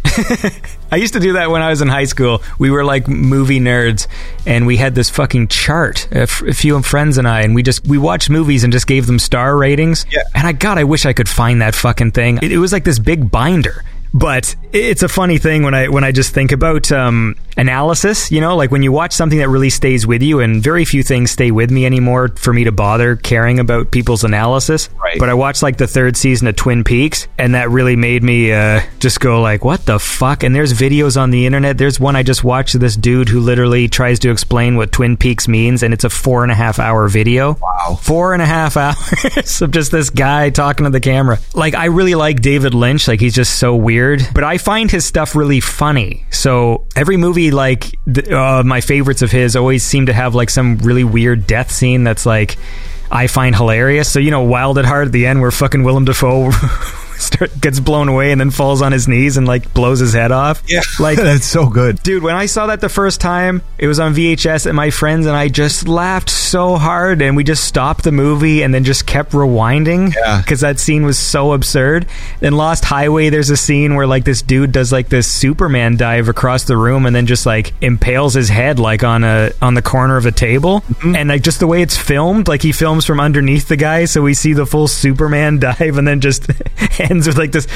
I used to do that when I was in high school. We were like movie nerds, and we had this fucking chart, a, f- a few friends and I, and we just, we watched movies and just gave them star ratings. Yeah. And I, God, I wish I could find that fucking thing. It, it was like this big binder. But it's a funny thing when I when I just think about um, analysis, you know, like when you watch something that really stays with you, and very few things stay with me anymore for me to bother caring about people's analysis. Right. But I watched like the third season of Twin Peaks, and that really made me uh, just go like, what the fuck? And there's videos on the internet. There's one I just watched of this dude who literally tries to explain what Twin Peaks means, and it's a four and a half hour video. Wow. Four and a half hours of just this guy talking to the camera. Like, I really like David Lynch. Like, he's just so weird. But I find his stuff really funny. So every movie, like th- uh, my favorites of his always seem to have like some really weird death scene that's like I find hilarious. So, you know, Wild at Heart at the end where fucking Willem Dafoe start, gets blown away and then falls on his knees and like blows his head off. Yeah, like that's so good. Dude, when I saw that the first time, it was on V H S at my friends, and I just laughed so hard, and we just stopped the movie and then just kept rewinding. Yeah, because that scene was so absurd. In Lost Highway, there's a scene where like this dude does like this Superman dive across the room and then just like impales his head like on a on the corner of a table. Mm-hmm. And like just the way it's filmed, like he films from underneath the guy, so we see the full Superman dive and then just ends with like this.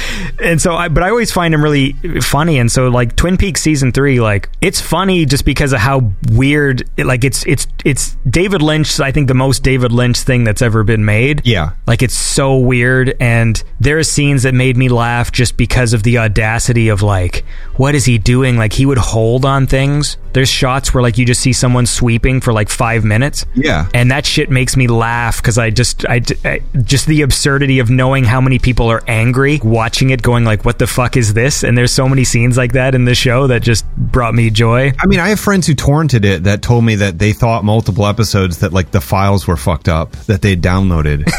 And so I but I always find him really funny. And so like Twin Peaks season three, like it's funny just because of how weird it, like it's it's it's David Lynch, I think the most David Lynch thing that's ever been made. Yeah, like it's so weird, and there are scenes that made me laugh just because of the audacity of like, what is he doing? Like he would hold on things. There's shots where like you just see someone sweeping for like five minutes. Yeah, and that shit makes me laugh because I just I, I just the absurdity of knowing how many people are angry watching it going like, what the fuck is this? And there's so many scenes like that in the show that just brought me joy. I mean, I have friends who torrented it that told me that they thought multiple episodes that like the files were fucked up that they downloaded.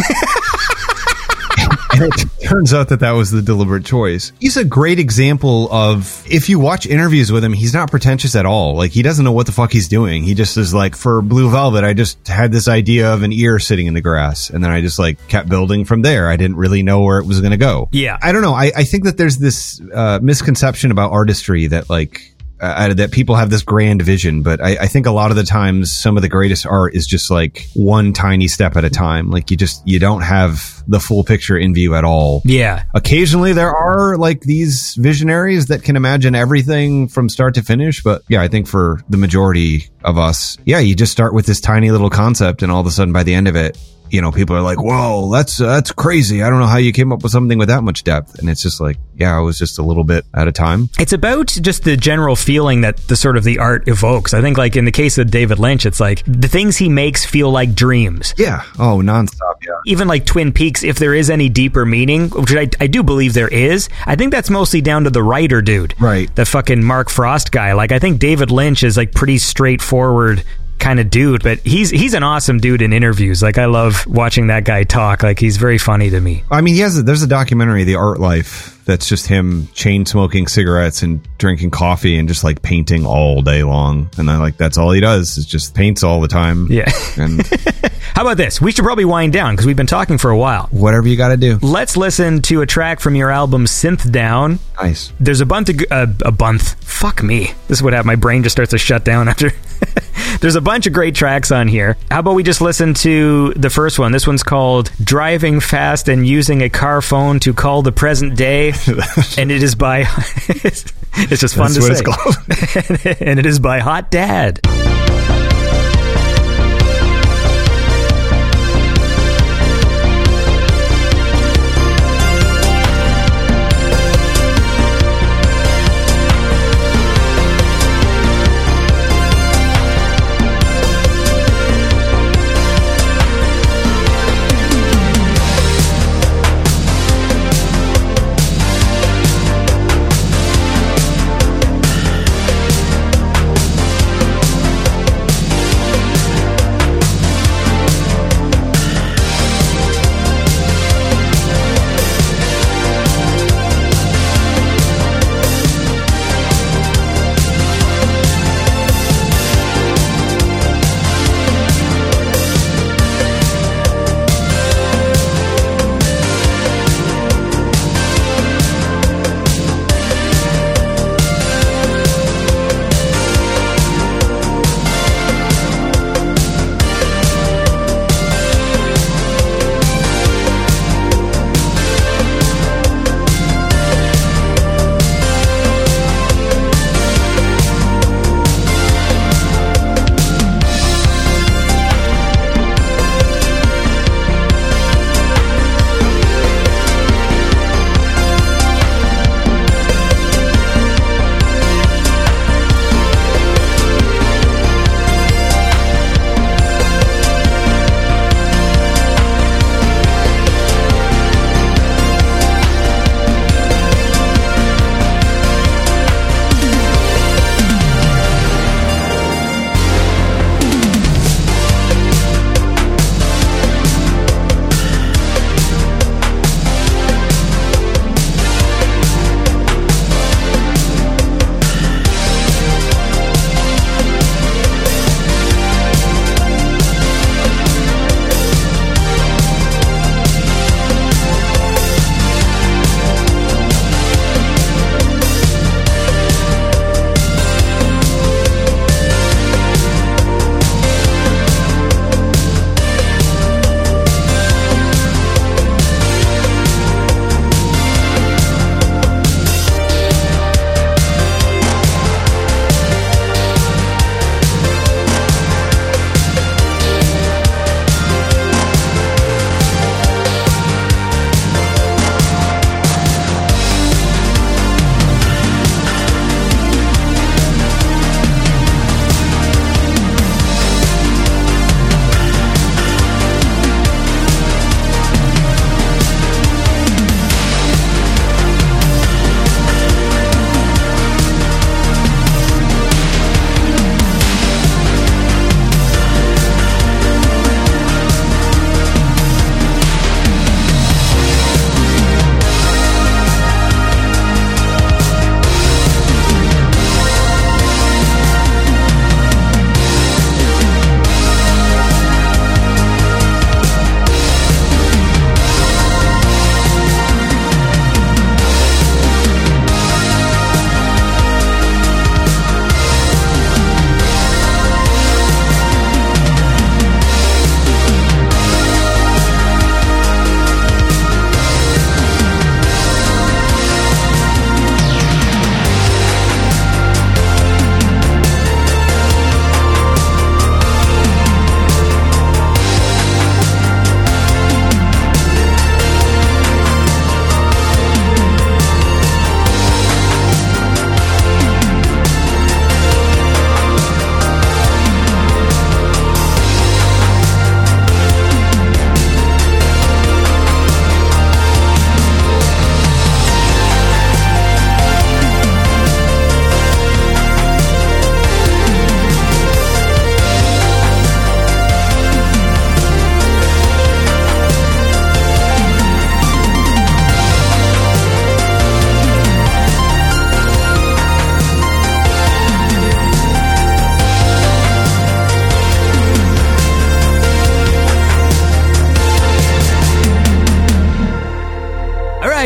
And it turns out that that was the deliberate choice. He's a great example of, if you watch interviews with him, he's not pretentious at all. Like, he doesn't know what the fuck he's doing. He just is like, for Blue Velvet, I just had this idea of an ear sitting in the grass. And then I just like kept building from there. I didn't really know where it was going to go. Yeah. I don't know. I, I think that there's this uh, misconception about artistry that like, Uh, that people have this grand vision, but I, I think a lot of the times some of the greatest art is just like one tiny step at a time. Like you just, you don't have the full picture in view at all. Yeah. Occasionally there are like these visionaries that can imagine everything from start to finish. But yeah, I think for the majority of us, yeah, you just start with this tiny little concept and all of a sudden by the end of it, you know, people are like, whoa, that's uh, that's crazy. I don't know how you came up with something with that much depth. And it's just like, yeah, it was just a little bit at a time. It's about just the general feeling that the sort of the art evokes. I think like in the case of David Lynch, it's like the things he makes feel like dreams. Yeah. Oh, nonstop. Yeah. Even like Twin Peaks, if there is any deeper meaning, which I, I do believe there is, I think that's mostly down to the writer dude. Right. The fucking Mark Frost guy. Like, I think David Lynch is like pretty straightforward kind of dude, but he's he's an awesome dude in interviews. Like, I love watching that guy talk. Like, he's very funny to me. I mean, he has a, there's a documentary, The Art Life, that's just him chain smoking cigarettes and drinking coffee and just like painting all day long. And I like, that's all he does is just paints all the time. Yeah. And how about this? We should probably wind down because we've been talking for a while. Whatever you got to do. Let's listen to a track from your album, Synth Down. Nice. There's a bunch of, uh, a bunch. Fuck me. This is what happened. My brain just starts to shut down after. There's a bunch of great tracks on here. How about we just listen to the first one? This one's called Driving Fast and Using a Car Phone to Call the Present Day. And it is by... it's just fun That's to what say. It's called. And it is by Hot Dad.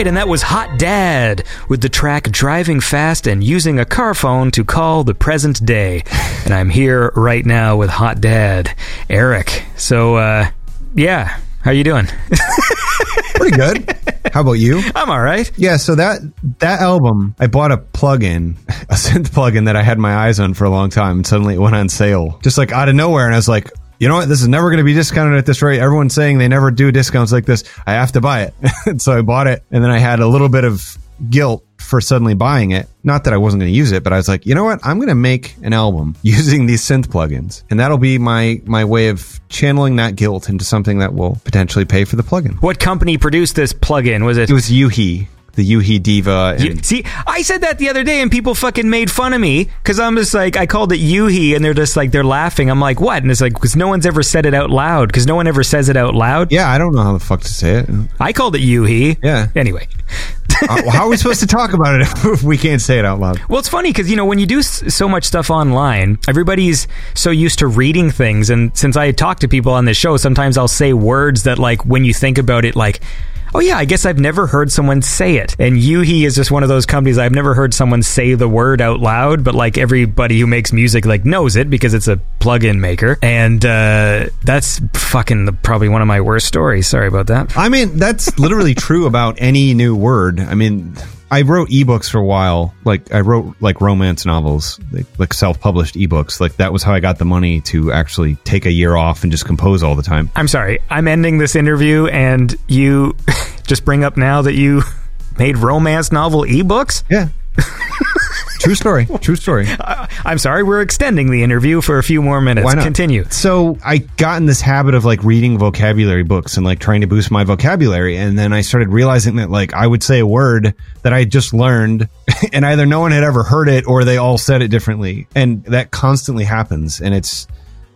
right, and that was Hot Dad with the track Driving Fast and Using a Car Phone to Call the Present Day. And I'm here right now with Hot Dad, Eric. So, uh, yeah, how you doing? Pretty good. How about you? I'm all right. Yeah, so that that album, I bought a plug-in, a synth plug-in that I had my eyes on for a long time, and suddenly it went on sale, just like out of nowhere, and I was like, you know what? This is never going to be discounted at this rate. Everyone's saying they never do discounts like this. I have to buy it. So I bought it, and then I had a little bit of guilt for suddenly buying it. Not that I wasn't going to use it, but I was like, you know what? I'm going to make an album using these synth plugins, and that'll be my my way of channeling that guilt into something that will potentially pay for the plugin. What company produced this plugin? Was it? It was Yuhi. The Yuhi Diva. And- you, see, I said that the other day and people fucking made fun of me because I'm just like, I called it Yuhi and they're just like, they're laughing. I'm like, what? And it's like, because no one's ever said it out loud because no one ever says it out loud. Yeah, I don't know how the fuck to say it. I called it Yuhi. Yeah. Anyway. uh, how are we supposed to talk about it if we can't say it out loud? Well, it's funny because, you know, when you do s- so much stuff online, everybody's so used to reading things. And since I talk to people on this show, sometimes I'll say words that, like, when you think about it, like, oh yeah, I guess I've never heard someone say it. And Yuhi is just one of those companies I've never heard someone say the word out loud, but like everybody who makes music like knows it because it's a plug-in maker. And uh, that's fucking the, probably one of my worst stories. Sorry about that. I mean, that's literally true about any new word. I mean, I wrote ebooks for a while. Like I wrote like romance novels, like, like self-published ebooks. Like that was how I got the money to actually take a year off and just compose all the time. I'm sorry. I'm ending this interview and you just bring up now that you made romance novel ebooks? Yeah. True story. True story. Uh, I'm sorry. We're extending the interview for a few more minutes. Why not? Continue. So I got in this habit of like reading vocabulary books and like trying to boost my vocabulary. And then I started realizing that like I would say a word that I just learned and either no one had ever heard it or they all said it differently. And that constantly happens. And it's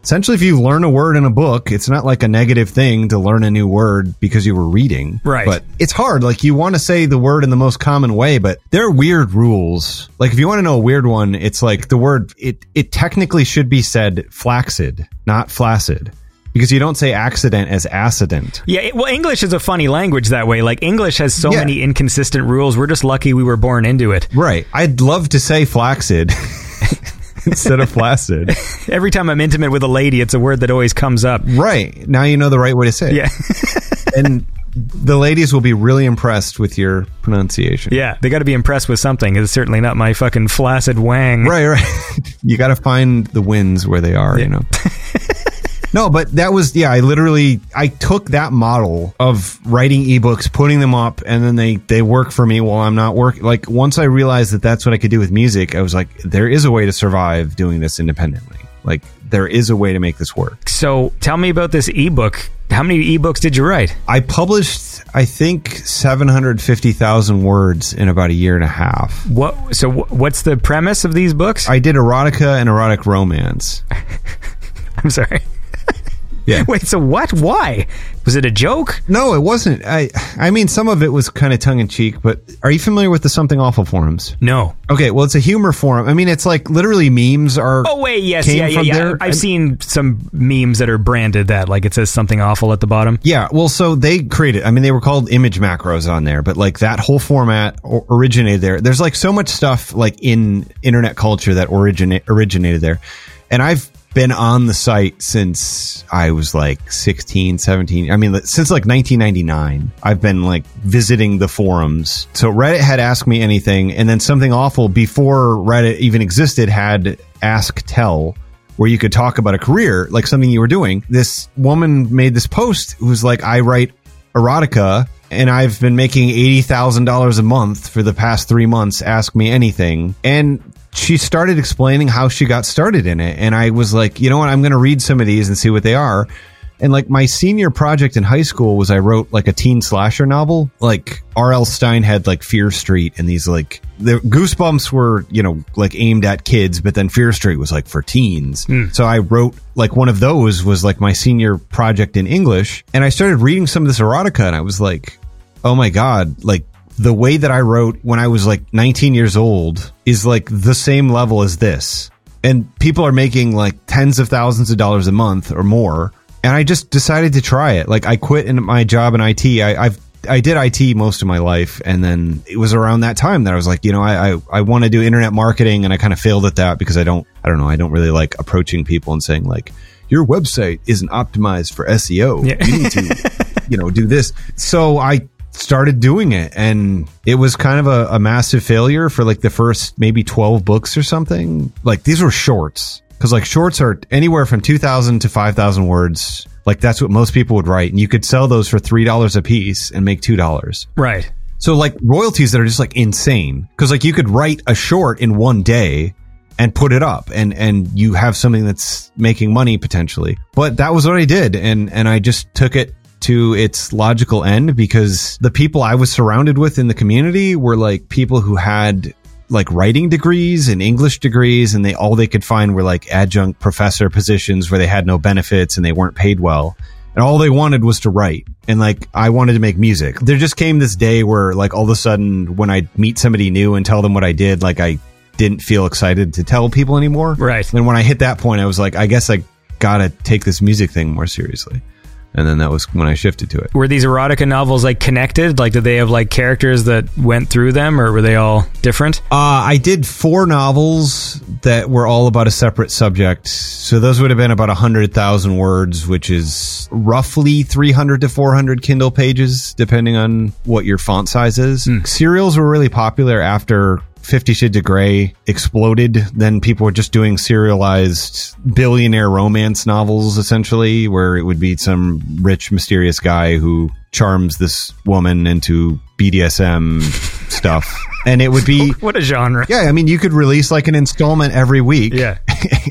essentially if you learn a word in a book, it's not like a negative thing to learn a new word because you were reading. Right. But it's hard. Like you want to say the word in the most common way, but there are weird rules. Like if you want to know a weird one, it's like the word, it, it technically should be said flaccid, not flaccid. Because you don't say accident as accident. Yeah, it, well, English is a funny language that way. Like, English has so yeah. many inconsistent rules. We're just lucky we were born into it. Right. I'd love to say flaccid instead of flaccid. Every time I'm intimate with a lady, it's a word that always comes up. Right. Now you know the right way to say it. Yeah. And the ladies will be really impressed with your pronunciation. Yeah, they got to be impressed with something. It's certainly not my fucking flaccid wang. Right, right. You got to find the winds where they are, yeah. you know. No, but that was, yeah, I literally, I took that model of writing ebooks, putting them up, and then they, they work for me while I'm not working. Like, once I realized that that's what I could do with music, I was like, there is a way to survive doing this independently. Like, there is a way to make this work. So, tell me about this ebook. How many ebooks did you write? I published, I think, seven hundred fifty thousand words in about a year and a half. What? So, what's the premise of these books? I did erotica and erotic romance. I'm sorry. Yeah. Wait, so what? Why? Was it a joke? No, it wasn't. I I mean, some of it was kind of tongue-in-cheek, but are you familiar with the Something Awful forums? No. Okay, well, it's a humor forum. I mean, it's like literally memes are... Oh, wait, yes, yeah, yeah, yeah. There. I've I, seen some memes that are branded that, like it says Something Awful at the bottom. Yeah, well, so they created... I mean, they were called image macros on there, but like that whole format originated there. There's like so much stuff like in internet culture that origina- originated there. And I've been on the site since I was like sixteen, seventeen. I mean, since like nineteen ninety-nine, I've been like visiting the forums. So Reddit had Ask Me Anything, and then Something Awful before Reddit even existed had Ask Tell, where you could talk about a career, like something you were doing. This woman made this post who's like, I write erotica and I've been making eighty thousand dollars a month for the past three months. Ask me anything. And she started explaining how she got started in it. And I was like, you know what? I'm going to read some of these and see what they are. And like my senior project in high school was I wrote like a teen slasher novel. Like R L. Stein had like Fear Street and these like the Goosebumps were, you know, like aimed at kids. But then Fear Street was like for teens. Mm. So I wrote like one of those was like my senior project in English. And I started reading some of this erotica and I was like, oh, my God, like. The way that I wrote when I was like nineteen years old is like the same level as this. And people are making like tens of thousands of dollars a month or more. And I just decided to try it. Like I quit in my job in I T. I, I've I did I T most of my life, and then it was around that time that I was like, you know, I I, I want to do internet marketing, and I kind of failed at that because I don't I don't know I don't really like approaching people and saying like, your website isn't optimized for S E O. Yeah. You need to, you know, do this. So I started doing it, and it was kind of a, a massive failure for like the first maybe twelve books or something. Like these were shorts, because like shorts are anywhere from two thousand to five thousand words. Like that's what most people would write. And you could sell those for three dollars a piece and make two dollars. Right. So like royalties that are just like insane, because like you could write a short in one day and put it up, and, and you have something that's making money potentially. But that was what I did. And, and I just took it to its logical end, because the people I was surrounded with in the community were like people who had like writing degrees and English degrees, and they all they could find were like adjunct professor positions where they had no benefits and they weren't paid well. And all they wanted was to write. And like, I wanted to make music. There just came this day where like all of a sudden when I meet somebody new and tell them what I did, like I didn't feel excited to tell people anymore. Right. And when I hit that point, I was like, I guess I gotta take this music thing more seriously. And then that was when I shifted to it. Were these erotica novels like connected? Like, did they have like characters that went through them, or were they all different? Uh, I did four novels that were all about a separate subject. So those would have been about one hundred thousand words, which is roughly three hundred to four hundred Kindle pages, depending on what your font size is. Mm. Serials were really popular after Fifty Shades of Grey exploded. Then people were just doing serialized billionaire romance novels, essentially, where it would be some rich, mysterious guy who charms this woman into B D S M stuff. And it would be... What a genre. Yeah, I mean, you could release like an installment every week. Yeah.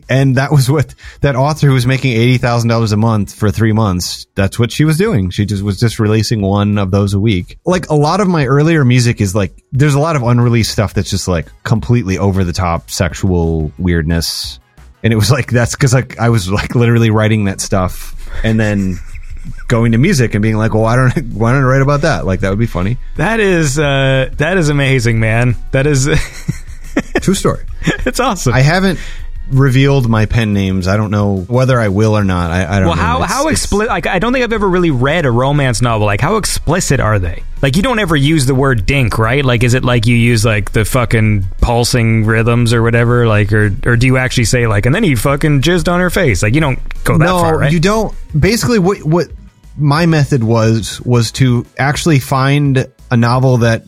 And that was what that author who was making eighty thousand dollars a month for three months, that's what she was doing. She just was just releasing one of those a week. Like a lot of my earlier music is like, there's a lot of unreleased stuff that's just like completely over the top sexual weirdness. And it was like, that's because like I was like literally writing that stuff and then going to music and being like, well, why don't I, why don't I write about that? Like that would be funny. That is, uh, that is amazing, man. That is... True story. It's awesome. I haven't... revealed my pen names. I don't know whether I will or not. I, I don't well, know. Well, how it's, how explicit? Like, I don't think I've ever really read a romance novel. Like, how explicit are they? Like, you don't ever use the word dink, right? Like, is it like you use like the fucking pulsing rhythms or whatever? Like, or or do you actually say like, and then he fucking jizzed on her face? Like, you don't go that no, far, right? You don't. Basically, what what my method was was to actually find a novel that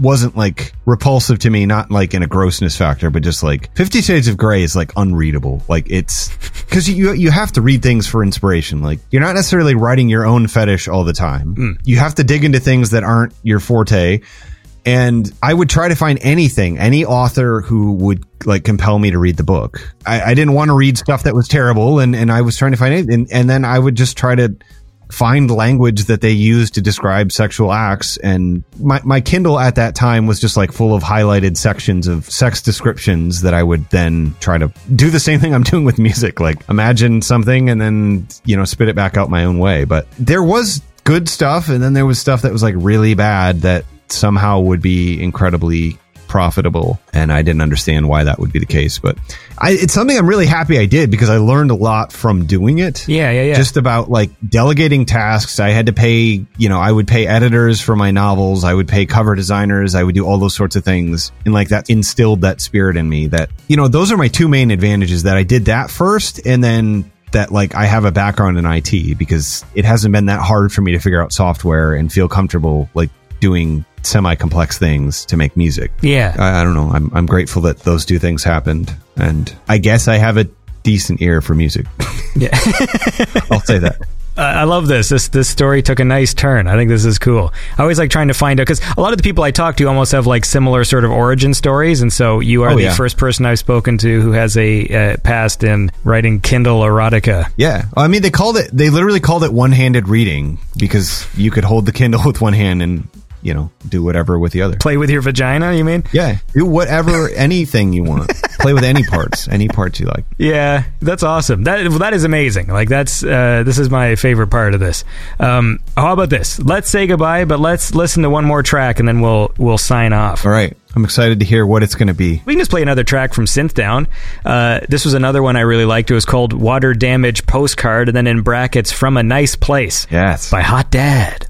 wasn't like repulsive to me, not like in a grossness factor, but just like Fifty Shades of Grey is like unreadable. Like it's because you you have to read things for inspiration. Like you're not necessarily writing your own fetish all the time. Mm. You have to dig into things that aren't your forte. And I would try to find anything, any author who would like compel me to read the book. I, I didn't want to read stuff that was terrible, and and I was trying to find anything, and, and then I would just try to find language that they use to describe sexual acts. And my, my Kindle at that time was just like full of highlighted sections of sex descriptions that I would then try to do the same thing I'm doing with music. Like imagine something and then, you know, spit it back out my own way. But there was good stuff, and then there was stuff that was like really bad that somehow would be incredibly profitable, and I didn't understand why that would be the case, but I, it's something I'm really happy I did, because I learned a lot from doing it. Yeah, yeah, yeah. Just about like delegating tasks. I had to pay, you know, I would pay editors for my novels, I would pay cover designers, I would do all those sorts of things, and like that instilled that spirit in me. That, you know, those are my two main advantages, that I did that first, and then that like I have a background in I T, because it hasn't been that hard for me to figure out software and feel comfortable like doing semi-complex things to make music. Yeah. I, I don't know. I'm I'm grateful that those two things happened. And I guess I have a decent ear for music. Yeah. I'll say that. Uh, I love this. This this story took a nice turn. I think this is cool. I always like trying to find out, because a lot of the people I talk to almost have like similar sort of origin stories, and so you are oh, the yeah. first person I've spoken to who has a uh, past in writing Kindle erotica. Yeah, I mean they called it. They literally called it one-handed reading, because you could hold the Kindle with one hand and, you know, do whatever with the other. Play with your vagina, you mean? Yeah, do whatever, anything you want. Play with any parts, any parts you like. Yeah, that's awesome. That that is amazing. Like that's uh, this is my favorite part of this. Um, how about this? Let's say goodbye, but let's listen to one more track, and then we'll we'll sign off. All right. I'm excited to hear what it's going to be. We can just play another track from Synthdown. Uh, this was another one I really liked. It was called Water Damage Postcard, and then in brackets, From a Nice Place. Yes. By Hot Dad.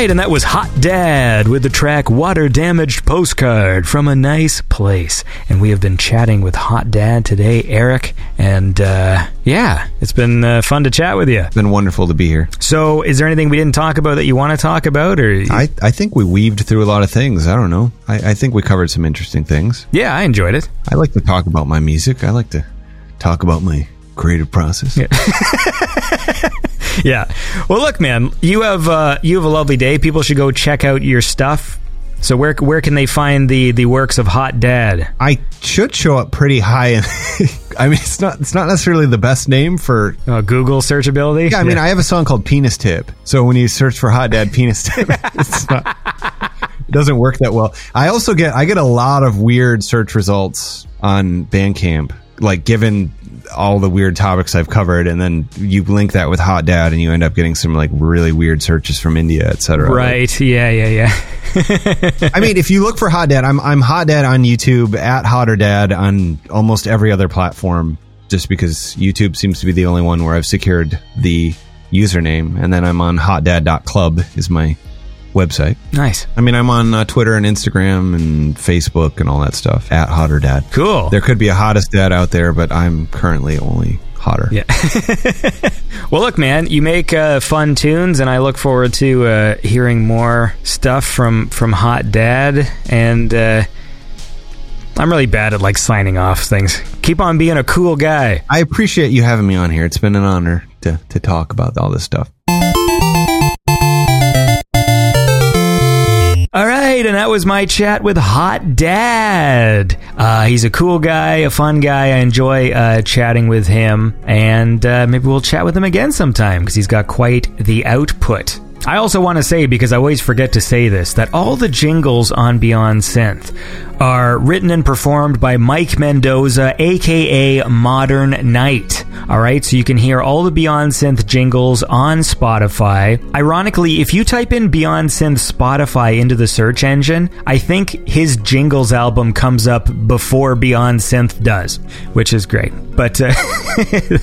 right, and that was Hot Dad with the track Water Damaged Postcard from a Nice Place. And we have been chatting with Hot Dad today, Eric, and uh, yeah, it's been uh, fun to chat with you. It's been wonderful to be here. So is there anything we didn't talk about that you want to talk about? Or I, I think we weaved through a lot of things. I don't know. I, I think we covered some interesting things. Yeah, I enjoyed it. I like to talk about my music. I like to talk about my creative process. Yeah. Yeah. Well, look, man, you have uh, you have a lovely day. People should go check out your stuff. So where where can they find the, the works of Hot Dad? I should show up pretty high. In, I mean, it's not it's not necessarily the best name for uh, Google searchability. Yeah, I mean, yeah. I have a song called Penis Tip. So when you search for Hot Dad Penis Tip, it's not, it doesn't work that well. I also get I get a lot of weird search results on Bandcamp, like given all the weird topics I've covered, and then you link that with Hot Dad and you end up getting some like really weird searches from India, etc. Right. Like, yeah yeah yeah I mean, if you look for Hot Dad, I'm I'm Hot Dad on YouTube, at Hotter Dad on almost every other platform, just because YouTube seems to be the only one where I've secured the username. And then I'm on hot dad dot club is my website. Nice. I mean, I'm on uh, Twitter and Instagram and Facebook and all that stuff at Hotter Dad. Cool. There could be a hottest dad out there, but I'm currently only hotter. Yeah. Well, look, man, you make uh, fun tunes, and I look forward to uh, hearing more stuff from from Hot Dad. And uh, I'm really bad at like signing off things. Keep on being a cool guy. I appreciate you having me on here. It's been an honor to to talk about all this stuff. All right, and that was my chat with Hot Dad. Uh, he's a cool guy, a fun guy. I enjoy uh, chatting with him, and uh, maybe we'll chat with him again sometime, because he's got quite the output. I also want to say, because I always forget to say this, that all the jingles on Beyond Synth are written and performed by Mike Mendoza, a k a. Modern Night. All right, so you can hear all the Beyond Synth jingles on Spotify. Ironically, if you type in Beyond Synth Spotify into the search engine, I think his jingles album comes up before Beyond Synth does, which is great. But uh,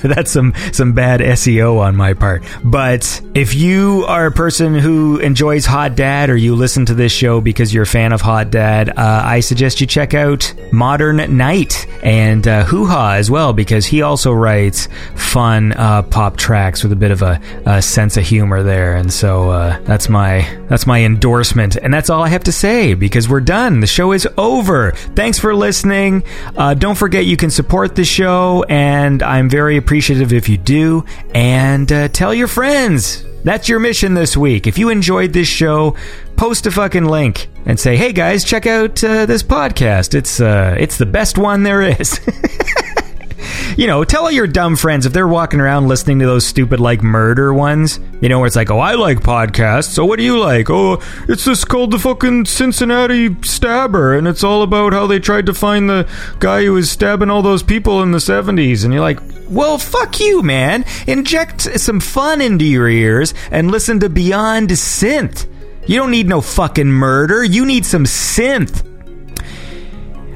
that's some, some bad S E O on my part. But if you are a person person who enjoys Hot Dad, or you listen to this show because you're a fan of Hot Dad, uh, I suggest you check out Modern Night and uh, Hoo Ha as well, because he also writes fun uh, pop tracks with a bit of a, a sense of humor there. And so uh, that's my that's my endorsement, and that's all I have to say, because we're done. The show is over. Thanks for listening. Uh, don't forget you can support the show, and I'm very appreciative if you do. And uh, tell your friends. That's your mission this week. If you enjoyed this show, post a fucking link and say, hey guys, check out uh, this podcast. It's uh, it's the best one there is. You know, tell all your dumb friends if they're walking around listening to those stupid, like, murder ones. You know, where it's like, oh, I like podcasts, so what do you like? Oh, it's this called the fucking Cincinnati Stabber, and it's all about how they tried to find the guy who was stabbing all those people in the seventies. And you're like, well, fuck you, man. Inject some fun into your ears and listen to Beyond Synth. You don't need no fucking murder. You need some synth.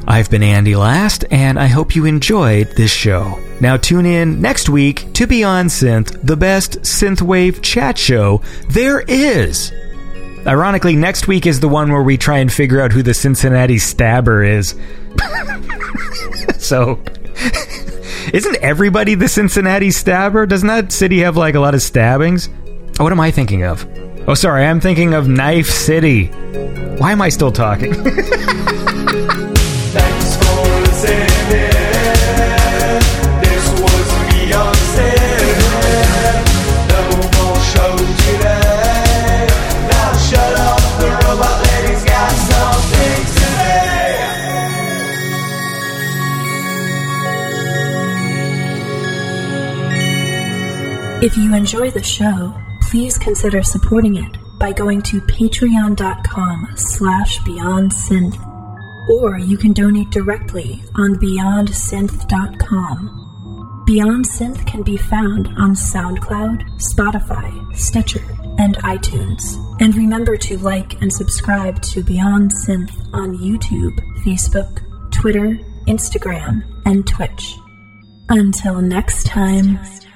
I've been Andy Last, and I hope you enjoyed this show. Now tune in next week to Beyond Synth, the best synthwave chat show there is. Ironically, next week is the one where we try and figure out who the Cincinnati Stabber is. So, isn't everybody the Cincinnati Stabber? Doesn't that city have, like, a lot of stabbings? Oh, what am I thinking of? Oh, sorry, I'm thinking of Knife City. Why am I still talking? Thanks for listening. This was Beyond Synth. No more show today. Now shut up, the robot lady's got something to say. If you enjoy the show, please consider supporting it by going to patreon dot com slash beyond synth. Or you can donate directly on beyond synth dot com. Beyond Synth can be found on SoundCloud, Spotify, Stitcher, and iTunes. And remember to like and subscribe to Beyond Synth on YouTube, Facebook, Twitter, Instagram, and Twitch. Until next time...